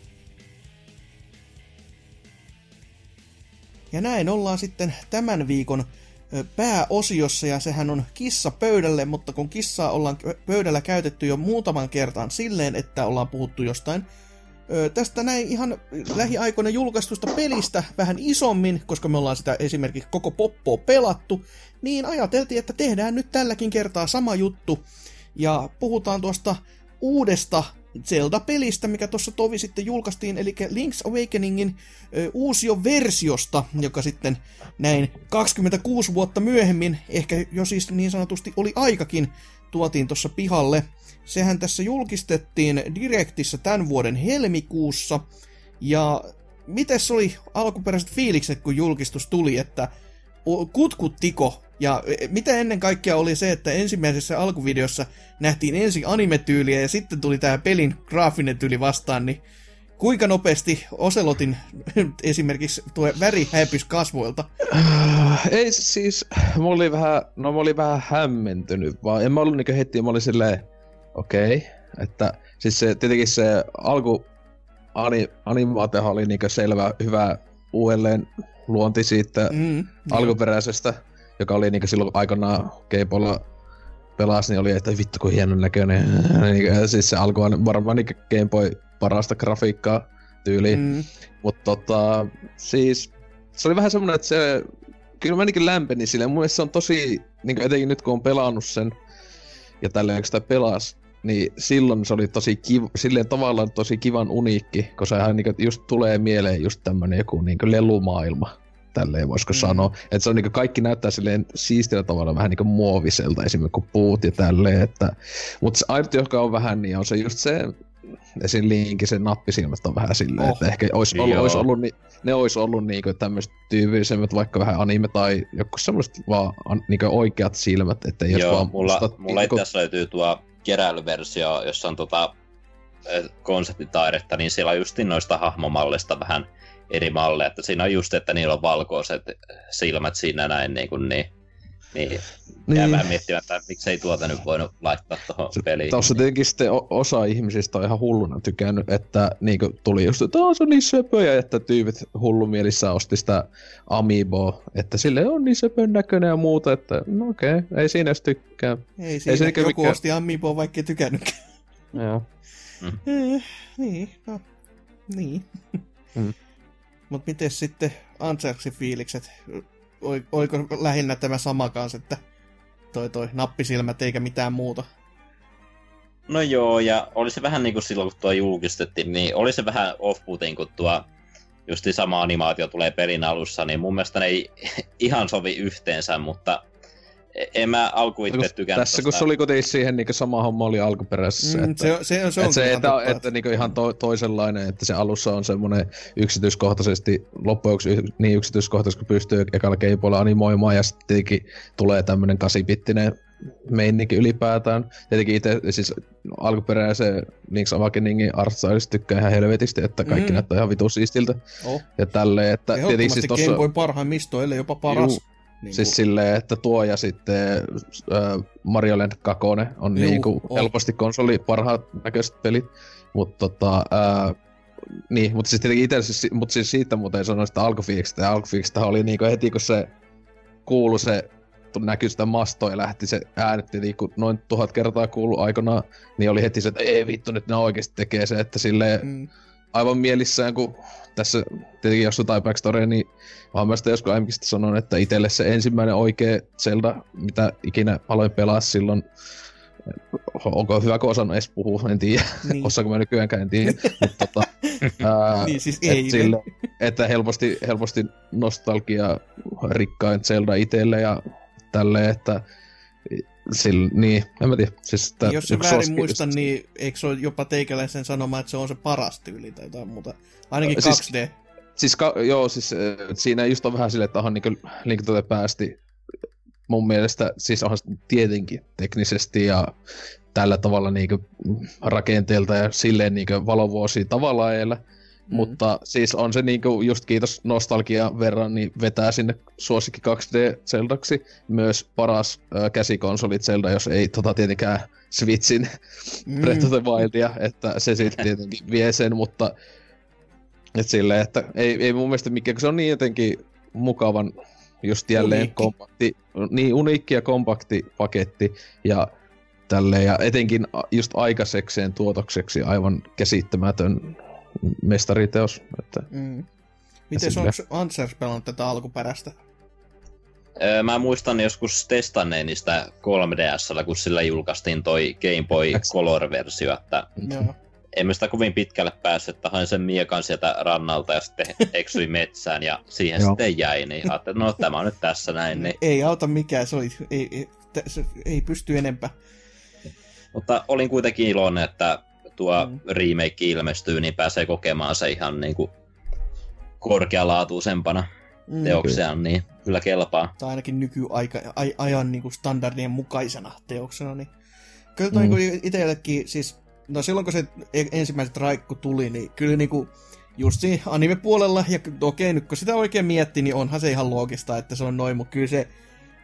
Ja näin ollaan sitten tämän viikon pääosiossa, ja sehän on kissa pöydälle, mutta kun kissaa ollaan pöydällä käytetty jo muutaman kertaan silleen, että ollaan puhuttu jostain ö, tästä näin ihan lähiaikoina julkaistusta pelistä vähän isommin, koska me ollaan sitä esimerkiksi koko poppoa pelattu, niin ajateltiin, että tehdään nyt tälläkin kertaa sama juttu, ja puhutaan tuosta uudesta Zelda-pelistä, mikä tuossa tovi sitten julkaistiin, eli Link's Awakeningin ö, uusioversiosta, joka sitten näin kaksikymmentäkuusi vuotta myöhemmin, ehkä jo siis niin sanotusti oli aikakin, tuotiin tuossa pihalle. Sehän tässä julkistettiin Directissä tämän vuoden helmikuussa, ja mites oli alkuperäiset fiilikset, kun julkistus tuli, että kutkuttiko? Ja mitä ennen kaikkea oli se, että ensimmäisessä alkuvideossa nähtiin ensin anime-tyyliä ja sitten tuli tää pelin graafinen tyyli vastaan, niin kuinka nopeasti Oselotin esimerkiksi tuo väri häipys kasvoilta? Ei siis, mä olin vähän, no mä olin vähän hämmentynyt vaan, en mä ollut niinkö heti, mä olin silleen, okei, okay. Että siis se, tietenkin se alku animaatehan oli niinkö selvä hyvä uudelleen luonti siitä mm, alkuperäisestä, no. Joka oli niinkö silloin aikanaan Keipolla pelasi, niin oli, että vittu kun hienon näköinen. Niinkö, siis se alku on varmaan niinkö Game Boy parasta grafiikkaa tyyliin. Mm. Mutta tota, siis se oli vähän semmonen, että se, kyllä mä niinkö lämpenin silleen. Mun mielestä se on tosi, niinkö etenkin nyt kun on pelannut sen ja tälleen sitä pelas, niin silloin se oli tosi kiva, silleen tavallaan tosi kivan uniikki, koska sehän niinkö just tulee mieleen just tämmönen joku niinkö lelumaailma. Tälleen voisiko mm. sanoa, että se on niinku kaikki näyttää silleen siistillä tavalla vähän niinku muoviselta esimerkiksi kun puut ja tälleen, että mutta se ainut, joka on vähän niin on se just se esim. Linkin, se nappisilmät on vähän silleen, oh, että ehkä ois ollut, ois ollut, ne ois ollut niinku tämmöset tyypillisemmät vaikka vähän anime tai joku semmoset vaan niinku oikeat silmät, ettei jos vaan mulla, musta. Mulla niinku itseasiassa löytyy tuo keräilyversio, jossa on tota konseptitaidetta, niin siellä on justiin noista hahmomallista vähän eri malleja, että siinä on just, että niillä on valkoiset silmät siinä näin niin kuin niin. Niin, niin. Jää vähän miettimään, että miksei tuota nyt voinut laittaa tohon peliin. Tossa tietenkin sitten osa ihmisistä on ihan hulluna tykännyt, että niinku tuli just, että se on niin söpöjä, että tyypit hullumielissä osti sitä Amiiboa, että sille on niin söpön näköinen ja muuta, että no okei, okay, ei siinä jos tykkää. Ei siinä, ei joku mikään osti Amiiboa, vaikkei tykännytkään. Joo. Mm. Eh, niin, no, niin. Mm. Mut mites sitten Antsaksin fiilikset? Oliko lähinnä tämä sama kans, että toi toi nappisilmät eikä mitään muuta? No joo, ja oli se vähän niinku silloin, kun tuo julkistettiin, niin oli se vähän off-putin, kun tuo justi sama animaatio tulee pelin alussa, niin mun mielestä ne ei ihan sovi yhteensä, mutta en mä alku itse tykännyt. Tässä kun se oli kuitenkin siihen niinku sama homma oli alkuperäisessä, mm, että se, se, se, on, se että, että, että niinku ihan to, toisenlainen, että se alussa on semmoinen yksityiskohtaisesti loppuksi niin yksityiskohtaisesti kun pystyy ekalla keipoilla animoimaan ja sitten tietenkin tulee tämmönen kahdeksanbittinen meininki ylipäätään. Tietenkin itse siis alkuperäisen Link's Awakeningin artstylista tykkää ihan helvetisti, että kaikki mm. näyttää ihan vitu siistiltä. Oh. Ja tälleen, että tietenkin siis tossa Game Boy parhaimmisto, ellei jopa paras. Juu. Niin siis silleen, että tuo ja sitten äh, Mario Land kaksi on niinku helposti konsoli parhaat näköiset pelit, mut tota äh, niin, mut siis tietenkin itse siis, mut siis siitä muuten sanoin sitä alkufiiksistä, ja alkufiiksistähän oli niinku heti kun se kuului se näkyy sitä mastoa ja lähti se äänetti niinku noin tuhat kertaa kuului aikanaan, niin oli heti se, että ei vittu nyt ne oikeesti tekee se, että silleen mm. aivan mielissään, kun tässä tietenkin jos jotain backstoria, niin vaan mä sitä joskus aiemmin sanon, että itselle se ensimmäinen oikea Zelda, mitä ikinä aloin pelaa silloin, onko hyvä, kun osannut edes puhua, en tiedä, niin. Osaanko mä nykyäänkään, en tiedä, mutta tota, ää, niin, siis et sille, että helposti, helposti nostalgia rikkain Zelda itselle ja tälleen, että sillä, niin, en mä tiedä. Siis tää, jos se väärin muista, just... niin eikö se ole jopa teikäläisen sanoma, että se on se paras tyyli tai jotain muuta? Ainakin siis, kaksi D. Siis, ka, joo, siis siinä just on vähän silleen, että onhan niin Link to the Pasti mun mielestä, siis onhan tietenkin teknisesti ja tällä tavalla niin rakenteelta ja silleen niin valovuosia tavallaan elä. Mm-hmm. Mutta siis on se niinku, just kiitos nostalgian verran, niin vetää sinne suosikki kaksi D-Zeldaksi myös paras ö, käsikonsoli Zelda, jos ei tota tietenkään Switchin mm-hmm. Breath of the Wildia, että se sitten tietenkin vie sen, mutta et silleen, että ei, ei mun mielestä mikään, kun se on niin jotenkin mukavan just jälleen uniikki. kompakti, niin uniikki ja kompakti paketti ja tälleen, ja etenkin just aikaisekseen tuotokseksi aivan käsittämätön mestariteos, että... Mm. Miten onko Ansers pelannut tätä alkuperäistä? Öö, mä muistan joskus testanneeni sitä kolme D S:llä, kun sillä julkaistiin toi Game Boy Color-versio, että... Joo. Emme sitä kovin pitkälle päässyt, että hain sen miekan sieltä rannalta ja sitten eksyin metsään ja siihen sitten jäi, niin ajattelin, no tämä on nyt tässä näin, niin... Ei auta mikään, se oli... Ei, ei, se, ei pysty enempää. Mutta olin kuitenkin iloinen, että... tuo mm. remake ilmestyy, niin pääsee kokemaan se ihan niinku korkealaatuisempana mm, teoksena, kyllä. Niin kyllä kelpaa. Tai ainakin nykyajan niinku standardien mukaisena teoksena. Niin. Kyllä toi mm. niinku itsellekin, siis, no silloin kun se ensimmäiset raikku tuli, niin kyllä niinku just siinä anime-puolella, ja okei nyt kun sitä oikein mietti, niin onhan se ihan loogista, että se on noin, mutta kyllä se,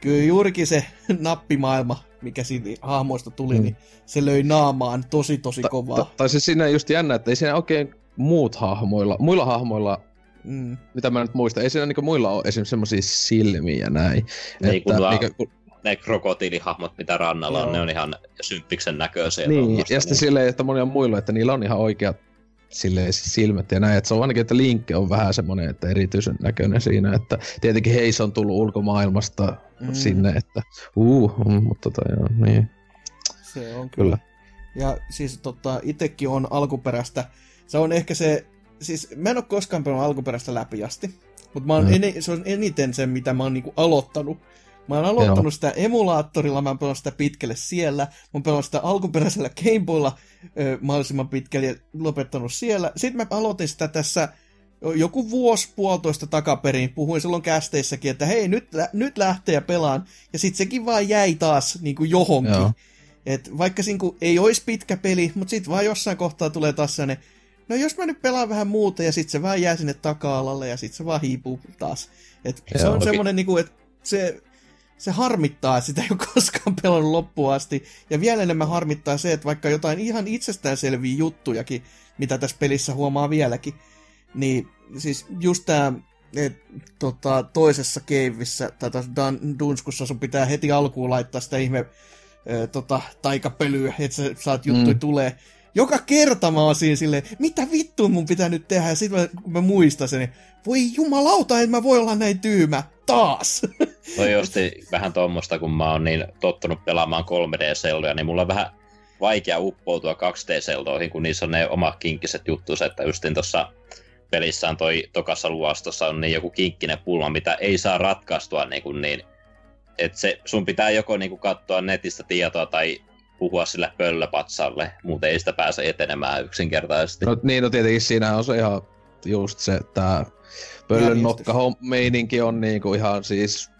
kyllä juurikin se nappimaailma, mikä siitä hahmoista tuli, mm. niin se löi naamaan tosi tosi ta, kovaa. Ta, tai se siinä just jännä, että ei siinä oikein muut hahmoilla, muilla hahmoilla, mm. mitä mä nyt muistan, ei siinä niinku muilla ole esimerkiksi semmosia silmiä näin. Niin, että, kun niinku, kun... Ne krokotiilihahmot, mitä rannalla no. on, ne on ihan symppiksen näköisiä. Niin, ja sitten silleen, että monilla muilla, että niillä on ihan oikeat silleen silmät ja näin, että se on ainakin, että Link on vähän semmoinen, että erityisen näköinen siinä, että tietenkin Heis on tullut ulkomaailmasta mm. sinne, että uu, mutta tota joo, niin. Se on kyllä. kyllä. Ja siis tota, itekin on alkuperäistä, se on ehkä se, siis mä en oo koskaan pelannut alkuperäistä läpi asti, mutta mä oon mm. en, se on eniten se, mitä mä oon niinku aloittanut. Mä oon aloittanut Joo. sitä emulaattorilla, mä oon pelannut sitä pitkälle siellä, mä oon pelannut sitä alkuperäisellä Gameboylla ö, mahdollisimman pitkälle ja lopettanut siellä. Sitten mä aloitin sitä tässä joku vuosi puolitoista takaperin, puhuin silloin kästeissäkin, että hei, nyt, lä- nyt lähtee ja pelaan. Ja sit sekin vaan jäi taas niin kuin johonkin. Joo. Et vaikka siinä ei olisi pitkä peli, mutta sit vaan jossain kohtaa tulee taas sellainen, no jos mä nyt pelaan vähän muuta ja sit se vaan jää sinne taka-alalle ja sit se vaan hiipuu taas. Et Joo, se on okay. semmonen, niin kuin, että se... Se harmittaa, että sitä ei ole koskaan pelannut loppuun asti. Ja vielä enemmän harmittaa se, että vaikka jotain ihan itsestäänselviä juttujakin, mitä tässä pelissä huomaa vieläkin, niin siis just tää et, tota, toisessa caveissa, tai tässä Dunskussa sun pitää heti alkuun laittaa sitä ihme ö, tota, taikapölyä, että sä saat juttuja mm. tulee. Joka kerta mä oon siinä silleen, mitä vittu mun pitää nyt tehdä? Ja sit mä, kun mä muistan sen, niin voi jumalauta, että mä voi olla näin tyymä. Taas! Toi josti vähän tommosta, kun mä oon niin tottunut pelaamaan kolme D-selloja, niin mulla on vähän vaikea uppoutua kaksi D-selloihin, kun niissä on ne omat kinkkiset juttus, että justin tossa pelissä on toi tokassa luastossa on niin joku kinkkinen pulma, mitä ei saa ratkaistua niin kuin niin. Et se, sun pitää joko niin kuin katsoa netistä tietoa tai puhua sille pöllöpatsalle, muuten ei sitä pääse etenemään yksinkertaisesti. No niin, no tietenkin siinä on se ihan just se, että pöllön nokkahomeininki on niinku ihan siis,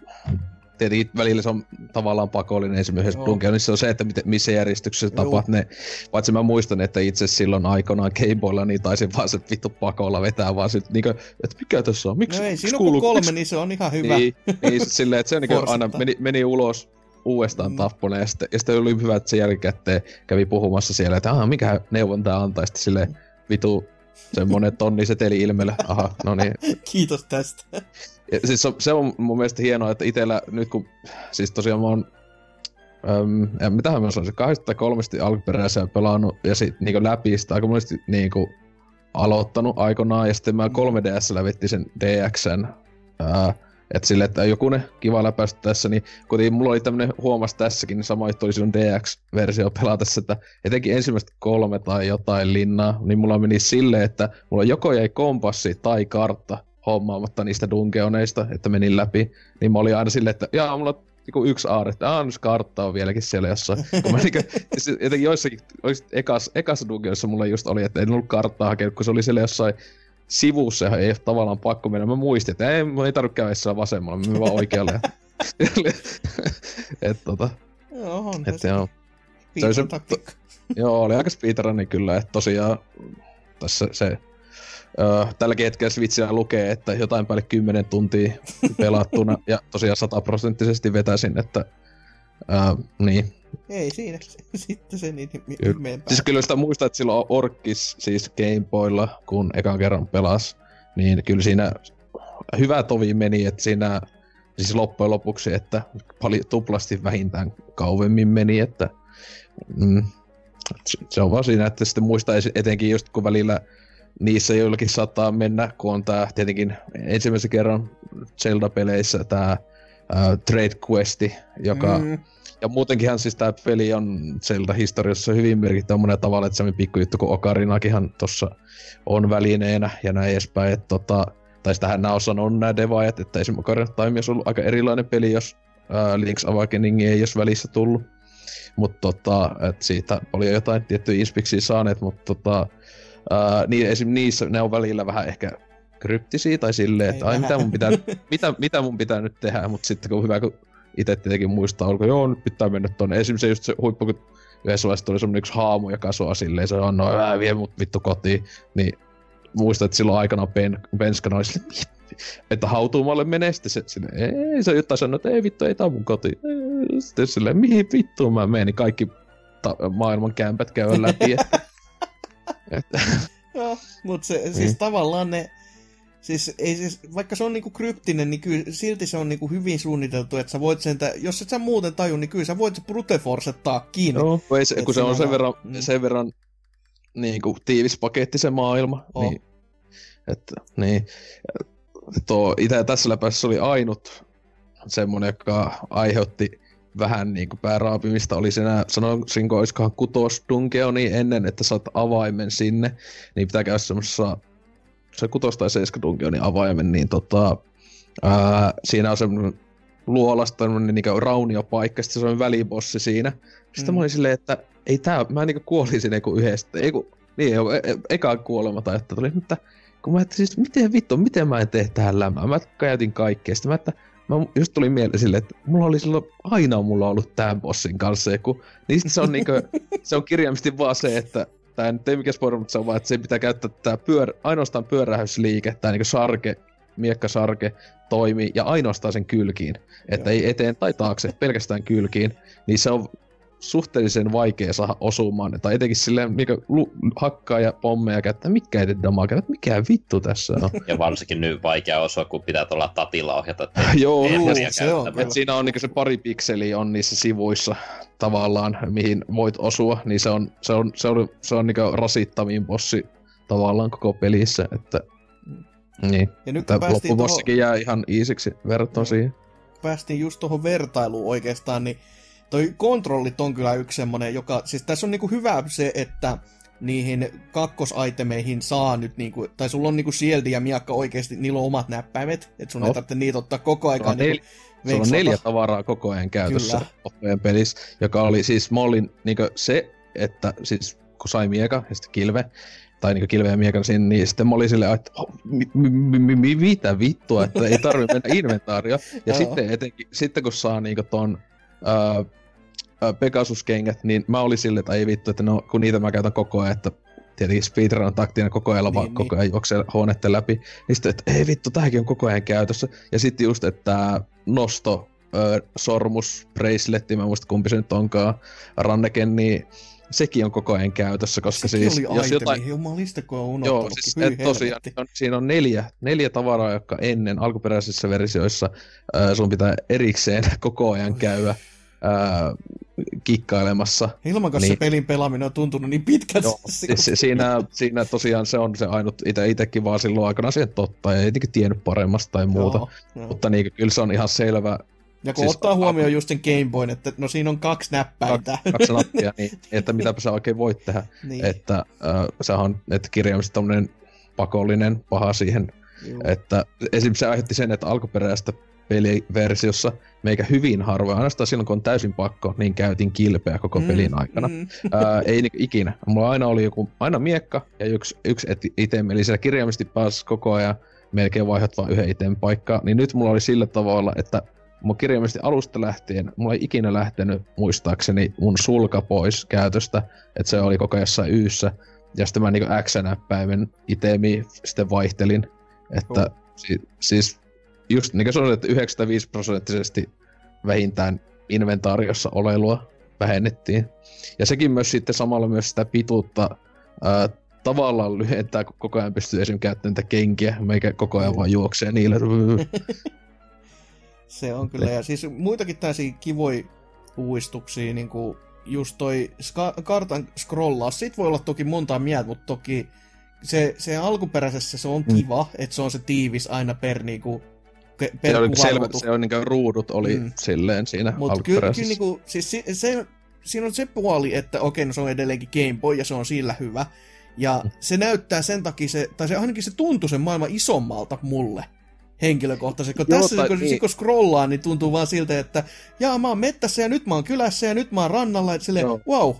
tietenkin välillä se on tavallaan pakollinen esimerkiksi Dungeonissa on se, että miten, missä järjestyksessä tapat ne, paitsi mä muistan, että itse silloin aikanaan Gameboylla niin taisin vaan se vittu pakolla vetää vaan sit niinku, että mikä tässä on, miksi no ei, silloin kun kolme, niin se on ihan hyvä. Niin, niin sit silleen, että se on niinku aina meni, meni ulos uudestaan mm. tappuneen ja sitten, ja sitten oli hyvä, että se jälkikäteen kävi puhumassa siellä, että aah, mikä neuvontaa antaa, sitten silleen vitu semmonen tonni seteli ilmeellä. Aha, no niin. Kiitos tästä. Ja siis se on, se on mun mielestä hienoa, että itellä nyt kun, siis tosiaan mä oon, äm, ja mitähän mä sanoisin, kahdesta kolmesti alkuperäisiä pelannut ja sit niinku läpi sitä aika monesti niinku aloittanut aikanaan ja sitten mä kolme D S:llä vettiin sen D X:n, ää, et silleen, että joku ne kiva läpäistä tässä, niin kuitenkin mulla oli tämmönen huomas tässäkin, niin sama juttu oli silloin D X-versio pelatessa, että etenkin ensimmäistä kolme tai jotain linnaa, niin mulla meni silleen, että mulla joko jäi kompassi tai kartta hommaamatta niistä dungeoneista, että menin läpi, niin mä olin aina silleen, että jaa, mulla on yksi aare, että aah, nyt kartta on vieläkin siellä jossain. Kun mä niinkö, jotenkin joissakin, ekassa, ekassa dungeonissa mulla just oli, että en ollut karttaa hakenut, kun se oli siellä jossain sivussa, ja ei ole tavallaan pakko mennä. Mä muistin, että ei, mä ei tarvitse käydä siellä vasemmalla, mä menen vaan oikealle. Että tota. Joo, on et, joo. Se oli se, to, joo, oli aika speedrunni kyllä, että tosiaan tässä se... Öö, tälläkin hetkellä Switchillä lukee, että jotain päälle kymmenen tuntia pelattuna ja tosiaan sataprosenttisesti vetäisin, että öö, niin. Ei siinä, sitten se niitä ihmeempää. Siis kyllä sitä muistaa, että silloin Orkis, siis Gameboylla, kun ekan kerran pelasi, niin kyllä siinä hyvä tovi meni, että siinä siis loppujen lopuksi, että pali, tuplasti vähintään kauemmin meni, että mm, se on vaan siinä, että sitten muistaa etenkin just kun välillä niissä joillakin saattaa mennä, kun on tää tietenkin ensimmäisen kerran Zelda-peleissä tää ää, Trade Questi, joka... Mm. Ja muutenkinhan siis tää peli on Zelda-historiassa hyvin merkittävä monella tavalla, että semmoinen pikku juttu, kun Ocarinakinhan tossa on välineenä ja näin edespäin, että tota... Tai sitähän nää on sanonut nää devaajat, että esimerkiksi Ocarina of Time olisi ollut aika erilainen peli, jos ää, Link's Awakening ei olisi välissä tullut. Mut tota, et siitä oli jotain tiettyjä inspiksiä saaneet, mut tota... Uh, niin esim. Niissä ne on välillä vähän ehkä kryptisiä tai silleen, että ai mitä mun, pitää, mitä, mitä mun pitää nyt tehdä, mutta sitten kun hyvä, kun itse tietenkin muistaa, olko joo nyt pitää mennä tonne. Esim. se just se huippu, kun yhdessä vaiheessa tuli semmonen yksi haamu, joka sua silleen, se on noin, ää vie mut vittu kotiin, niin muistan, että silloin aikanaan pen, penskana oli silleen, että hautuumalle menee, sitten se silleen, ei, se jotain sanoi, että ei vittu, ei tää mun kotiin, sitten silleen, mihin vittuun mä menen, niin kaikki ta- maailman kämpät käy läpi, että joo, mut se, siis mm. tavallaan ne, siis ei siis, vaikka se on niinku kryptinen, niin kyllä silti se on niinku hyvin suunniteltu, että sä voit sen, tä, jos et sä muuten taju, niin kyllä sä voit se bruteforsettaa kiinni. Joo, se, kun se on sen verran, mm. sen verran niinku tiivis paketti se maailma, oh. niin, että niin, tuo itä tässä läpässä oli ainut semmonen, joka aiheutti vähän niinku pääraapimista oli siinä, sanoisinko, oiskohan kutosdunkeo niin ennen, että saat avaimen sinne, niin pitää käydä semmosessa, se kutos tai seiska dunkeo niin avaimen, niin tota, ää, siinä on semmonen luolasta niinku rauniopaikka, sitten semmonen välibossi siinä. Sitten mm. mä olin silleen, että ei tää, mä niinku kuolisin eiku yhdestä, eiku, niin joku, e- e- eka kuolema tai että tuli, että kun mä ajattelin, siis miten vittu, miten mä en tee tähän lämää, mä kajatin kaikkea, sitten mä että mä just tuli mieleen silleen, että mulla oli silloin, aina on mulla ollut tämän bossin kanssa joku, niin se on niinku, se on kirjaimisesti vaan se, että tää nyt ei mikään spoiler, mutta se on vaan, että se pitää käyttää tää pyör, ainoastaan pyörähysliike, tää niinku sarke, miekkasarke toimii ja ainoastaan sen kylkiin, että joo. Ei eteen tai taakse, pelkästään kylkiin, niin se on suhteellisen vaikea saada osumaan, tai etenkin silleen mikä lu- hakkaa ja pommeja käyttää, mitkä ei tee damaa käyttää, mikä vittu tässä on. Ja varsinkin nyt vaikea osua, kun pitää tuolla tatilla ohjata. Joo, se on. Et siinä on niinku se pari pikseliä on niissä sivuissa tavallaan, mihin voit osua, niin se on, se on, se on, se on niinku rasittavin bossi tavallaan koko pelissä, että niin. Ja nyt kun päästiin tohon... jää ihan iisiksi verrattuna siihen. Päästiin just tohon vertailuun oikeastaan, niin toi kontrollit on kyllä yksi semmonen, joka... Siis tässä on niinku hyvä se, että niihin kakkosaitemeihin saa nyt niinku... Tai sulla on niinku shieldi ja miakka oikeesti, niillä on omat näppäimet. Et sun no. ei tarvitse niitä ottaa koko aikaan nel- niinku... Sulla on neljä tavaraa koko ajan käytössä ottojen pelissä, joka oli siis... Mä olin niinku se, että siis kun sai mieka ja sitten kilve... tai niinku kilveä miekan sinne, niin sitten mä olin silleen, että oh, mi, mi, mi, mi, mitä vittua, että ei tarvi mennä inventaarioon. Ja sitten, etenkin, sitten kun saa niinku ton... Uh, uh, Pegasus-kengät, niin mä olin silleen, että ei vittu, että no, kun niitä mä käytän koko ajan, että tietenkin speedrun taktiina koko ajan niin, niin. koko ajan juoksee huonetta läpi, niin sitten, että ei vittu, tämäkin on koko ajan käytössä. Ja sitten just, että tää nosto, uh, sormus, bracelet, mä en muista kumpi se nyt onkaan, ranneke, niin sekin on koko ajan käytössä, koska sekin siis... Sekin oli aitemi, jumalista, kun on unohtanutkin. Joo, siis et, tosiaan, on, siinä on neljä, neljä tavaraa, jotka ennen alkuperäisissä versioissa uh, sun pitää erikseen koko ajan käydä. Ää, kikkailemassa. Ilman kanssa niin, pelin pelaaminen on tuntunut niin pitkästi. Joo, si- siinä, siinä tosiaan se on se ainut, ite, itekin vaan silloin aikana siihen totta, ja ei tietenkin tiennyt paremmasta tai muuta. Joo, joo. Mutta niin, kyllä se on ihan selvä. Ja kun siis, ottaa huomioon a- just sen Gameboyn, että no siinä on kaksi näppäintä. K- kaksi nappia, niin, että mitäpä sä oikein voit tehdä. Niin. Että äh, sähän on, että kirjaimisesti tommonen pakollinen paha siihen Että esimerkiksi se aiheutti sen, että alkuperäistä peliversiossa meikä hyvin harvoin, ainoastaan silloin kun on täysin pakko, niin käytin kilpeä koko mm, pelin aikana. Mm. Ää, ei niin ikinä. Mulla aina oli joku, aina miekka ja yksi, yksi item, eli siellä kirjaimisesti pääsi koko ajan melkein vaihdat vaan yhden item paikkaa. Niin nyt mulla oli sillä tavalla, että mun kirjaimisesti alusta lähtien, mulla ei ikinä lähtenyt muistaakseni mun sulka pois käytöstä, että se oli koko ajan jossain Yssä. Ja sitten mä niinku X-näppäimen itemiä sitten vaihtelin. Että oh. si- siis just niin kuin sanoin, että yhdeksänkymmentäviisi prosenttisesti vähintään inventaariossa oleilua vähennettiin. Ja sekin myös sitten samalla myös sitä pituutta ää, tavallaan lyhentää, kun koko ajan pystyy esimerkiksi käyttämään niitä kenkiä, meikä koko ajan vaan juoksee niillä. Se on kyllä, ja siis muitakin tällaisia kivoja uudistuksia, niin kuin just toi ska- kartan scrollaus, sit voi olla toki montaa mieltä, mutta toki se, se alkuperäisessä se on kiva, mm. että se on se tiivis aina per niinku ke- per kuvaruutu. Se on niinku ruudut oli mm. silleen siinä mut alkuperäisessä. Kyllä niinku, siis si- se, siinä on se puoli, että okei, no se on edelleenkin Game Boy ja se on sillä hyvä. Ja mm. se näyttää sen takia, se, tai se ainakin se tuntui sen maailman isommalta mulle. Henkilökohtaisesti, kun joo, tässä tai, kun, niin. kun scrollaa, niin tuntuu vaan siltä, että jaa, mä oon mettässä ja nyt mä oon kylässä ja nyt mä oon rannalla, että silleen, wow.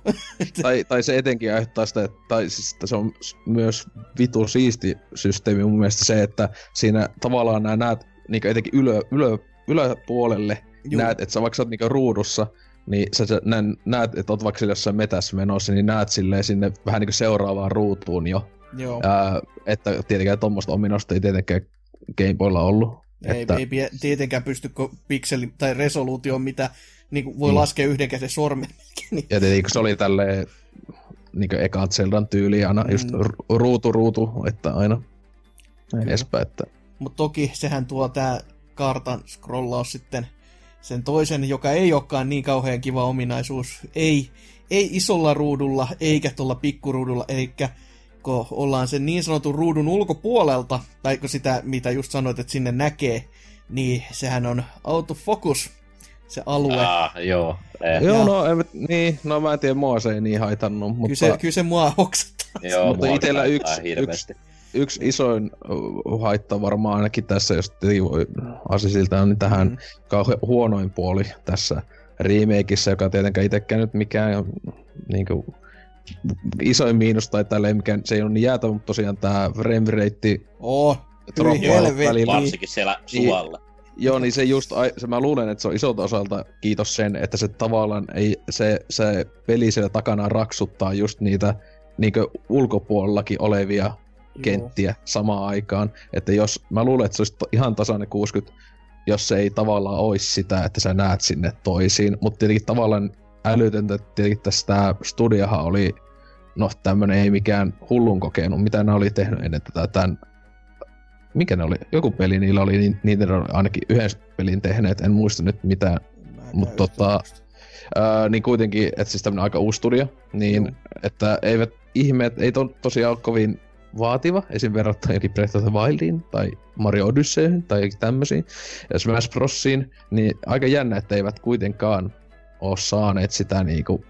tai, tai se etenkin aiheuttaa sitä, että, tai siis, että se on myös vitu siisti systeemi mun mielestä se, että siinä tavallaan nää näet niinku etenkin ylö, ylö, yläpuolelle, Juu. näet, että sä vaikka sä oot niinku ruudussa, niin sä, sä näet, että oot vaikka jossain metässä menossa, niin näet silleen sinne vähän niinku seuraavaan ruutuun jo. Joo. Ää, että tietenkään tommoista ominosta ei tietenkään Game Boylla ollut. Ei, että... ei tietenkään pysty pikseli tai resoluutioon, mitä niin voi mm. laskea yhden käsen sormen. Niin. Ja tietenkin se oli tälleen niin ekaan Zeldan tyyli aina, mm. just ruutu ruutu, että aina edespä. Että... Mutta toki sehän tuo tää kartan scrollaus sitten sen toisen, joka ei olekaan niin kauhean kiva ominaisuus. Ei, ei isolla ruudulla, eikä tuolla pikkuruudulla, eikä kun ollaan sen niin sanotun ruudun ulkopuolelta, tai kun sitä, mitä just sanoit, että sinne näkee, niin sehän on autofocus, se alue. Ah, joo. Eh. Joo, ja... no, en, niin, no mä en tiedä, mua se ei niin haitannut, mutta... Kyllä se, kyllä se mua hoksattaa. Joo, mutta mua itsellä yksi, yksi, yksi isoin haitta varmaan ainakin tässä, jos asisilta on, niin tähän mm. kauhean huonoin puoli tässä remakeissa, joka tietenkään itsekään nyt mikään niinku... isoin miinus tai tälleen, mikä se ei ole niin jäätä, mutta tosiaan tää frame rate... Oh, helvetti! Varsinkin siellä suvalla. Niin, joo, niin se just, se mä luulen, että se on isolta osalta kiitos sen, että se tavallaan ei, se, se peli siellä takana raksuttaa just niitä niinkö ulkopuolellakin olevia joo. kenttiä samaan aikaan. Että jos, mä luulen, että se olisi ihan tasainen kuusikymmentä, jos se ei tavallaan ois sitä, että sä näet sinne toisiin, mutta tietenkin tavallaan älytöntä, että tietenkin tässä tää studiohan oli, no tämmönen ei mikään hullun kokenut, mitä ne oli tehnyt ennen tätä tän, mikä ne oli, joku peli niillä oli, niin niitä oli ainakin yhden pelin tehneet, en muista nyt mitään, mutta tota, ää, niin kuitenkin, että siis tämmönen aika uusi studio, niin mm. että eivät ihmeet, ei to, tosiaan ole kovin vaativa, esim. Verrattuna jokin Breath of the Wildiin, tai Mario Odysseyhin, tai jokin tämmösiin, ja Smash Brosiin, niin aika jännä, että eivät kuitenkaan oo saaneet sitä niinku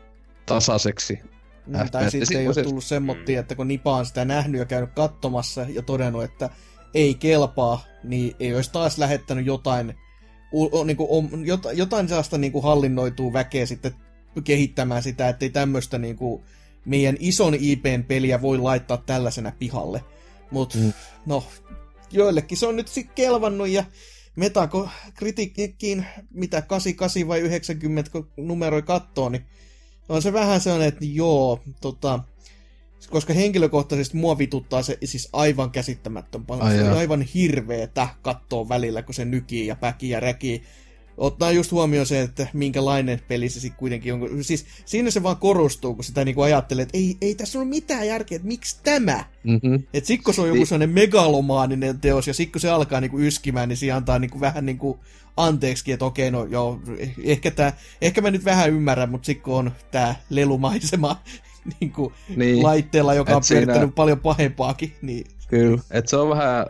tasaiseksi. Mm, tai sitten ei oo tullut semmoittia, että kun Nipa on sitä nähnyt ja käynyt katsomassa ja todennut, että ei kelpaa, niin ei ois taas lähettänyt jotain niinku, jotain sellaista niinku hallinnoituu väkeä sitten kehittämään sitä, ettei tämmöstä niinku meidän ison I P:n peliä voi laittaa tällaisena pihalle. Mut mm. no, joillekin se on nyt sit kelvannut ja Metako kritiikkiin, mitä kahdeksankymmentäkahdeksan vai yhdeksänkymmentä, kun numeroi kattoo, niin on se vähän sellainen, että joo, tota, koska henkilökohtaisesti mua vituttaa se siis aivan käsittämättömän paljon. Ai se on aivan hirveetä kattoo välillä, kun se nykii ja päkii ja räkii. Ottaa just huomioon se, että minkälainen peli se sitten kuitenkin on. Siis siinä se vaan korostuu, kun sitä niinku ajattelee, että ei, ei tässä ole mitään järkeä, että miksi tämä? Mm-hmm. Että sit kun se on joku sellainen megalomaaninen teos, ja sit kun se alkaa niinku yskimään, niin siinä antaa niinku vähän niinku anteeksi, että okei, no joo, ehkä, tää, ehkä mä nyt vähän ymmärrän, mutta sit kun on tää lelumaisema niinku niin, laitteella, joka on pyörittänyt siinä... paljon pahempaakin. Niin... Kyllä, että se on vähän,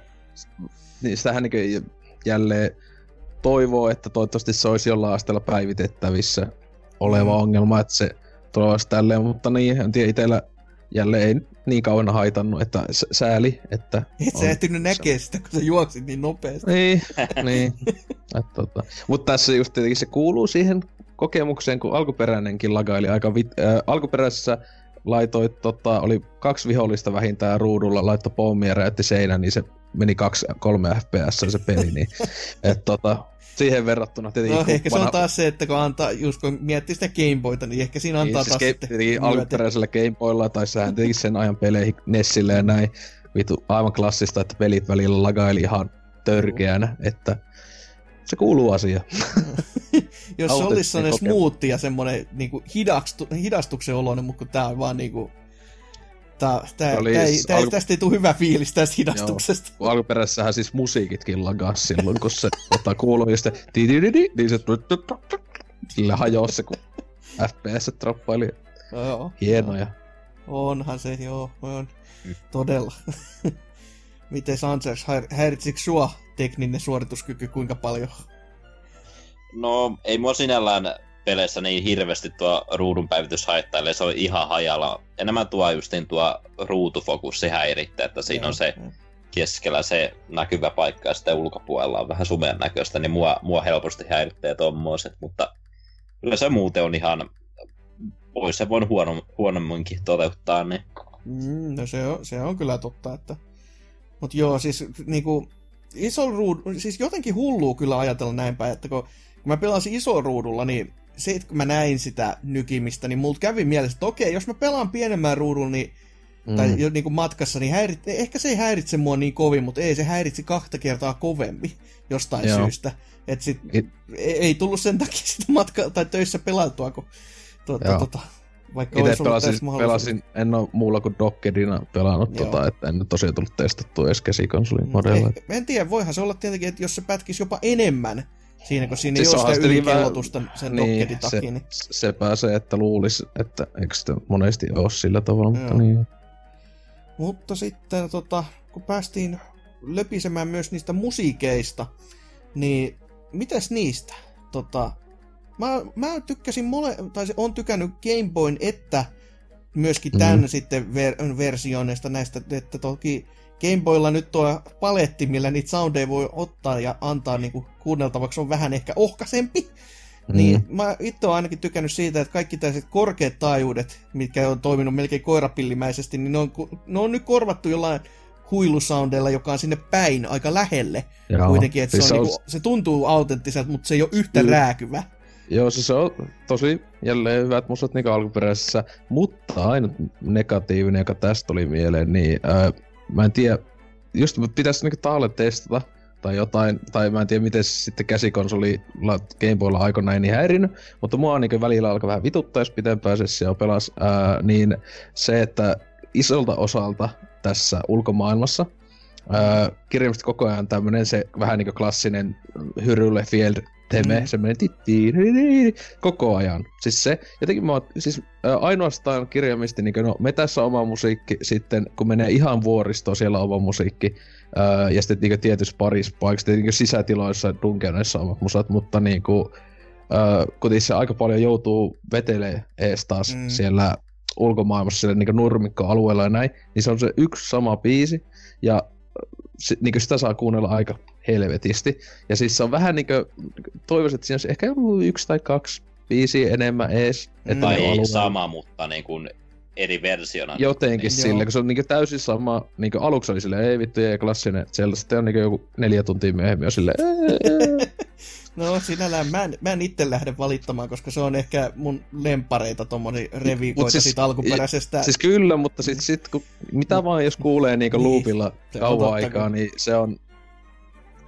niin sitähän niinku jälleen... toivoo, että toivottavasti se olisi jollain asteella päivitettävissä oleva mm. ongelma, että se tulee tälleen, mutta niin, en tiedä, itsellä jälleen niin kauan haitannut, että sääli, että... Et sä ehtinyt näkee sitä, kun sä juoksit niin nopeasti. Niin, niin. Tota. Mutta tässä just tietenkin se kuuluu siihen kokemukseen, kun alkuperäinenkin lagaili aika... Vit- äh, alkuperäisessä laitoit, tota, oli kaksi vihollista vähintään ruudulla, laittoi pommi ja räjäytti seinän, niin se meni kaksi kolme F P S se peli, niin... Et, tota, siihen verrattuna tietenkin... No ehkä vanha... se on taas se, että kun, antaa, just kun miettii sitä Gameboyta, niin ehkä siinä antaa niin, taas... Siis tietenkin alkuperäisellä Gameboylla tai sehän tietenkin sen ajan peleihin Nessille ja näin. Vitu, aivan klassista, että pelit välillä lagaili ihan törkeänä, että se kuuluu asiaan. Jos se olisi sellainen smoothie ja semmoinen niinku hidastu, hidastuksen oloinen, mutta tää on vaan niinku... Tää, tää, tää, ei, tää, alku... Tästä ei tule hyvä fiilis tästä hidastuksesta. Joo. Alkuperässähän siis musiikitkin lagas silloin, kun se kuuluu ja sitten... Niin se... Sillä hajosi se, kun F P S droppaili. No, joo. Hienoja. Onhan se, joo. On. Mm. Todella. Mites Ansers, häiritsikö sua tekninen suorituskyky kuinka paljon? No, ei mua sinällään... peleissä niin hirveästi tuo ruudunpäivitys haittaa, eli se oli ihan hajalla. Enemmän tuo just niin tuo ruutufokussi häirittää, että siinä on se keskellä se näkyvä paikka ja sitten ulkopuolella on vähän sumean näköistä, niin mua, mua helposti häirittää tommoset, mutta kyllä se muuten on ihan, pois se voin huono, huonomminkin toteuttaa, niin. Mm, no se on, se on kyllä totta, että, mut joo, siis niinku, iso ruudu, siis jotenkin hullua kyllä ajatella näin päin, että kun, kun mä pelasin isolla ruudulla, niin se, että kun mä näin sitä nykimistä, niin multa kävi mielessä, että okei, jos mä pelaan pienemmän ruudulla niin, mm. tai niin kuin matkassa, niin häirit, ehkä se ei häiritse mua niin kovin, mutta ei, se häiritsi kahta kertaa kovemmin jostain Joo. syystä. Että sit It... ei, ei tullut sen takia sitä matkaa tai töissä pelailtua, kun tuota, tuota, vaikka itse olisi ollut pelasin, tässä pelasin, en ole muulla kuin Dockedina pelannut, tota, että en tosiaan tullut testattua edes käsikonsolin modella. No, en tiedä, voihan se olla tietenkin, että jos se pätkisi jopa enemmän, siinä, kun siinä siis ei ole sitä ylikellotusta sen Dockedin takia. Niin, se, se pääsee, että luulisi, että eikö sitä monesti ole sillä tavalla, mutta Joo. niin. Mutta sitten, tota, kun päästiin löpisemään myös niistä musiikeista, niin mitäs niistä? Tota, mä, mä tykkäsin, mole, tai se on tykännyt Game Boyn, että myöskin tämän mm. sitten ver, versioista näistä, että toki... Gameboylla nyt tuo paletti, millä niitä soundeja voi ottaa ja antaa niinku kuunneltavaksi, on vähän ehkä ohkaisempi. Mm. Niin mä itse oon ainakin tykännyt siitä, että kaikki tällaiset korkeat taajuudet, mitkä on toiminut melkein koirapillimäisesti, niin ne on, ne on nyt korvattu jollain huilusoundeilla, joka on sinne päin aika lähelle. Joo, kuitenkin, että siis se, on on... Niinku, se tuntuu autenttiselta, mutta se ei ole yhtä mm. rääkyvä. Joo, siis se on tosi jälleen hyvät musat niinku alkuperäisessä, mutta ainut negatiivinen, joka tästä tuli mieleen, niin... Ää... Mä en tiedä, just pitäis niinku taalle testata tai jotain, tai mä en tiedä miten sitten käsikonsolilla Gameboylla aikoinaan ei niin häirinyt, mutta mua niinku välillä alkaa vähän vituttaa, jos pitempään sessioon pelas, ää, niin se, että isolta osalta tässä ulkomaailmassa ää, kirjaimisesti koko ajan tämmönen se vähän niinku klassinen hyrylle field teme, mm. semmonen tittiin, koko ajan. Siis se, jotenkin mä oon, siis ä, ainoastaan kirjaimisesti niinku, no metässä oma musiikki, sitten kun menee ihan vuoristoon, siellä oma musiikki, ä, ja sitten niinku tietyssä parissa paikassa, niinku sisätiloissa, dunkeuneissa omat musat, mutta niinku, kutissa aika paljon joutuu vetelee ees taas mm. siellä ulkomaailmassa, siellä niinku nurmikkoalueella ja näin, niin se on se yksi sama biisi, ja S- niinku sitä saa kuunnella aika helvetisti. Ja siis se on vähän niinku... Toivoisin, että siinä olisi ehkä ollut yksi tai kaksi biisiä enemmän ees. Mm. Tai ei alueella. Sama, mutta niinku eri versiona. Jotenkin niin. Sille, kun se on niinku täysin sama. Niinku aluksi oli silleen, ei vittu, ei klassinen. Sieltä sitten on niinku joku neljä tuntia myöhemmin jo silleen... No sinällään mä en, mä en itse lähde valittamaan, koska se on ehkä mun lempareita tommosia reviikoita siis, siitä alkuperäisestä. Siis kyllä, mutta sit, sit kun mitä vaan jos kuulee niinku niin, loopilla kauan aikaa, niin se on...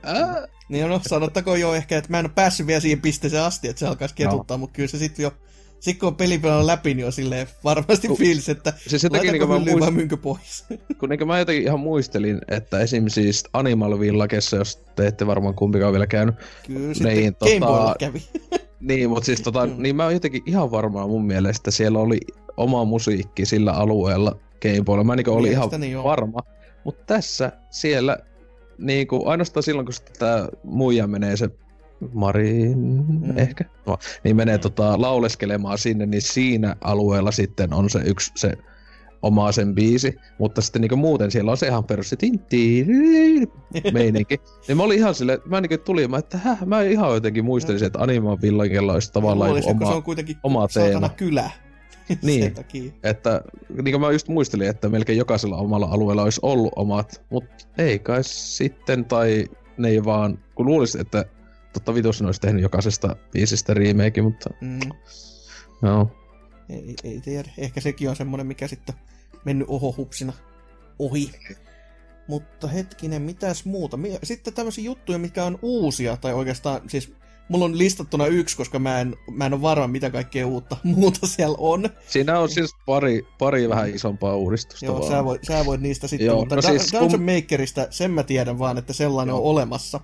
Ää? Niin no, sanottakoon jo ehkä, että mä en oo päässyt vielä siihen pisteeseen asti, että se alkaisi ketuttaa, no. Mutta kyllä se sit jo... Sitten kun on pelipelannut läpi, niin on silleen varmasti kun, fiilis, että siis laitako myllyyn muist... vai mynkö pois. Kun niin mä jotenkin ihan muistelin, että esimerkiksi siis Animal Villagessa, jos te ette varmaan kumpikaan vielä käynyt. Kyllä, niin, sitten tota... kävi. Niin, mutta siis tota, niin mä oon jotenkin ihan varmaan mun mielestä, siellä oli oma musiikki sillä alueella Gameboylla. Mä niin olin ihan joo. varma, mutta tässä siellä niin kuin, ainoastaan silloin, kun tää muija menee se Marin, mm. ehkä, no, niin menee mm. tota, lauleskelemaan sinne, niin siinä alueella sitten on se yksi se omaa sen biisi, mutta sitten niinku muuten siellä on se ihan perussi meininki. Niin mä olin ihan silleen, mä niinku tulin, mä, että häh, mä ihan jotenkin muistelin sen, että Anima Villagella olisi tavallaan oma teema. Se on kuitenkin saatana kylä. Niin, että niinku mä just muistelin, että melkein jokaisella omalla alueella olisi ollut omat, mutta ei kai sitten, tai ne ei vaan, kun luulisin, että totta vitus ne olisi tehnyt jokaisesta biisistä riimeikin, mutta mm. no. Ei, ei tiedä. Ehkä sekin on semmoinen, mikä sitten on mennyt oho hupsina ohi. Mutta hetkinen, mitäs muuta? Sitten tämmöisiä juttuja, mitkä on uusia, tai oikeastaan siis mulla on listattuna yksi, koska mä en, mä en ole varma, mitä kaikkea uutta muuta siellä on. Siinä on siis pari, pari vähän isompaa uudistusta. Joo, sä voit, sä voit niistä sitten, joo, mutta no siis, da- Dungeon kun... Makerista sen mä tiedän vaan, että sellainen joo. on olemassa.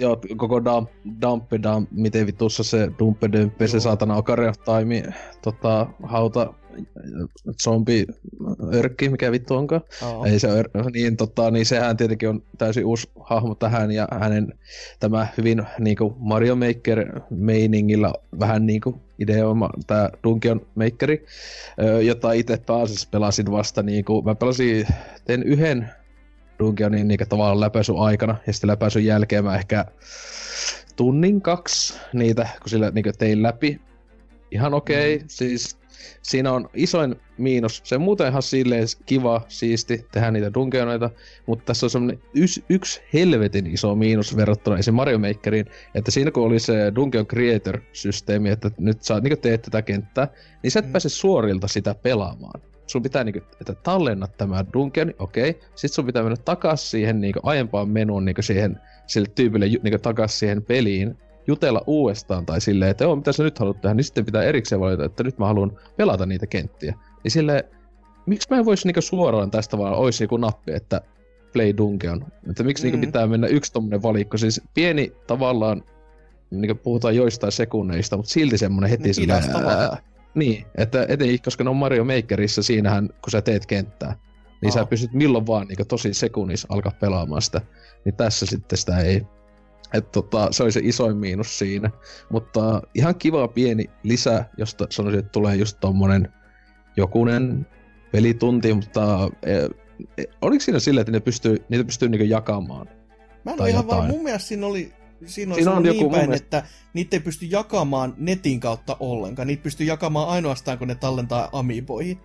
Joo, koko dump, dumpi, dump, miten vitussa se dumpi, dumpi, se saatana Ocarina of Time, tota, hauta, zombi, örkki, mikä vittu onkaan. Oh. Ei se ör, niin, tota, niin sehän tietenkin on täysin uusi hahmo tähän, ja hänen tämä hyvin niinku Mario Maker-meiningillä vähän niinku ideoima tää Dungeon Makeri, jota itse taas pelasin vasta niinku, mä pelasin, tein yhden, Dungeonin niinku tavallaan läpäisyn aikana, ja sitten läpäisyn jälkeen mä ehkä tunnin kaksi niitä, kun sillä niinku tein läpi. Ihan okei, okay. mm. Siis siinä on isoin miinus. Se on muuten ihan silleen kiva, siisti tehdä niitä Dungeoneita, mutta tässä on semmonen yksi yks helvetin iso miinus verrattuna esim. Mario Makeriin, että siinä kun oli se Dungeon Creator-systeemi, että nyt sä niinku teet tätä kenttää, niin sä et mm. pääse suorilta sitä pelaamaan. Sun pitää niinku, että tallennat tämä Dungeon, okei. Okay. Sitten sun pitää mennä takas siihen niinku aiempaan menuun niinku siihen, sille tyypille niinku takas siihen peliin. Jutella uudestaan tai silleen, että joo, mitä sä nyt haluat tehdä, niin sitten pitää erikseen valita, että nyt mä haluan pelata niitä kenttiä. Niin silleen, miksi mä en vois niinku suoraan tästä vaan ois joku nappi, että play Dungeon. Että miksi mm. niinku pitää mennä yksi tommonen valikko, siis pieni tavallaan, niinku puhutaan joistain sekunneista, mutta silti semmonen heti silleen. Niin, että etenkin, koska ne on Mario Makerissa, siinähän, kun sä teet kenttää, niin Aha. sä pystyt milloin vaan niin tosi sekunnissa alkaa pelaamaan sitä. Niin tässä sitten sitä ei. Että tota, se oli se isoin miinus siinä. Mutta ihan kiva pieni lisä, josta sanoisin, että tulee just tommonen jokunen pelitunti, mutta e, e, oliko siinä silleen, että ne pystyy, niitä pystyy niin jakamaan? Mä en ole ihan vaan, mun mielestä siinä oli... Siinä on, siinä on niin joku päin, mielestä... että niitä ei pysty jakamaan netin kautta ollenkaan. Niitä pystyy jakamaan ainoastaan, kun ne tallentaa Amiiboihin.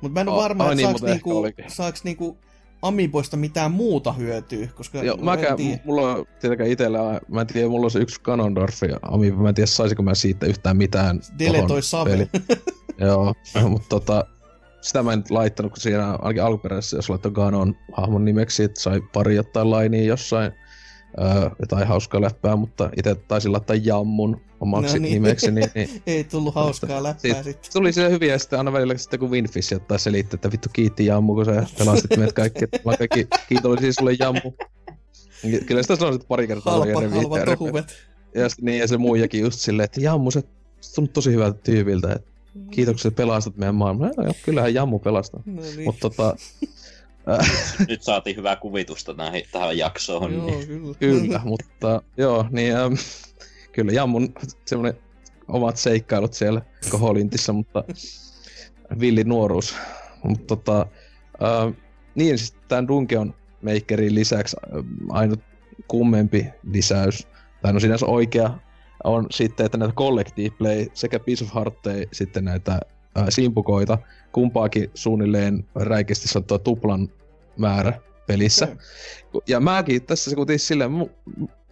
Mutta mä en ole oh, varma, oh, että niin, saaks, niinku, saaks niinku Amiiboista mitään muuta hyötyä. Koska joo, mä en tiedä. Mulla on tietenkään itellä, mä en tiedä, mulla on se yksi Ganondorf Amiibo. Mä en tiedä, saisinko mä siitä yhtään mitään. Deletoi save. Joo, mutta tota... Sitä mä en laittanut, kun siinä ainakin alkuperäisessä, jos laittoi Ganon hahmon nimeksi, että sai pari jotain lainia jossain. Öö, jotain hauskaa läppää, mutta itse taisin laittaa Jammun omaksi no niin. nimeksi. Niin, niin, ei tullut hauskaa läppää sitten. Tuli sille hyviä, ja sitten aina välillä sitten kun Winfish jotain selittää, että vittu kiitti Jammu, kun sä pelastit meidät kaikki. Ollaan kaikki kiitollisia sulle Jammu. Kyllä sitä sanoisin, että pari kertaa halpa, oli eri viitteä. Ja, niin, ja se muijakin just silleen, että Jammu, sä tunnut tosi hyvältä tyypiltä. Että kiitoksia, että pelastat meidän maailman. No, kyllähän Jammu pelastaa. No niin. Mut, tota, nyt saatiin hyvää kuvitusta näihin, tähän jaksoon. Joo, niin. Kyllä. Kyllä, mutta joo, niin äm, kyllä Jammun semmoinen omat seikkailut siellä koholintissä, mutta villi nuoruus. Mut tota, äm, niin siis tämän Dungeon Makerin lisäksi äm, ainut kummempi lisäys, tai no sinänsä oikea, on sitten, että näitä Collective Play sekä Piece of Heartteja sitten näitä simpukoita, kumpaakin suunnilleen räikeästi sanottua tuplan määrä pelissä. Okay. Ja mäkin tässä kuitenkin silleen,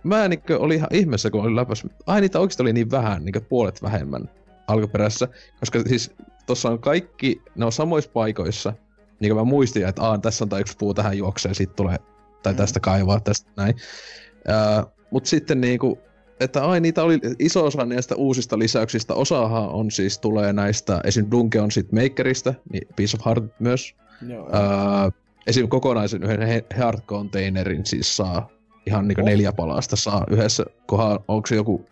mä niinkö olin ihan ihmeessä, kun olin läpäs, ai niitä oikeesti oli niin vähän, niinkö puolet vähemmän alkuperässä, koska siis tossa on kaikki, ne on samoissa paikoissa, niinkö mä muistin, että aah, tässä on tää yksi puu tähän juokseen, sit tulee, tai mm. tästä kaivaa, tästä näin. Äh, mut sitten niinku, että ai niitä oli iso osa näistä uusista lisäyksistä, osahan on siis tulee näistä, esim. Dungeon sit Makerista, niin Piece of Heart myös. Joo, öö, esim. Kokonaisen yhden Heart Containerin siis saa, ihan niinku oh. neljä palasta saa yhdessä, kohan onko se joku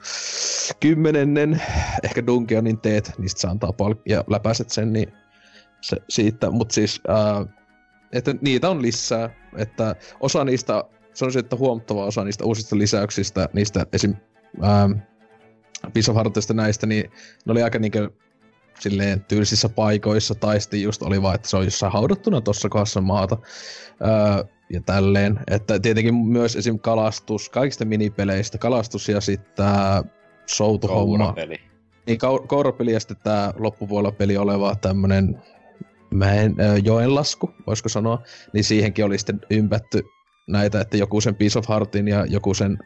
kymmenennen, ehkä Dungeonin teet, niistä saa antaa palk- ja läpäiset sen, niin se, siitä, mut siis, öö, että niitä on lisää, että osa niistä, sanoisin, että huomattava osa niistä uusista lisäyksistä, niistä esim. Ähm, Piece of Heartista näistä, niin ne oli aika niinkö silleen tylsissä paikoissa, tai sitten just oli vaan, että se on jossain haudattuna tuossa kohdassa maata. Öö, ja tälleen. Että tietenkin myös esim. Kalastus, kaikista minipeleistä, kalastus ja sitten tää soutuhomma. Kourapeli. Niin, kau- kourapeli ja sitten tää loppuvuodella peli oleva tämmönen mäen, öö, joenlasku, voisiko sanoa. Niin siihenkin oli sitten ympätty näitä, että joku sen Piece of Heartin ja joku sen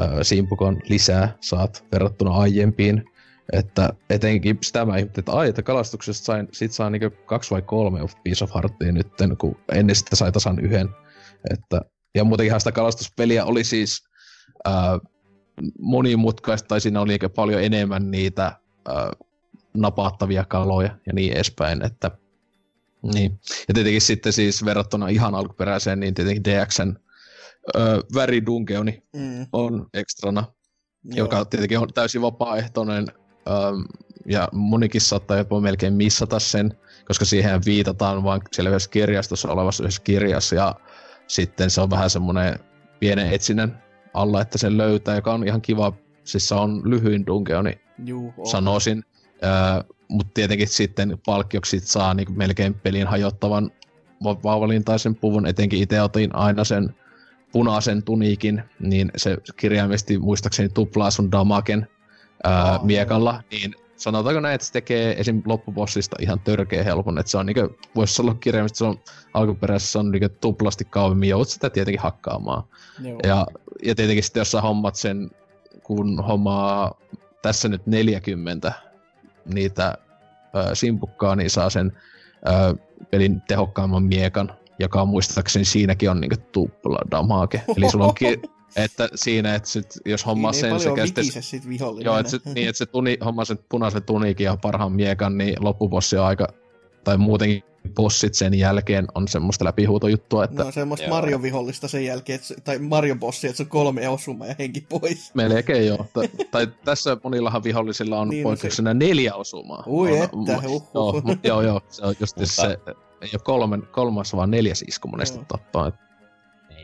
öö, simpukon lisää saat verrattuna aiempiin. Että etenkin sitä mä ihmettelin, että ai, että kalastuksesta sain, sit saa niinku kaksi vai kolme Piece of Heartia nytten, kun ennen sitä sai tasan yhden. Että, ja muutenkinhan sitä kalastuspeliä oli siis ää, monimutkaista, tai siinä oli paljon enemmän niitä ää, napattavia kaloja ja niin edespäin. Että, niin. Ja tietenkin sitten siis verrattuna ihan alkuperäiseen, niin tietenkin D X:n ää, väridungeoni mm. on ekstrana, joo, joka tietenkin on täysin vapaaehtoinen. Um, ja monikin saattaa jopa melkein missata sen, koska siihen viitataan vaan siellä yhdessä kirjastossa olevassa yhdessä kirjassa, ja sitten se on vähän semmoinen pienen etsinnän alla, että sen löytää, joka on ihan kiva. Siis se on lyhyin dungeoni, sanoisin. Uh, mutta tietenkin sitten palkkioksi saa niinku melkein pelin hajottavan vaavalintaisen puvun, etenkin itse otin aina sen punaisen tuniikin, niin se kirjaimesti muistaakseni tuplaa sun damaken. Ää, oh, miekalla, no, niin sanotaanko näin, että se tekee esim. Loppubossista ihan törkeä helpon, että se on niinku, voisi olla kirjaimista, se on alkuperäisessä, se on niinku tuplasti kauemmin, joudut sitä tietenkin hakkaamaan. Ja, ja tietenkin sitten jos sä hommat sen, kun hommaa tässä nyt neljäkymmentä niitä ää, simpukkaa, niin saa sen ää, pelin tehokkaamman miekan, joka on muistaakseni siinäkin on niinku tupla damage, eli sulla on ki- Että siinä, että sit, jos hommaa niin sen sekä sitten... Joo, että se, niin, että se tuni, hommaa sen punaisen tuniikin ja parhaan miekan, niin loppubossi on aika... Tai muutenkin bossit sen jälkeen on semmoista läpihuutojuttua, että... No semmoista Mario-vihollista sen jälkeen, että, tai Mario-bossi, että se on kolme osumaa ja henki pois. Melkein joo. T- tai tässä monillahan vihollisilla on niin, poikkeuksena se... neljä osumaa. Ui on, että, uh, uh, joo, uh, joo, joo, se on just mutta... se... Ei ole kolmen, kolmas, vaan neljäs isku monesti tappaa.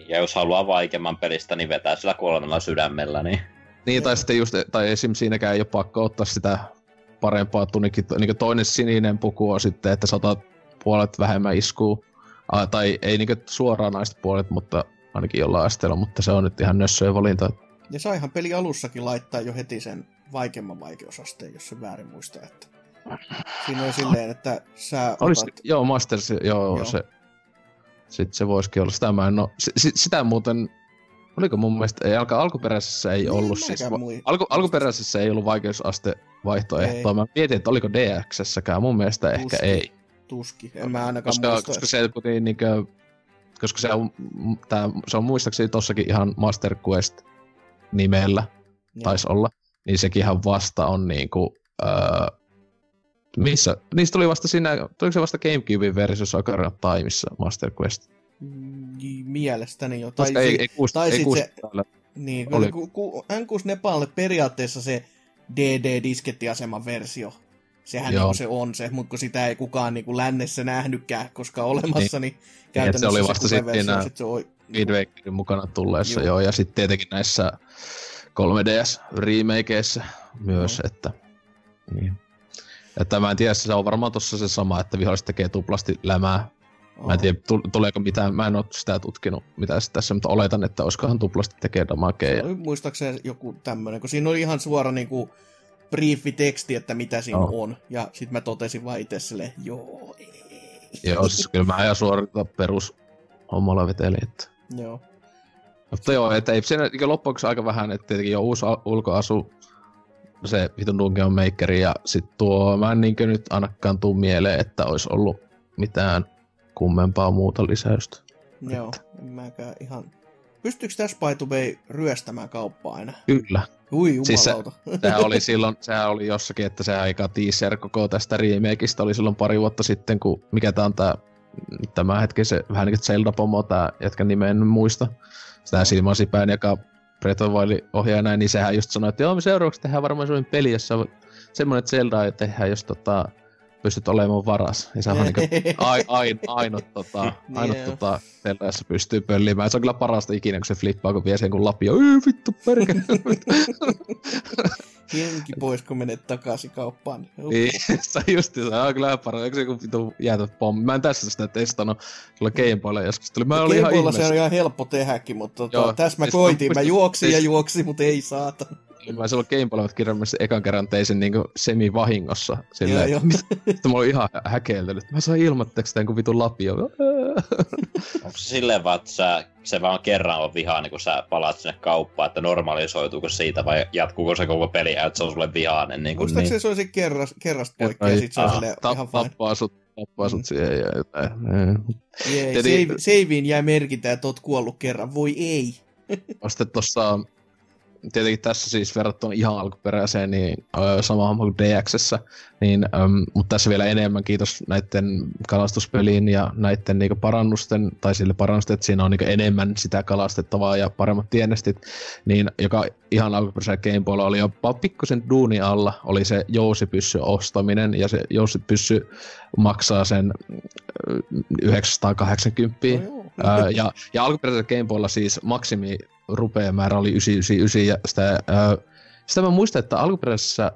Ja jos haluaa vaikeamman pelistä, niin vetää sillä kolmella sydämellä, niin... Niin, tai sitten just, tai esim. Siinäkään ei ole pakko ottaa sitä parempaa tunikin, niinku toinen sininen puku on sitten, että sata puolet vähemmän iskuu. Ah, tai ei niinku suoraan naiset puolet, mutta ainakin jollain asteella, mutta se on nyt ihan nössöjen valinta. Ja saihan peli alussakin laittaa jo heti sen vaikeamman vaikeusasteen, jos se väärin muistaa, että... Siinä on silleen, että sä olis, otat... Joo, Masters, joo, joo. se... Sitten se voisikin olla. Sitä mä en oo... S- sitä muuten... Oliko mun mielestä... Ei, alka- alkuperäisessä ei ollut siis... Va- alku- alkuperäisessä ei ollut vaikeusaste vaihtoehtoa. Ei. Mä mietin, että oliko D X:ssäkään. Mun mielestä Tuski. Ehkä ei. Tuski. En mä ainakaan koska, muista. Koska se, niin, niin, koska se on... Tää, se on muistaakseni tossakin ihan Master Quest -nimellä. Taisi olla. Niin sekinhan vasta on niinku... Öö, missä? Niistä tuli vasta siinä, tuliko se vasta GameCubein versiossa Ocarina of Timeissa Master Quest? Mielestäni jo. Tai, ei, ei kuusi, tai ei kuusi se, niin, oli. Ku, ku, N kuusi Nepalle periaatteessa se D D-diskettiaseman versio. Sehän niin se on se, mutta kun sitä ei kukaan niin kuin lännessä nähnytkään, koska olemassa, niin, niin käytännössä se, oli vasta se versio on sit se oi. Midwakerin mukana tulleessa, joo, joo, ja sitten tietenkin näissä kolme D S-remakeissä myös, no, että... Niin. Että mä en tiedä, se on varmaan tossa se sama, että viholliset tekee tuplasti lämää. Oh. Mä en tiedä, tuleeko mitään, mä en oo sitä tutkinut mitään tässä, mutta oletan, että oiskohan tuplasti tekee damakea. No, muistaakseni joku tämmönen, kun siinä oli ihan suora niinku briefiteksti, että mitä siinä oh. on. Ja sit mä totesin vaan itse silleen, joo, ei. Joo, siis kyllä mä ajan suorita perus hommalla veteli, että... Joo. Mutta joo, et ei siinä loppuksi aika vähän, että tietenkin jo uusi ulkoasu... se vitun Dungeon Makeri, ja sit tuo, mä en niinkö nyt ainakaan tuu mieleen, että ois ollut mitään kummempaa muuta lisäystä. Joo, että. En mäkään ihan... Pystyykö tässä by the way ryöstämään kauppaa aina? Kyllä. Ui jumalauta. Siis se, sehän oli silloin, sehän oli jossakin, että se aika teaser koko tästä remakeista oli silloin pari vuotta sitten, kun mikä tää on tää, tämä hetki se vähän niinku Zelda-pomo, tää jätkän nimeä en muista. Sitä silmäsipäin, joka Breath of the Wild -ohjaaja, niin sehän just sanoi, että joo, me seuraavaksi tehdään varmaan semmoinen peli, jossa on semmoinen Zelda tehdään, jos tota, pystyt olemaan varas. Ja sehän on niinku ai, ai, ainut, tota, ainut tota, Zelda, jossa pystyy pöllimään. Se on kyllä parasta ikinä, kun se flippaa, kun vie sen kun lapio, yy vittu perkele. Jenki pois, kun menet takaisin kauppaan. Niin, se on just se. Ah, kyllähän paro. Eikö se joku pitu jäätöpommi? Mä en tässä sitä testannut. Kyllä Game Boylla joskus tuli. Mä olin ihan ihmeessä. Game Boylla se on ihan helppo tehäkin, mutta tota, tässä mä koitin. Mä juoksin ja juoksin, mutta ei saata. Mä silloin Game Boylla kirjallisesti ekan kerran tein sen niinku semi-vahingossa. Silleen, joo, joo. Että mä olin ihan häkeltynyt. Mä sain ilmoitteeksi tämän kuin vitun lapio. Onko se silleen vaan, että sä, se vaan kerran on vihainen, kun sä palaat sinne kauppaan, että normalisoituuko siitä vai jatkuuko se koko peli, että se on sulle vihainen? Niin kuin, muistaakseni niin. Se olisi kerras, kerrasta poikki ja sit se on silleen ta- ihan fine. Tappaa sut, tappaa sut siihen ja jotain. Jee, save, saveen jää merkintä, että oot kuollut kerran. Voi ei. Oste tossa... Tietenkin tässä siis verrattuna ihan alkuperäiseen, niin öö, sama homma kuin D X:ssä, niin, öm, mutta tässä vielä enemmän kiitos näiden kalastuspeliin ja näiden niinku parannusten, tai sille parannusten, että siinä on niinku enemmän sitä kalastettavaa ja paremmat tienestit, niin joka ihan alkuperäisellä Game Boylla oli jopa pikkusen duuni alla, oli se jousipyssy ostaminen, ja se jousipyssy maksaa sen yhdeksänsataakahdeksankymmentä, öö, ja, ja alkuperäisellä Game Boylla siis maksimi rupeamäärä oli yhdeksänsataayhdeksänkymmentäyhdeksän, ja sitä, öö, sitä mä muistan, että alkuperäisessä,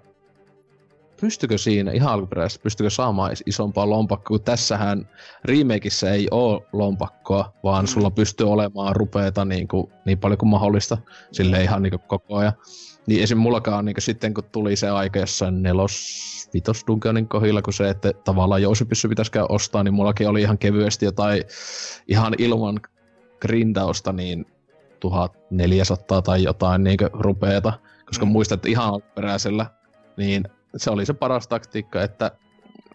pystykö siinä, ihan alkuperäisessä, pystykö saamaan isompaa lompakkoa, kun tässähän remakeissa ei oo lompakkoa, vaan sulla pystyy olemaan rupeeta niin, kuin, niin paljon kuin mahdollista, silleen ihan niin kuin koko ajan. Niin esim. Mullakaan niin kuin sitten, kun tuli se aika jossain nelos, vitos Dungeonin kohdilla, kun se, että tavallaan jousipyssy pitäisikään ostaa, niin mullakin oli ihan kevyesti jotain ihan ilman grindausta, niin tuhatneljäsataa tai jotain niinku rupeeta, koska mm. muistat, että ihan alkuperäisellä, niin se oli se paras taktiikka, että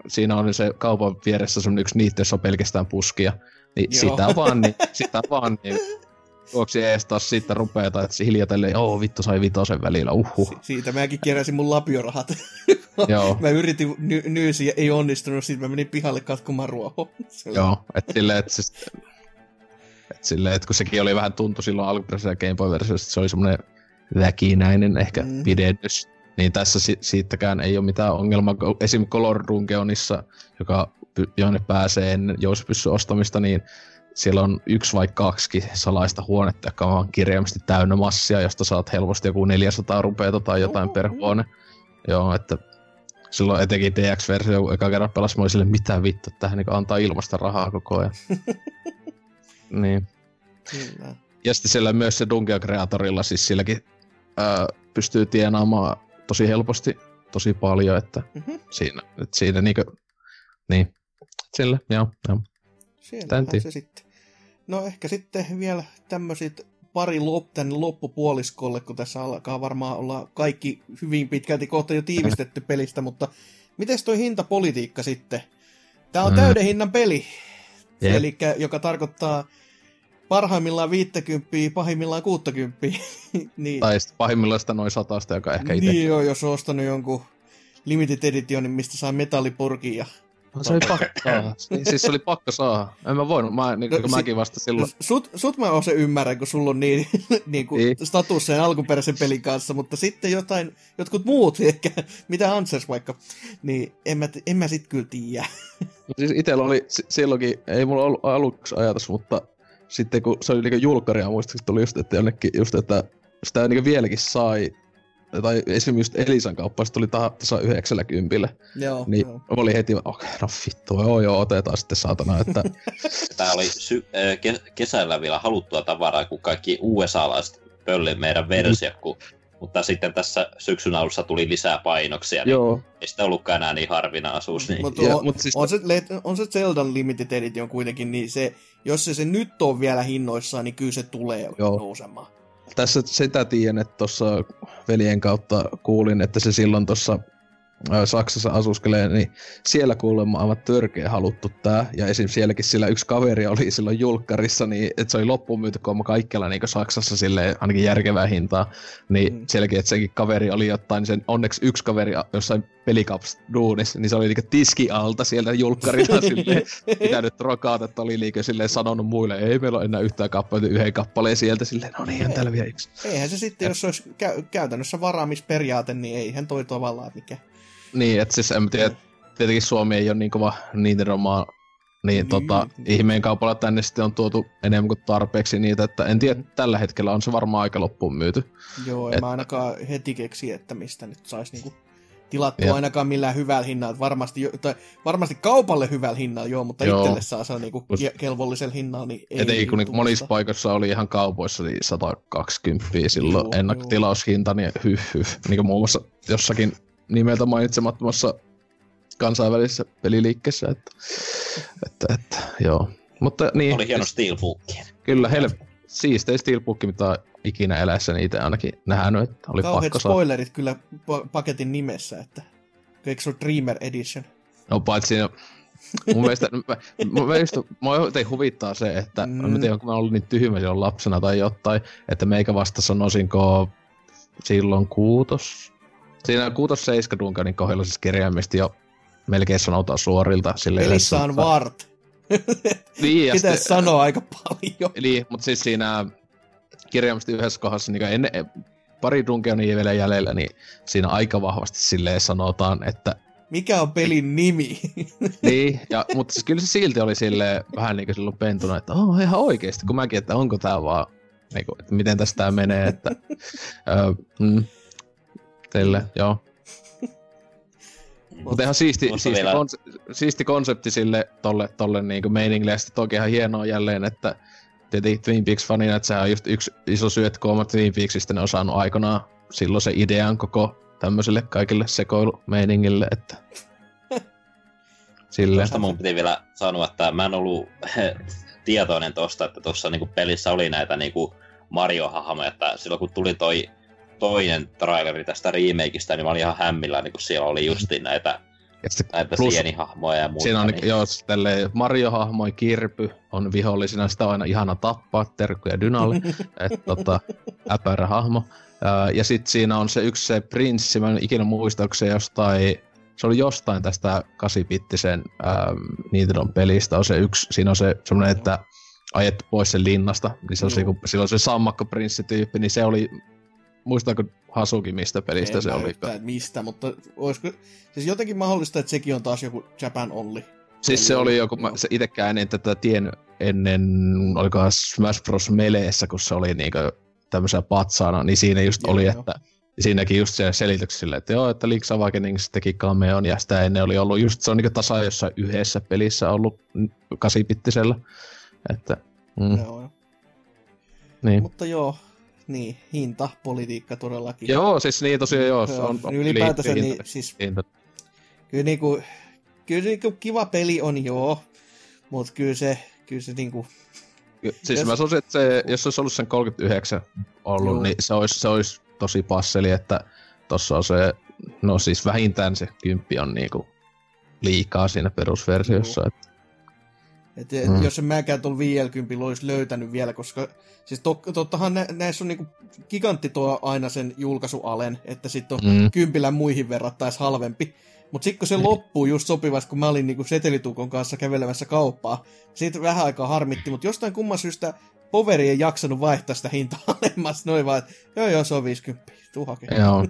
siinä on se kaupan vieressä sun yksi niitti, jossa on pelkästään puskia, niin joo. sitä vaan, niin sitä vaan, niin tuoksi ees taas siitä rupeeta, että se hiljatellen, oo vittu sai vitosen välillä, uhuh. Si- siitä mäkin keräsin mun lapiorahat. Joo. Mä yritin ny- nyysiä, ei onnistunut, sit mä menin pihalle katkomaan ruohon. Joo, et silleen, et siis... Et silleen, että kun sekin oli vähän tuntu silloin alkuperäisellä Game Boy-versiossa, se oli semmoinen väkinäinen ehkä mm. pidennys, niin tässä si- siitäkään ei ole mitään ongelmaa. Esim. Color Dungeonissa, joka py- jonne pääsee ennen jousipyssyn ostamista, niin siellä on yksi vai kaksi salaista huonetta, joka on kirjaimisesti täynnä massia, josta saat helposti joku neljäsataa rupeeta tai jotain mm. per huone. Joo, että silloin etenkin D X-versio, kun eka kerran pelasi, mä olin silleen, mitä vittu, että tähän niin antaa ilmasta rahaa koko ajan. Niin. Kyllä. Ja sitten siellä myös se Dungeon Creatorilla, siis silläkin ää, pystyy tienaamaan tosi helposti, tosi paljon, että mm-hmm. siinä, että siinä niinku, niin, sillä, joo, joo. Siellähän se sitten. No ehkä sitten vielä tämmöiset pari lop, tänne loppupuoliskolle, kun tässä alkaa varmaan olla kaikki hyvin pitkälti kohta jo tiivistetty pelistä, mutta mites toi hintapolitiikka sitten? Tää on mm. täyden hinnan peli. Yep. Elikkä, joka tarkoittaa parhaimmillaan viittäkymppiä, pahimmillaan kuuttakymppiä. Niin. Tai sitten pahimmillaan sitä noin satasta, joka ehkä itsekin. Niin joo, jos on ostanut jonkun limited editionin, mistä saa metallipurkin ja... No, se oli pakko saada. Siis se oli pakko saada. En mä voinut, mä, niin, no, kun si- mäkin vasta silloin. Sut, sut mä oon se ymmärrän, kun sulla on niin, niin kuin niin. status sen alkuperäisen pelin kanssa, mutta sitten jotain, jotkut muut ehkä, mitä Answers vaikka, niin en mä, en mä sit kyllä tiedä. No siis itellä oli silloinkin, ei mulla ollut aluksi ajatus, mutta sitten kun se oli niinku julkkaria, muistaakseni tuli just, että jonnekin just, että sitä niinku vieläkin sai, tai esimerkiksi Elisan kauppa, se tuli tasa yhdeksänkymmentä. Joo, niin joo. Oli heti, okei, okay, no vittu, joo joo, otetaan sitten saatana, että... Tää oli sy- ke- kesällä vielä haluttua tavaraa, kun kaikki U S A-laiset pölli meidän versio, mm. kun... Mutta sitten tässä syksyn alussa tuli lisää painoksia, joo. Niin ei sitä ollutkaan enää niin harvinaisuus. Niin. Mut on, ja, mut siis... on, se, on se Zeldan Limited Edition kuitenkin, niin se, jos se, se nyt on vielä hinnoissaan, niin kyllä se tulee joo. nousemaan. Tässä sitä tiedän, että tuossa veljen kautta kuulin, että se silloin tuossa Saksassa asuskelee, niin siellä kuulemma aivan törkeä haluttu tää. Ja esim. Sielläkin sillä yksi kaveri oli silloin julkkarissa, niin että se oli loppuun myyty kolme kaikkialla niin Saksassa silleen ainakin järkevää hintaa. Niin mm. sielläkin, että senkin kaveri oli jotain, sen onneksi yksi kaveri jossain pelikaupassa duunissa, niin se oli niinku tiski alta sieltä julkkarilla silleen pitänyt rokaata, että oli liikaa silleen sanonut muille, ei meillä ole enää yhtään kappaleita, yhden kappaleen sieltä silleen, no niin, täällä vielä yksi. Eihän se sitten, ja... jos se olisi kä- käytännössä varaamisperiaate, niin eihän toi tavallaan mikä. Niin, et siis en tiedä, tietenkin Suomi ei ole niin kova Nintendo-maa Niin tota, ihmeen kaupalla tänne sitten on tuotu enemmän kuin tarpeeksi niitä, että en tiedä, tällä hetkellä on se varmaan aika loppuun myyty. Joo, en Et... mä ainakaan heti keksi, että mistä nyt saisi niinku tilattua ja. Ainakaan millään hyvällä hinnalla. Varmasti, tai varmasti kaupalle hyvällä hinnalla, joo, mutta joo. Itselle saa saa niinku kelvollisella hinnalla, niin ei. Ettei kun niinku monissa paikassa oli ihan kaupoissa niin sata kaksikymmentä silloin ennakkotilaushinta, niin hyh hyh. Niin kuin muun muassa jossakin nimeltä mainitsemattomassa kansainvälisessä peliliikkeessä, että, että, että joo. Mutta niin. Oli hieno steelbookki. Kyllä, hel... siistei steelbookki, mitä ikinä eläessäni itse ainakin nähnyt, että oli kauheat pakko spoilerit saa. Kyllä paketin nimessä, että eikö se ole Dreamer Edition? No paitsi, no, mun mielestä, mä, mä just, mua jotenkin huvittaa se, että mm. mä tiedän, kun mä oon ollut niin tyhmä silloin lapsena tai jotain, että meikä vasta sanoisinko silloin kuutos, siinä kuutos seiska dunkanin kohdalla siis kirjaimesti jo melkein sanotaan suorilta. Pelissä on vart. Niin, pitäis sti... sanoa aika paljon. Niin, mutta siis siinä kirjaimesti yhdessä kohdassa, niin ennen, pari dunkea on vielä jäljellä, niin siinä aika vahvasti silleen sanotaan, että... Mikä on pelin nimi? Niin, ja, mutta siis kyllä se silti oli silleen vähän niin kuin silloin pentuna, että oh, ihan oikeesti, kun mäkin, että onko tää vaan, niin kuin, että miten tästä menee, että... Öö, mm, teille, joo. Mutta ihan siisti, siisti, konse- siisti konsepti sille tolle, tolle niinku meiningille, ja sitten toki ihan hienoa jälleen, että tietenkin Twin Peaks-fanina, että sehän on just yksi iso syy, että kun omat Twin Peaksista ne on saanut aikanaan silloin se idean koko tämmöiselle kaikille sekoilumeiningille, että sille. Tuosta mun piti vielä sanoa, että mä en ollut tietoinen tosta, että tuossa niinku pelissä oli näitä niinku Mario-hahmoja, että silloin kun tuli toi toinen traileri tästä remakeista, niin mä olin ihan hämmillä, niin kun siellä oli justiin näitä, näitä sienihahmoja ja muuta. Siinä on, niin. Joo, tälleen Mario-hahmoi Kirpy on vihollisena, sitä on aina ihana tappaa, terkkuja Dynalle, että tota, äpärä hahmo. Ja sit siinä on se yksi se prinssi, mä en ikinä muista, onko se jostain, se oli jostain tästä kahdeksanbittisen Nintendon pelistä, on se yksi, siinä on se semmoinen, että ajettu pois sen linnasta, niin se on se, kun, silloin se sammakko-prinssityyppi, niin se oli... Muistaako Hasuki, mistä pelistä en se oli? En mistä, mutta olisiko... Siis jotenkin mahdollista, että sekin on taas joku Japan Only. Siis se oli joku... Mä, se itekään en tätä tiennyt ennen... Olikohan Smash Bros. Meleessä, kun se oli niinku tämmöisenä patsaana, niin siinä just joo, oli, joo. Että... Siinäkin just se selityksi silleen, että joo, että Link's Awakening teki cameon, ja sitä ennen oli ollut just... Se on niinku tasa jossain yhdessä pelissä ollut kasipittisellä, että... Mm. Joo, joo. Niin. Mutta joo... Niin, hinta, politiikka todellakin. Joo, siis niin tosiaan joo. Se on, on ylipäätänsä hinta, niin, siis... Hinta. Kyllä niinku, kyllä niinku kiva peli on joo, mut kyllä se, kyllä se niinku... Ky- siis jos... mä sanoisin, että se, jos se olisi ollut sen kolmekymmentäyhdeksän ollut, joo. Niin se olisi, se olisi tosi passeli, että tossa on se, no siis vähintään se kymppi on niinku liikaa siinä perusversiossa, joo. Että... Et, et mm. jos en mäkään tuolla viidelläkympillä olisi löytänyt vielä, koska siis to, tottahan nä, näissä on niinku gigantti tuo aina sen julkaisualen, että sit on mm. kympillä muihin verrattais halvempi. Mut sit kun se mm. loppuu just sopivasti, kun mä olin niinku setelitukon kanssa kävelemässä kauppaa, siitä vähän aikaa harmitti, mut jostain kumman syystä Poveri ei jaksanut vaihtaa sitä hintaa alemmas, noin vaan, joo joo, se on viisikymmentä, tuu hakemaan. Joo.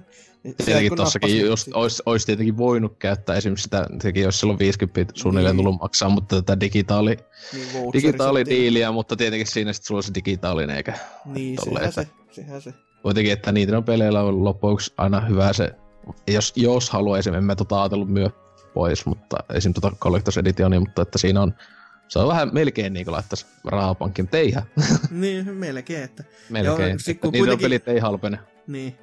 Tietenkin tossakin just ois, ois tietenkin voinut käyttää esimerkiksi sitä, tietenkin jos silloin viisikymmentä suunnilleen tullut maksaa, mutta tätä digitaali, niin, digitaalidiiliä, mutta tietenkin siinä sitten sulla on se digitaalinen eikä niin, tolleen. Sehän se, sehän se. Kuitenkin, että niiden peleillä on lopuksi aina hyvä se, jos, jos haluaa esimerkiksi, en mä tota ajatellut myö pois, mutta esimerkiksi tota Collector's Editionia, mutta että siinä on, se on vähän melkein niin kuin laittaisi rahapankkiin, mutta ei ihan. Niin, melkein, että. Melkein, joo, että niiden kuitenkin... pelit ei halpene. Niin.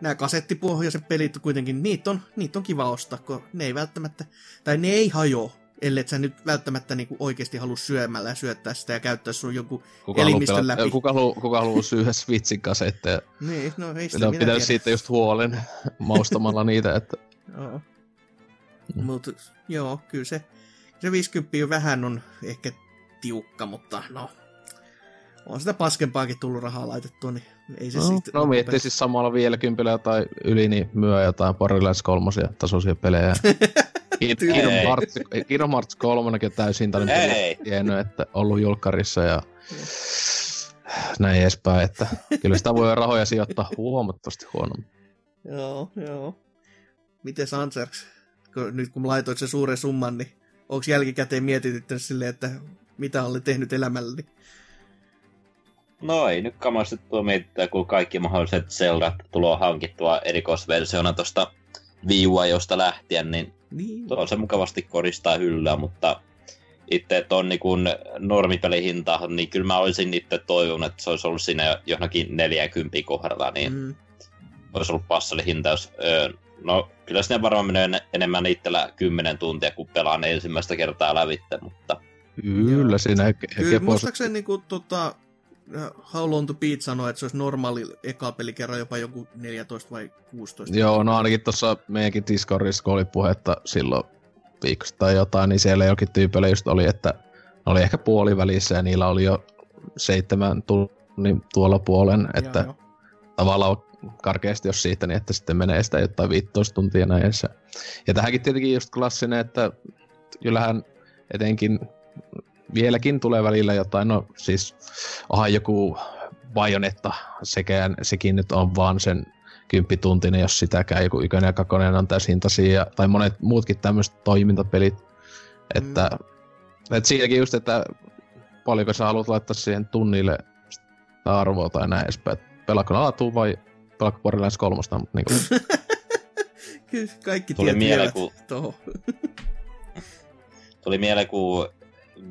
Nämä kasettipohjaiset pelit kuitenkin, niitä on, niitä on kiva ostaa, kun ne ei välttämättä, tai ne ei hajoa, ellei sä nyt välttämättä niinku oikeasti halua syömällä ja syöttää sitä ja käyttää sun joku kuka elimistön haluaa, läpi. Kuka, halu, kuka haluaa syödä Switchin kasetteja? Niin, no ei sitä minä tiedä. Siitä just huolen maustamalla niitä, että... Joo. Mm. Mut joo, kyllä se, se viisikymmentä vähän on ehkä tiukka, mutta no... On sitä paskempaakin tullut rahaa laitettua, niin ei se no, sitten... No miettii siis samalla vielä kympillä tai yli, niin myö jotain Borderlands kolmosia tasoisia pelejä. Kingdom Hearts kolmonakin on täysin tiennyt, että ollut julkkarissa ja näin edespäin, että kyllä sitä voi rahoja sijoittaa huomattavasti huonommin. Joo, joo. Miten Sanserks? Nyt kun laitoit sen suuren summan, niin onko jälkikäteen mietityttänyt silleen, että mitä oli tehnyt elämälläni? No ei nyt kamasti tuo mietittää, kun kaikki mahdolliset seurat tulee hankittua erikoisversiona tuosta viiuajosta lähtien, niin, niin tuo se mukavasti koristaa hyllyä, mutta itse tuon niin normipelihintaan, niin kyllä mä olisin itse toivonut, että se olisi ollut siinä johonkin neljäkymppiä kohdalla, niin mm. olisi ollut passelihinta, jos... Öö, no kyllä siinä varmaan menee enemmän itsellä kymmenen tuntia, kun pelaan ensimmäistä kertaa lävitte, mutta... Kyllä siinä... Kyllä, muistaakseni niinku tota... How Long to Beat sanoi, että se olisi normaali eka pelikerran jopa joku neljätoista vai kuusitoista. Joo, no ainakin tuossa meidänkin Discordissa, kun oli puhetta silloin viikosta tai jotain, niin siellä jokin tyypeillä just oli, että oli ehkä puolivälissä ja niillä oli jo seitsemän tunnin tuolla puolen, että joo, joo. Tavallaan karkeasti jos siitä, niin että sitten menee sitä jotain viisitoista tuntia näissä. Ja tähänkin tietenkin just klassinen, että kyllähän etenkin vieläkin tulee välillä jotain, no siis onhan joku Bajonetta, sekään, sekin nyt on vaan sen kymppituntinen, jos sitäkään joku ykönen ja kakonen on täysintaisia, tai monet muutkin tämmöiset toimintapelit, että, mm. että siinäkin just, että paljonko sä haluat laittaa siihen tunnille arvoa tai näin edespäin, että pelaatko laatuun vai pelaatko Borderlands kolmosta, mutta niinku... Kyllä kaikki tiedät vielä ku... tohon. Tuli mieleen, kun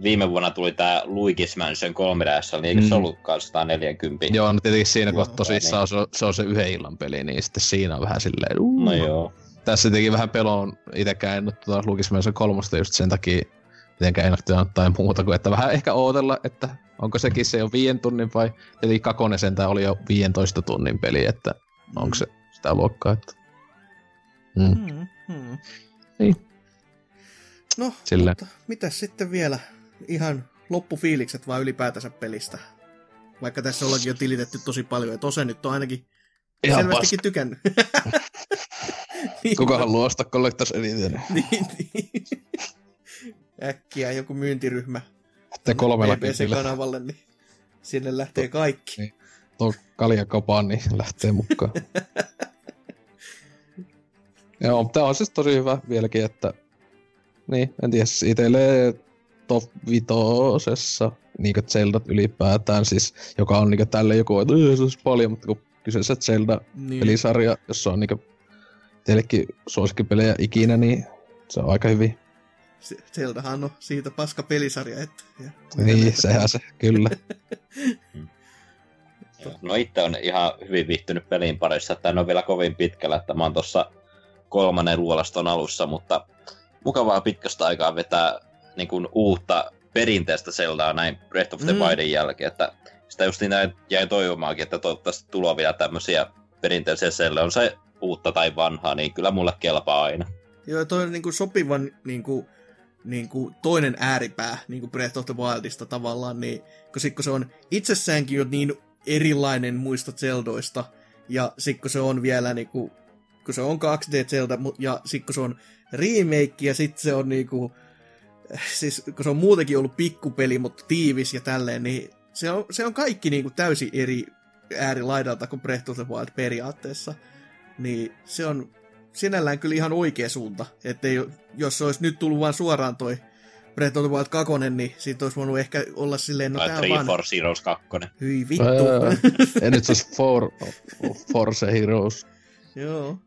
viime vuonna tuli tää Luigi's Mansion kolme D S, niin eikö se mm. ollutkaan sata neljäkymmentä? Joo, no tietenkin siinä kohtaa tosissaan niin. se, se on se yhden illan peli, niin sitten siinä on vähän silleen... Uh, no joo. Tässä teki vähän peloon itekään, en ole tuota Luigi's Mansion kolmosta just sen takia, mitenkään ennakkoja tai muuta kuin, että vähän ehkä ootella, että onko sekin se jo viien tunnin vai... Tietenkin kakone sentään oli jo viidentoista tunnin peli, että onko se sitä luokkaa, että... Mm. Mm, mm. Niin. No, silleen. Mutta mitäs sitten vielä? Ihan loppufiilikset vaan ylipäätänsä pelistä. Vaikka tässä ollaankin jo tilitetty tosi paljon, että osa nyt on ainakin ihan selvästikin paska. Tykännyt. Kuka haluaa ostaa Collectors Edition? niin, niin. Äkkiä joku myyntiryhmä. Sitten kolmellakin sille. kanavalle, niin sinne lähtee to, kaikki. Niin. Tuo kaljakapaan, niin lähtee mukaan. Joo, mutta on siis tosi hyvä vieläkin, että niin, en tiedä, itelle top vitosessa niinkö Zeldat ylipäätään, siis joka on niinkö tälle joku, että se on paljon, mutta kun kyseessä Zelda-pelisarja, niin. Jossa on niinkö teillekin suosikkipelejä ikinä, niin se on aika hyvin. Zeldahan on siitä paska pelisarja, että... Ja, niin, sehän se, kyllä. No itse on ihan hyvin viihtynyt pelin parissa, että en ole vielä kovin pitkällä, että mä oon tossa kolmannen luolaston alussa, mutta... Mukavaa pitkästä aikaa vetää niin kuin, uutta perinteistä Zeldaa näin Breath of the Wildin mm. jälkeen, että sitä just niin jäi toivomaankin, että toivottavasti tuloa vielä tämmöisiä perinteisiä Zeldaa, on se uutta tai vanhaa, niin kyllä mulle kelpaa aina. Joo, toi on niin kuin sopivan niin kuin, niin kuin toinen ääripää niin kuin Breath of the Wildista tavallaan, niin, kun, sit, kun se on itsessäänkin jo niin erilainen muista Zeldoista, ja sit kun se on vielä niin kuin, kun se on kaksi D-Zelda, ja sit kun se on remake, ja sit se on niinku, siis kun se on muutenkin ollut pikkupeli, mutta tiivis ja tälleen, niin se on, se on kaikki niinku täysin eri äärilaidalta kuin Breath of the Wild periaatteessa. Niin se on sinällään kyllä ihan oikea suunta, että jos se olisi nyt tullut vaan suoraan toi Breath of the Wild kaksi, niin siitä olisi voinut ehkä olla silleen, no tää on vaan... three four Heroes two. Hyi vittu. Ja nyt se olisi Force Heroes. Joo.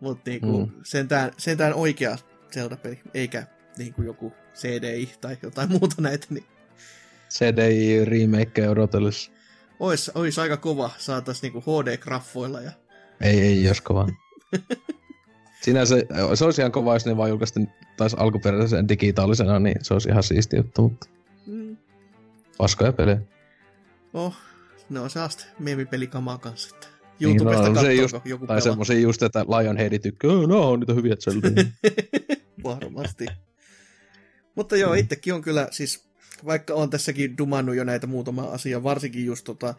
Mutta niinku, mm. sentään, sentään oikea Zelda-peli, eikä niinku joku C D I tai jotain muuta näitä. Niin... C D I-remake odotellessa. Ois, ois aika kova, saatais niinku H D-graffoilla. Ja... Ei, ei, jos kova. Sinänsä se olisi ihan kova, jos ne vaan julkaistiin taas alkuperäisen digitaalisena, niin se olisi ihan siisti juttu, mutta mm. paskoja pelejä. Oh, ne on sellaista meemipelikamaa kanssa, että... YouTubesta niin, no, katsoa, just, joku tai pelaa. Tai semmosia just, että Lionheadi tykkää, no on niitä hyviä Zeldaa. Varmasti. Mutta joo, itsekin on kyllä, siis vaikka on tässäkin dumannut jo näitä muutamaa asiaa, varsinkin just tota,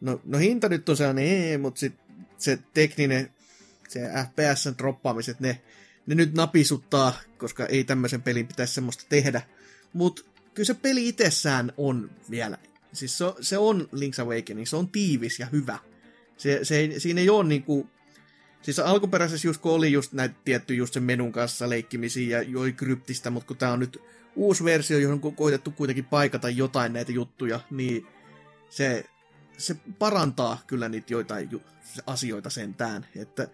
no, no hinta nyt on sellainen, ei, mutta sit se tekninen, se F P S:n droppaamiset, ne, ne nyt napisuttaa, koska ei tämmöisen pelin pitäisi semmoista tehdä. Mutta kyllä se peli itsessään on vielä, siis se, se on Link's Awakening, se on tiivis ja hyvä. Se, se ei, siinä ei ole niinku, Siis alkuperäisessä just kun oli just näitä tietty just sen menun kanssa leikkimisiä ja joi kryptistä, mutta kun tää on nyt uusi versio, johon on koitettu kuitenkin paikata jotain näitä juttuja, niin se, se parantaa kyllä niitä joitain ju- asioita sentään. Että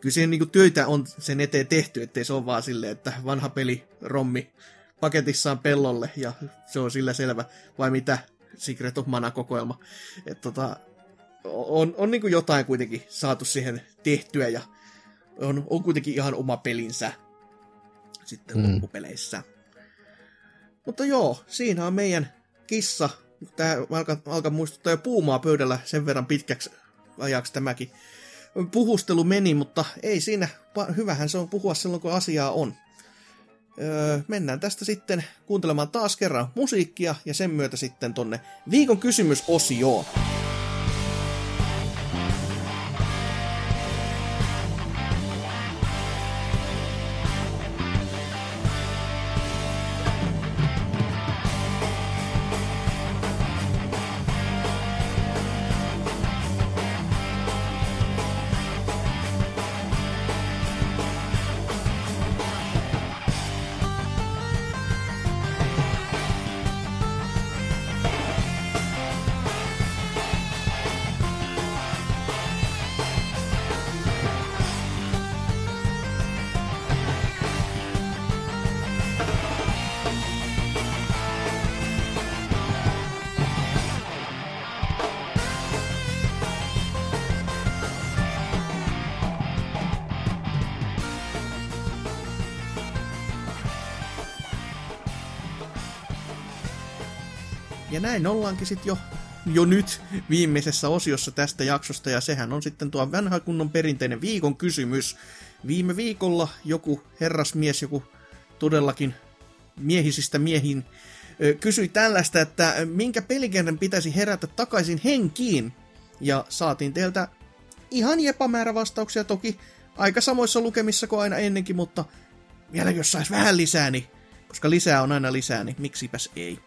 kyllä siihen niinku töitä on sen eteen tehty, ettei se ole vaan silleen, että vanha peli, rommi, paketissaan pellolle ja se on sillä selvä. Vai mitä? Secret of Mana-kokoelma. Että tota... On, on niin kuin jotain kuitenkin saatu siihen tehtyä ja on, on kuitenkin ihan oma pelinsä sitten mm. loppupeleissä. Mutta joo, siinä on meidän kissa. Tämä alkaa, alkaa muistuttaa jo puumaa pöydällä sen verran pitkäksi ajaksi tämäkin puhustelu meni, mutta ei siinä. Hyvähän se on puhua silloin, kun asiaa on. Öö, mennään tästä sitten kuuntelemaan taas kerran musiikkia ja sen myötä sitten tonne viikon kysymysosioon. Näin ollaankin sitten jo, jo nyt viimeisessä osiossa tästä jaksosta, ja sehän on sitten tuo vanha kunnon perinteinen viikon kysymys. Viime viikolla joku herrasmies, joku todellakin miehisistä miehin, kysyi tällaista, että minkä peligenren pitäisi herätä takaisin henkiin, ja saatiin teiltä ihan jepamäärä vastauksia toki, aika samoissa lukemissa kuin aina ennenkin, mutta vielä jos sais vähän lisää, niin, koska lisää on aina lisää, niin miksipäs ei.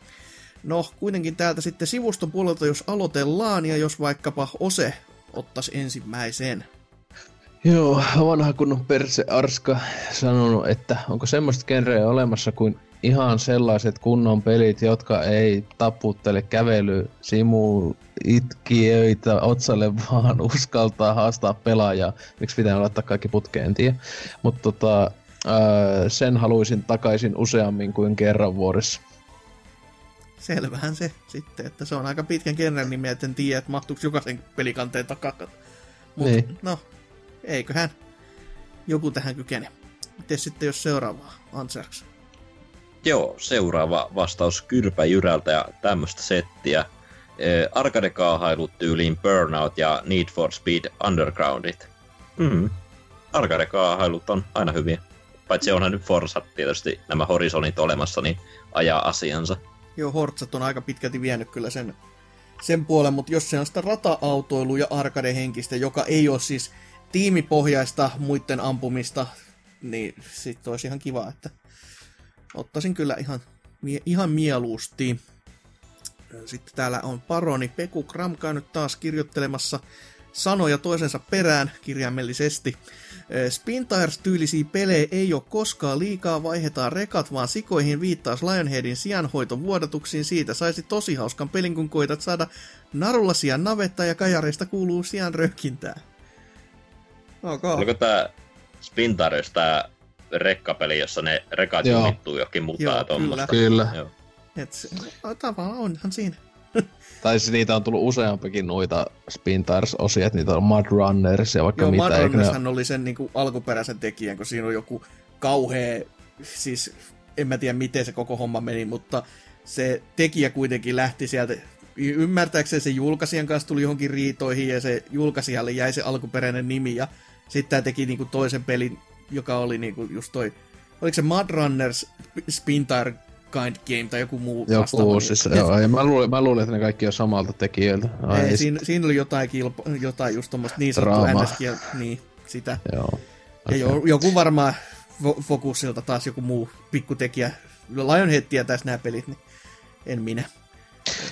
No, kuitenkin täältä sitten sivuston puolelta, jos aloitellaan, ja jos vaikkapa Ose ottaisi ensimmäisen. Joo, vanha kunnon perse Arska sanonut, että onko semmoista genreä olemassa kuin ihan sellaiset kunnon pelit, jotka ei taputtele kävely, simu, itkiöitä otsalle, vaan uskaltaa haastaa pelaajaa. Miksi pitää laittaa kaikki putkeen, en tiedä. Mutta tota, sen haluaisin takaisin useammin kuin kerran vuodessa. Selvähän se sitten, että se on aika pitkän genren nimeä, et en tiedä, että mahtuuko jokaisen pelikanteen takaa. Mut niin. No, eiköhän joku tähän kykene. Miten sitten jos seuraavaa, Anserks? Joo, seuraava vastaus Kyrpä Jyrältä ja tämmöstä settiä. Eh, Arcade-kaahailut tyyliin Burnout ja Need for Speed Undergroundit. Mm. Arcade-kaahailut on aina hyviä. Paitsi onhan nyt Forsat tietysti nämä Horizonit olemassa, niin ajaa asiansa. Joo, Hortsat on aika pitkälti vienyt kyllä sen, sen puolen, mutta jos se on sitä rata-autoilu ja arcade-henkistä, joka ei ole siis tiimipohjaista muiden ampumista, niin sitten olisi ihan kiva, että ottaisin kyllä ihan, ihan mieluusti. Sitten täällä on paroni Peku Kram käynyt taas kirjoittelemassa sanoja toisensa perään kirjaimellisesti. Spin Tires-tyylisiä pelejä ei ole koskaan liikaa, vaihdetaan rekat, vaan sikoihin viittaus Lionheadin sianhoitovuodatuksiin. Siitä saisi tosi hauskan pelin, kun koitat saada narulla sian navetta ja kajareista kuuluu sian rökkintää. Okay. Oliko tää Spin Tires tää rekkapeli, jossa ne rekat jumittuu johonkin mutaan tuommoista? Kyllä. Kyllä. Et se, tavallaan onhan siinä. Tai niitä on tullut useampikin noita Spin Tires-osia, että niitä on Mud Runners ja vaikka joo, mitä. Joo, Mud Runnershan ne... oli sen niinku alkuperäisen tekijän, kun siinä on joku kauhea, siis en mä tiedä miten se koko homma meni, mutta se tekijä kuitenkin lähti sieltä, ymmärtääkseni se julkaisijan kanssa tuli johonkin riitoihin ja se julkaisijalle jäi se alkuperäinen nimi ja sitten tää teki niinku toisen pelin, joka oli niinku just toi, oliko se Mud Runners Spin Tire Kind Game tai joku muu vastaava. Joku siis, joo. Ja mä luulin, mä luulin, että ne kaikki on samalta tekijöiltä. Ei, siinä, siinä oli jotain, kilpo, jotain just tommoista niin sanottua N S-kieltä. Niin, sitä. Joo. Okay. Ja joku varmaan Focusilta taas joku muu pikkutekijä. Lionhead tietäisi nämä pelit, niin en minä.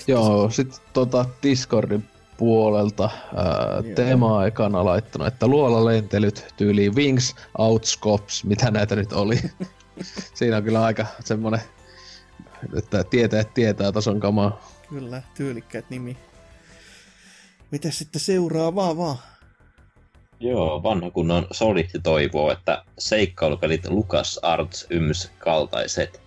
Joo, sit tota Discordin puolelta ää, teemaa ekana laittanut, että luolalentelyt, tyyli Wings, Outscops, mitä näitä nyt oli. Siinä on kyllä aika semmonen, että tietää tietää tason kamaa. Kyllä, tyylikkäät nimi. Mitäs sitten seuraavaa vaan? Joo, vanha kunnon Solihti toivoo, että seikkailupelit LucasArts yms kaltaiset.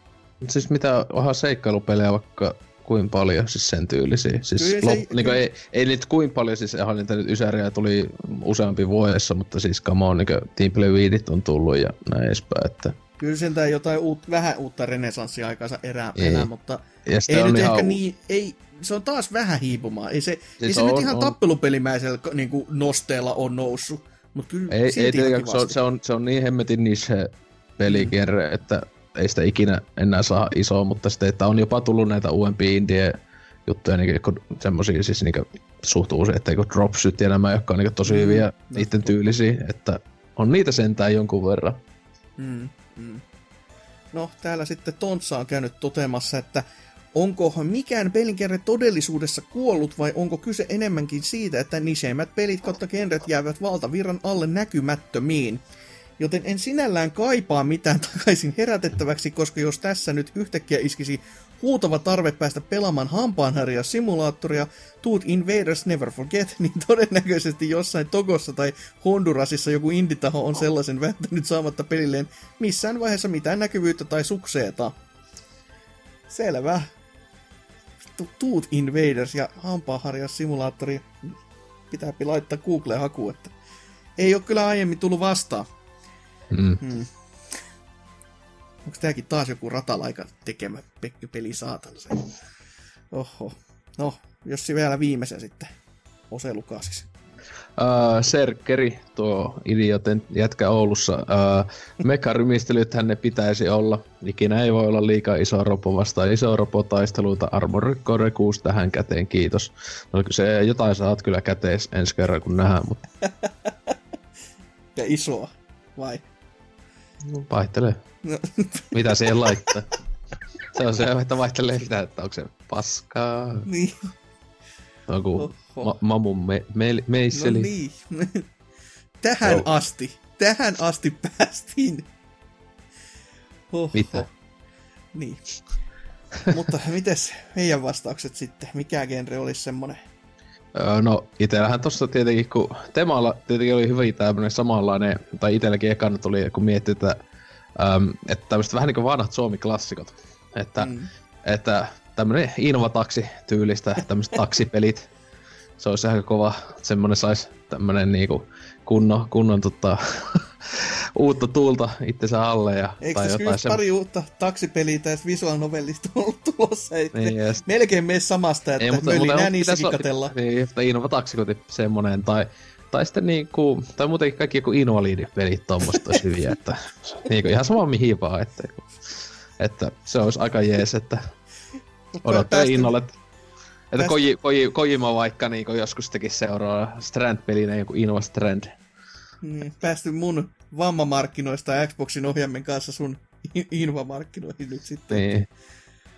Siis mitä onhan seikkailupelejä vaikka kuin paljon siis sen tyylisiä. Siis se, lop, niin ei, ei nyt kuin paljon, siis ihan niitä nyt ysäriä tuli useampi vuodessa, mutta siis come on, niin Team Playweedit on tullut ja näin edespäin. Että... Kyllä sentään jotain uut, vähän uutta renesanssiaikaansa erää, erää mutta ei nyt ihan... ehkä niin, ei, se on taas vähän hiipumaan. Ei se, siis ei se on, nyt ihan on. Tappelupelimäisellä niin kuin nosteella on noussut, mutta kyllä ei, silti ei, se, on, se, on, se on niin hemmetin niche pelikerre, mm-hmm. että ei sitä ikinä enää saa isoa, mutta sitten, että on jopa tullut näitä uudempia indie-juttuja, niin semmosia siis niin suht uusia, että niin Dropsyt ja nämä, jotka on niin tosi hyviä mm, niiden tyylisiä, että on niitä sentään jonkun verran. Mm, mm. No, täällä sitten Tontsa on käynyt toteamassa, että onkohan mikään pelinkerre todellisuudessa kuollut vai onko kyse enemmänkin siitä, että niseimmät pelit kautta genret jäävät valtavirran alle näkymättömiin. Joten en sinällään kaipaa mitään takaisin herätettäväksi, koska jos tässä nyt yhtäkkiä iskisi huutava tarve päästä pelaamaan hampaanharja-simulaattoria Toot Invaders Never Forget, niin todennäköisesti jossain Togossa tai Hondurasissa joku inditaho on sellaisen välttänyt saamatta pelilleen missään vaiheessa mitään näkyvyyttä tai sukseeta. Selvä. Toot Invaders ja hampaanharja-simulaattori pitää laittaa Google-hakuun, että ei ole kyllä aiemmin tullut vastaan. Mm. Hmm. Onko tääkin taas joku ratalaika tekemä peli saatana se? Oho. No, jos se vielä viimeisen sitten. Ose Lukasis. Öö, Serkkeri, tuo idioten jätkä Oulussa. Öö, mekarymistelythän ne pitäisi olla. Ikinä ei voi olla liikaa iso ropo vastaan iso ropo taisteluita. Armored Core kuusi tähän käteen, kiitos. No se jotain saat kyllä käteis ensi kerran kun nähdään, mutta... ja isoa. Vai? No, vaihtelee. No. Mitä siihen laittaa? Se on se, että vaihtelee sitä, että onko se paskaa. Niin. Onko ma- mamun me- me- meisseli? No niin. Tähän oh. asti. Tähän asti päästiin. Oho. Mitä? Niin. Mutta mites meidän vastaukset sitten? Mikä genre olisi semmonen? No itsellähän tossa tietenkin, kun temalla tietenkin oli hyvin tämmönen samanlainen, tai itselläkin ekana tuli, kun miettii, että, äm, että tämmöset vähän niinku vanhat suomiklassikot, että, mm. että tämmönen Invataksi-tyylistä, tämmöset taksipelit, se olisi aika kova, semmonen sais tämmönen niinku kunnon, kunnon tota, uutta tuulta itsensä alle ja... Eikö tässä kyllä se... pari uutta taksipeliä tai visual novellista on ollut tulossa? Ei, niin, ne, just... Melkein mene samasta, että ei, mutta, mölinää mutta, niissäkin katsellaan. Niin, että Innova Taksikoti semmonen, tai, tai sitten niinku... Tai muutenkin kaikki joku invalidipelit tommoset olisi hyviä, että... Niinku ihan sama mihin vaan, että... Että se olisi aika jees, että... Odottaa innolla, että... Että Täst... koji, koji, Kojima vaikka niinku joskus tekis seuraa Strand-pelinä joku Innova Strand. Niin, päästy mun vammamarkkinoista ja Xboxin ohjaimen kanssa sun invamarkkinoihin nyt sitten. Niin,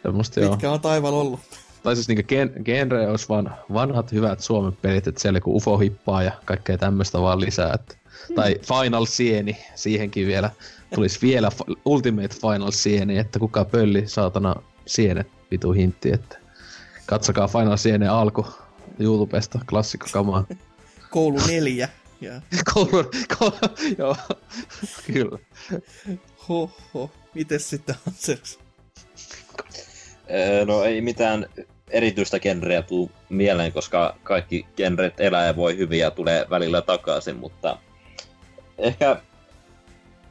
semmosta joo. Mitkä on taivaalla ollut. Tai siis niinku gen- genre olisi vaan vanhat hyvät Suomen pelit, että siellä joku U F O hippaa ja kaikkea tämmöstä vaan lisää. Että, hmm. Tai Final Sieni, siihenkin vielä tulisi vielä Ultimate Final Sieni, että kuka pölli saatana sienet vitu hintti, että katsokaa Final Sienen alku YouTubesta, klassikkokamaa. Koulu neljä. Yeah. Koulun, koulun, joo, kyllä. Hoho, mites sitten Hanserks? No ei mitään erityistä genreä tuu mieleen, koska kaikki genret elää ja voi hyvin ja tulee välillä takaisin, mutta ehkä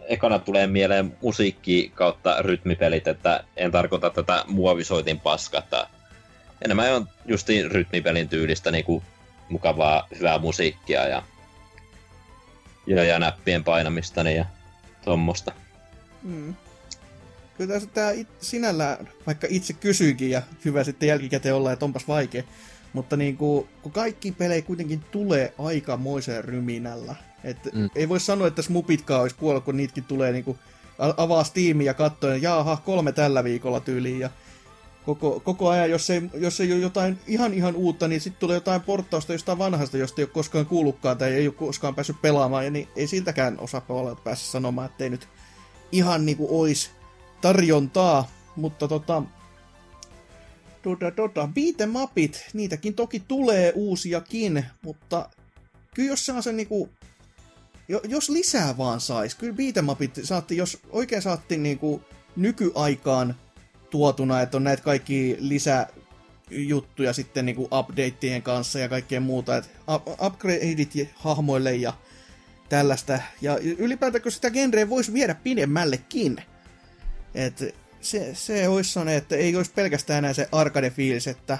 ekana tulee mieleen musiikki kautta rytmipelit, että en tarkoita tätä muovisoitin paskata. Enemmän on justiin rytmipelin tyylistä niinku mukavaa, hyvää musiikkia ja Ja, ja näppien painamista ja tommosta. Mm. Kyllä tässä tää it, sinällään, vaikka itse kysyinkin ja hyvä sitten jälkikäteen olla, että onpas vaikea. Mutta niin kuin, kun kaikki pelejä kuitenkin tulee aikamoiseen ryminällä. Et mm. Ei voi sanoa, että tässä mupitkaan olisi kuollut, kun niitäkin tulee niin kuin avaa Steamia ja katsoo, jaaha, kolme tällä viikolla tyyliin ja koko, koko ajan, jos ei, jos ei ole jotain ihan ihan uutta, niin sitten tulee jotain porttausta jostain vanhasta, josta ei ole koskaan kuullutkaan tai ei ole koskaan päässyt pelaamaan, ja niin ei siltäkään osaa päästä sanomaan, ettei nyt ihan niinku ois tarjontaa, mutta tota... Tota, tota, beatemapit, niitäkin toki tulee uusiakin, mutta kyllä jos saa sen niinku... Jos lisää vaan sais, kyllä beatemapit saatti, jos oikein saattiin niinku nykyaikaan tuotuna, että on näitä kaikki lisäjuttuja sitten niinku updateien kanssa ja kaikkea muuta, että upgradeit hahmoille ja tällaista. Ja ylipäätäkö sitä genreä voisi viedä pidemmällekin. Että se, se olisi sellainen, että ei olisi pelkästään enää se arcade-fiilis, että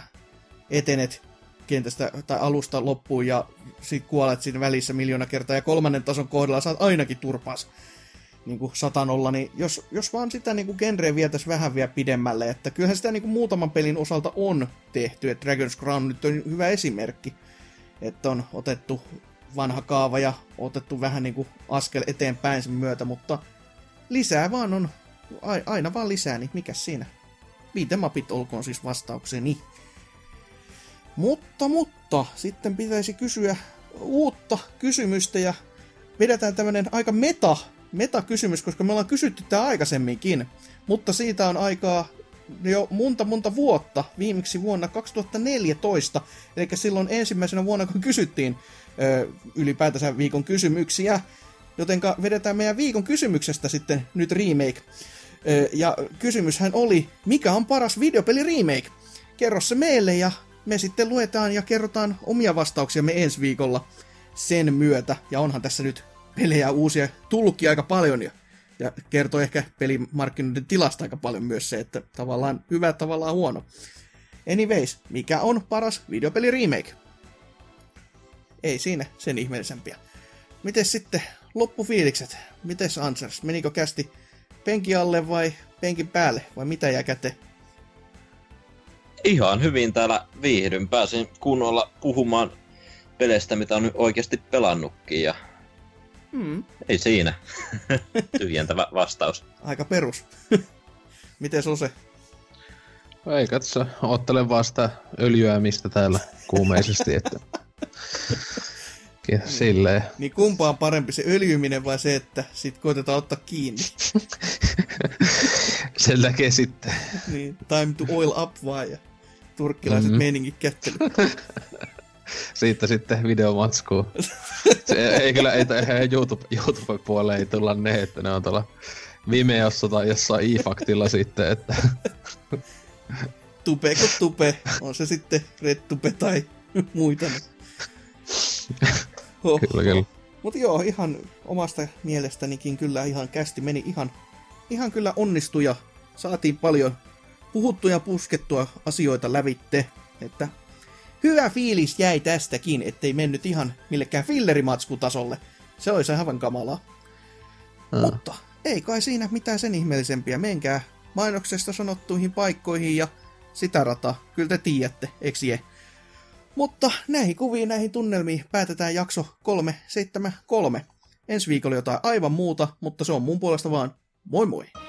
etenet kentästä tai alusta loppuun ja sit kuolet siinä välissä miljoona kertaa ja kolmannen tason kohdalla saat ainakin turpaas niin kuin satanolla, niin jos, jos vaan sitä niin kuin genreä vietäisi vähän vielä pidemmälle, että kyllähän sitä niin kuin muutaman pelin osalta on tehty, että Dragon's Crown nyt on hyvä esimerkki, että on otettu vanha kaava ja otettu vähän niin kuin askel eteenpäin sen myötä, mutta lisää vaan on, aina vaan lisää, niin mikäs siinä? Beatemapit olkoon siis vastaukseni. Mutta, mutta, sitten pitäisi kysyä uutta kysymystä ja vedetään tämmönen aika meta, meta-kysymys, koska me ollaan kysytty tää aikaisemminkin. Mutta siitä on aikaa jo monta monta vuotta, viimeksi vuonna kaksituhattaneljätoista, eli silloin ensimmäisenä vuonna, kun kysyttiin ö, ylipäätänsä viikon kysymyksiä, jotenka vedetään meidän viikon kysymyksestä sitten nyt remake. Ö, ja kysymyshän oli, mikä on paras videopeli remake? Kerro se meille ja... Me sitten luetaan ja kerrotaan omia vastauksiamme ensi viikolla sen myötä. Ja onhan tässä nyt pelejä uusia tullutkin aika paljon. Ja, ja kertoo ehkä pelimarkkinoiden tilasta aika paljon myös se, että tavallaan hyvä, tavallaan huono. Anyways, mikä on paras videopeli remake? Ei siinä sen ihmeellisempiä. Mites sitten loppufiilikset? Mites Answers? Menikö kästi penkin alle vai penkin päälle? Vai mitä jää käteen? Ihan hyvin täällä viihdyn. Pääsin kunnolla puhumaan peleistä, mitä on nyt oikeasti pelannutkin. Ja... Mm. Ei siinä. Tyhjentävä vastaus. Aika perus. Miten se on se? Ei katso. Ottelen vasta öljyämistä täällä kuumeisesti. Että... Silleen. Niin kumpaan parempi se öljyminen vai se, että sit koitetaan ottaa kiinni? Sen näkee sitten. Niin, time to oil up vaan ja turkkilaiset mm-hmm. meiningit kättelyt. Siitä sitten videomatskuu. Se ei kyllä, ei, ei YouTube, YouTube-puoleen ei tulla ne, että ne on tuolla Vimeossa tai jossain i-faktilla sitten, että... Tupe kun tupe, on se sitten Red Tupe tai muita. Kyllä, kyllä. Mutta joo, ihan omasta mielestänikin kyllä ihan kästi meni ihan, ihan kyllä onnistui ja saatiin paljon puhuttua ja puskettua asioita lävitte, että hyvä fiilis jäi tästäkin, ettei mennyt ihan millekään fillerimatskutasolle. Se olisi aivan kamalaa. Aa. Mutta ei kai siinä mitään sen ihmeellisempiä. Menkää mainoksesta sanottuihin paikkoihin ja sitä rataa. Kyllä te tiedätte, eikö je? Mutta näihin kuviin, näihin tunnelmiin päätetään jakso kolme seitsemän kolme. Ensi viikolla jotain aivan muuta, mutta se on mun puolesta vaan moi moi!